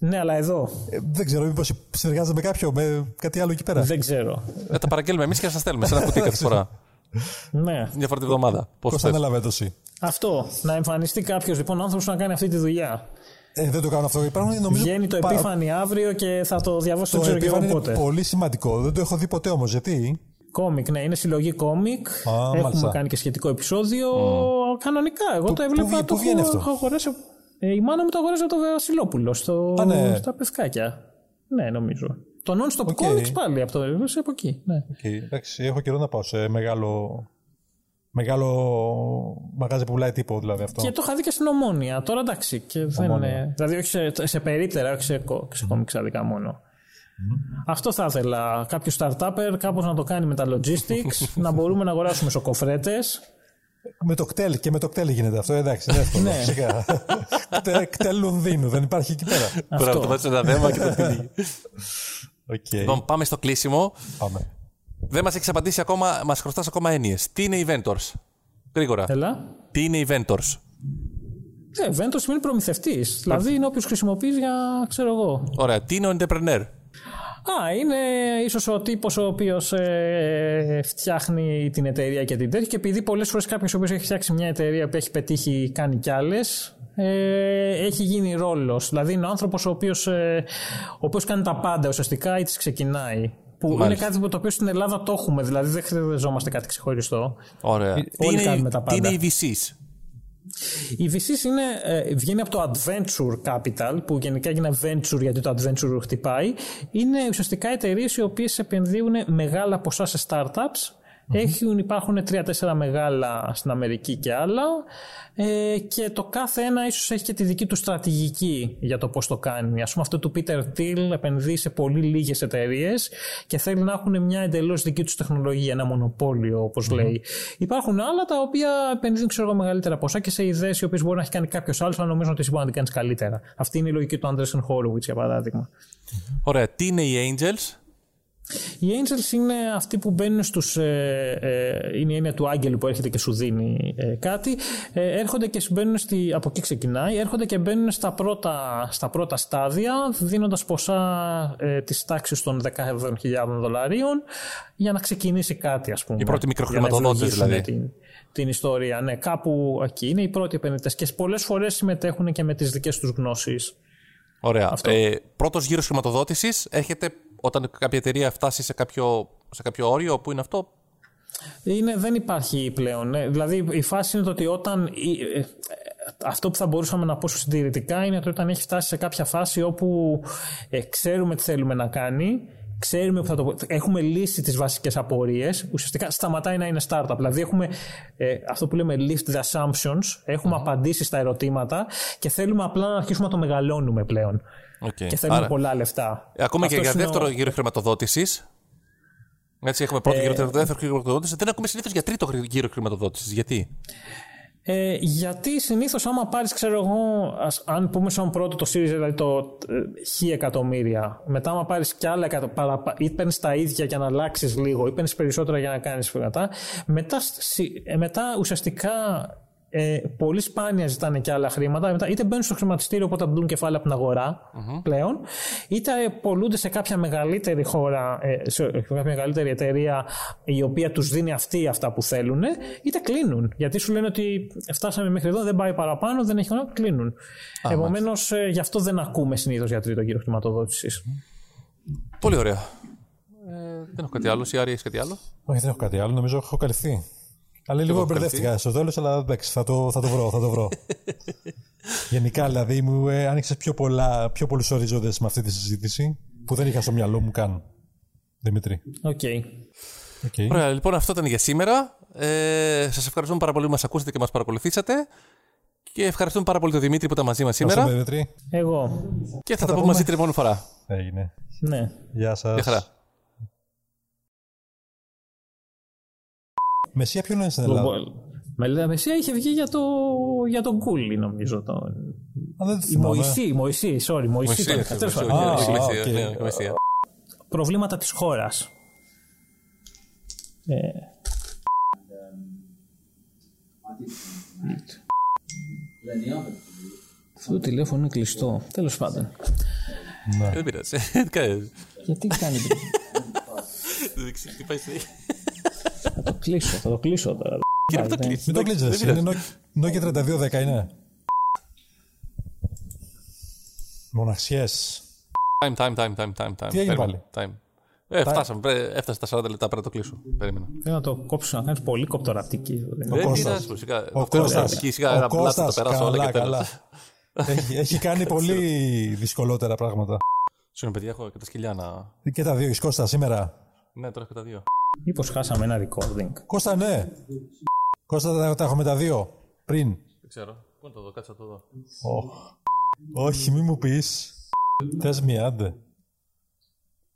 Ναι, αλλά εδώ. Ε, δεν ξέρω, μήπως συνεργάζεται με κάποιο, με κάτι άλλο εκεί πέρα. Δεν ξέρω. Ε, τα παραγγέλνουμε εμείς και θα σας στέλνουμε σε ένα κουτί κάθε φορά. Ναι. Μια φορά την εβδομάδα. Πώς ανέλαβε το εσύ. Αυτό. Να εμφανιστεί κάποιος λοιπόν άνθρωπος να κάνει αυτή τη δουλειά. Ε, δεν το κάνω αυτό. Υπάρχουν, νομίζω, βγαίνει το πα... επίφανη αύριο και θα το διαβάσω. Το επίφανη είναι πότε. Πολύ σημαντικό. Δεν το έχω δει ποτέ όμως. Γιατί. Κόμικ, ναι, είναι συλλογή κόμικ. Έχουμε μάλιστα. κάνει και σχετικό επεισόδιο. Mm. Κανονικά. Εγώ που, το έβλεπα. Πού, το πού έχω, έχω αγοράσει. Ε, η μάνα μου το αγοράζει από το Βασιλόπουλο. Στο... Α, ναι. Στα Πευκάκια. Ναι, νομίζω. Το non-stop okay. comics πάλι από το Βασιλόπουλο. Από εκεί. Ναι. Okay. Εντάξει, έχω καιρό να πάω σε μεγάλο. Μεγάλο μαγάζι που πουλάει τύπο, δηλαδή αυτό. Και το είχα δει και στην Ομόνια. Τώρα εντάξει. Και δεν είναι... Δηλαδή, όχι σε, σε περίπτερα, όχι σε κομιξάδικα μόνο. Mm. Αυτό θα ήθελα. Κάποιο startupper κάπως να το κάνει με τα logistics, να μπορούμε να αγοράσουμε σοκοφρέτες. Με το κτέλ και με το κτέλ γίνεται αυτό. Εντάξει, εύκολο. Φυσικά. Κτέλ Λονδίνου, δεν υπάρχει εκεί πέρα. Μπράβο, το βάζει ένα δέμα και το φύγει. Λοιπόν, πάμε στο κλείσιμο. Πάμε. Δεν μας έχεις απαντήσει ακόμα, μας χρωστάς ακόμα έννοιες. Τι είναι οι Ventors, γρήγορα. Έλα. Τι είναι οι Ventors. Ναι, yeah, Ventors σημαίνει προμηθευτής. Δηλαδή είναι όποιος χρησιμοποιείς για, ξέρω εγώ. Ωραία, τι είναι ο entrepreneur. Α, είναι ίσως ο τύπος ο οποίος ε, φτιάχνει την εταιρεία και την τέτοια. Και επειδή πολλές φορές κάποιος ο οποίος έχει φτιάξει μια εταιρεία που έχει πετύχει, κάνει κι άλλες, ε, έχει γίνει ρόλος. Δηλαδή είναι ο άνθρωπος ο οποίος, ε, ο οποίος κάνει τα πάντα ουσιαστικά ή τις ξεκινάει. Που μάλιστα. είναι κάτι που το οποίο στην Ελλάδα το έχουμε, δηλαδή δεν χρειαζόμαστε κάτι ξεχωριστό. Ωραία. Τι είναι, τι είναι οι βι σις. Οι βι σις είναι, ε, βγαίνει από το adventure capital, που γενικά γίνεται venture γιατί το adventure χτυπάει. Είναι ουσιαστικά εταιρείες οι οποίες επενδύουν μεγάλα ποσά σε startups. Έχουν, υπάρχουν τρία τέσσερα μεγάλα στην Αμερική και άλλα, ε, και το κάθε ένα ίσως έχει και τη δική του στρατηγική για το πώς το κάνει. Ας πούμε αυτό του Peter Thiel επενδύει σε πολύ λίγες εταιρείες και θέλει να έχουν μια εντελώς δική τους τεχνολογία, ένα μονοπόλιο όπως mm-hmm. λέει. Υπάρχουν άλλα τα οποία επενδύουν ξέρω, μεγαλύτερα ποσά και σε ιδέες οι οποίες μπορεί να έχει κάνει κάποιος άλλος, αλλά νομίζω ότι εσύ μπορεί να την κάνεις καλύτερα. Αυτή είναι η λογική του Andreessen Horowitz για παράδειγμα. Ωραία, τι είναι οι Angels? Οι Angels είναι αυτοί που μπαίνουν στους. Ε, ε, είναι η έννοια του άγγελου που έρχεται και σου δίνει ε, κάτι. Ε, έρχονται και μπαίνουν. Στη, από εκεί ξεκινάει. Έρχονται και μπαίνουν στα πρώτα, στα πρώτα στάδια, δίνοντας ποσά ε, της τάξης των δεκαεπτά χιλιάδες δολαρίων για να ξεκινήσει κάτι, ας πούμε. Οι πρώτοι μικροχρηματοδότες δηλαδή. Την, την ιστορία. Ναι, κάπου εκεί είναι οι πρώτοι επενδυτές. Και πολλές φορές συμμετέχουν και με τις δικές τους γνώσεις. Ωραία. Ε, πρώτος γύρος χρηματοδότησης έρχεται. Όταν κάποια εταιρεία φτάσει σε κάποιο, σε κάποιο όριο, που είναι αυτό. Είναι, δεν υπάρχει πλέον. Δηλαδή η φάση είναι το ότι όταν. Αυτό που θα μπορούσαμε να πω συντηρητικά είναι ότι όταν έχει φτάσει σε κάποια φάση όπου ε, ξέρουμε τι θέλουμε να κάνει, ξέρουμε που θα το. Έχουμε λύσει τις βασικές απορίες, ουσιαστικά σταματάει να είναι startup. Δηλαδή έχουμε ε, αυτό που λέμε lift the assumptions, έχουμε mm. απαντήσει στα ερωτήματα και θέλουμε απλά να αρχίσουμε να το μεγαλώνουμε πλέον. Okay. Και θέλουμε άρα, πολλά λεφτά. Ακόμα αυτό και για δεύτερο ο... γύρο χρηματοδότησης. Έτσι, έχουμε πρώτο ε... γύρο, δεύτερο γύρο χρηματοδότησης. Δεν έχουμε συνήθως για τρίτο γύρο χρηματοδότησης. Γιατί? Ε, γιατί συνήθως άμα πάρεις, ξέρω εγώ, ας, αν πούμε σαν πρώτο το series, δηλαδή το χι ε, εκατομμύρια, μετά άμα πάρεις κι άλλα εκατομμύρια, ή παίρνεις τα ίδια για να αλλάξεις λίγο, ή παίρνεις περισσότερα για να κάνεις πράγματα, μετά, ε, μετά ουσιαστικά. Ε, πολύ σπάνια ζητάνε και άλλα χρήματα. Μετά, είτε μπαίνουν στο χρηματιστήριο, οπότε μπουν κεφάλαια από την αγορά mm-hmm. πλέον, είτε πολλούνται σε κάποια μεγαλύτερη χώρα, ε, σε κάποια μεγαλύτερη εταιρεία η οποία τους δίνει αυτοί αυτά που θέλουν, είτε κλείνουν. Γιατί σου λένε ότι φτάσαμε μέχρι εδώ, δεν πάει παραπάνω, δεν έχει χρόνο, κλείνουν. Ah, επομένως, ε, γι' αυτό δεν ακούμε συνήθως για τρίτο γύρο χρηματοδότησης. Πολύ ωραία. Ε, δεν έχω κάτι άλλο. Η Άρη, έχεις κάτι άλλο? Όχι, δεν έχω κάτι άλλο. Νομίζω έχω καλυφθεί. Αλλά λίγο μπερδεύτηκα στο τέλος, αλλά εντάξει, θα το, θα το βρω, θα το βρω. Γενικά, δηλαδή, μου ε, άνοιξες πιο, πιο πολλούς οριζόντες με αυτή τη συζήτηση που δεν είχα στο μυαλό μου καν, Δημήτρη. Οκ. Okay. Okay. Ωραία, λοιπόν, αυτό ήταν για σήμερα. Ε, σας ευχαριστούμε πάρα πολύ που μας ακούσατε και μας παρακολουθήσατε. Και ευχαριστούμε πάρα πολύ τον Δημήτρη που ήταν μαζί μας σήμερα. Δημήτρη. Εγώ. Και θα, θα τα πούμε μαζί την επόμενη φορά. Έγινε. Ναι. Γεια σας. Γεια χαρά. Μεσσία ποιον είναι στην Ελλάδα? Μελέτα Μεσσία είχε βγει για το, για τον Γκούλι, νομίζω. Το... Α, δεν θυμάμαι. Μωυσή, Μωυσή, sorry, Μωυσή. Προβλήματα της χώρας. Αυτό το τηλέφωνο είναι κλειστό. Τέλος πάντων. Δεν πειράζει. Γιατί κάνει. Θα το κλείσω, θα το κλείσω τώρα. Μην το κλείσεις, είναι Nokia τρία δύο ένα μηδέν, είναι. Μοναξιές. Time, time, time, time, time, time. Τι έγινε πάλι? Ε, φτάσαμε, έφτασε τα σαράντα λεπτά, πρέπει να το κλείσω. Περίμενα. Θέλω να το κόψω, να κάνεις πολύ κοπτοραπτική. Δεν πειράζει, φυσικά. Ο Κώστας, καλά, καλά. Έχει κάνει πολύ δυσκολότερα πράγματα. Συγγνώμη, παιδιά, έχω και τα σκυλιά να... Και τα δύο, είσαι Κώστα σήμερα. Ναι, τώρα έχω τα δύο. Μήπως χάσαμε ένα recording. Κώστα, ναι. Κώστα, τα έχουμε τα δύο πριν. Δεν ξέρω. Πού είναι το δω, κάτσα το δω. Oh. Όχι, μη μου πεις. Θες μία, άντε.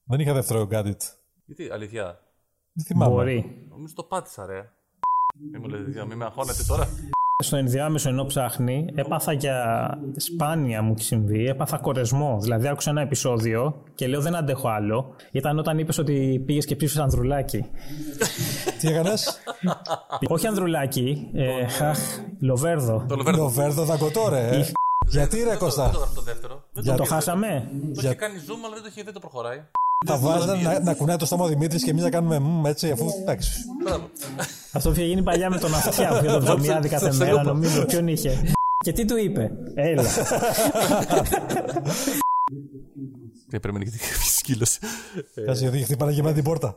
Δεν είχα δεύτερο gadget. Γιατί, αλήθεια. Δεν θυμάμαι. Μπορεί. Νομίζω το πάτησα, ρε. Μη μου λέτε, μη με αγχώνετε τώρα. Στο ενδιάμεσο, ενώ ψάχνει, έπαθα για σπάνια μου συμβεί, έπαθα κορεσμό. Δηλαδή, άκουσα ένα επεισόδιο και λέω δεν αντέχω άλλο. Ήταν όταν είπες ότι πήγες και ψήφισες Ανδρουλάκη. Τι έκανες? Όχι Ανδρουλάκη, χαχ, Λοβέρδο. Λοβέρδο δαγκωτό, ρε. Γιατί ρε Κώστα? Το χάσαμε. Το είχε κάνει zoom, αλλά δεν το προχωράει. Θα βάζαν να, να κουνάει το στόμα ο Δημήτρης και εμείς να κάνουμε μ, έτσι, αφού εντάξει. Αυτό είχε γίνει παλιά με τον Αυτιά, που είχε τον Βαμιάδη κάθε μέρα, νομίζω. Ποιον είχε. Και τι του είπε. Έλα. Και πρέπει να είναι και τη σκύλωση. Κάτσε, γιατί χτύπανε και εμένα την πόρτα.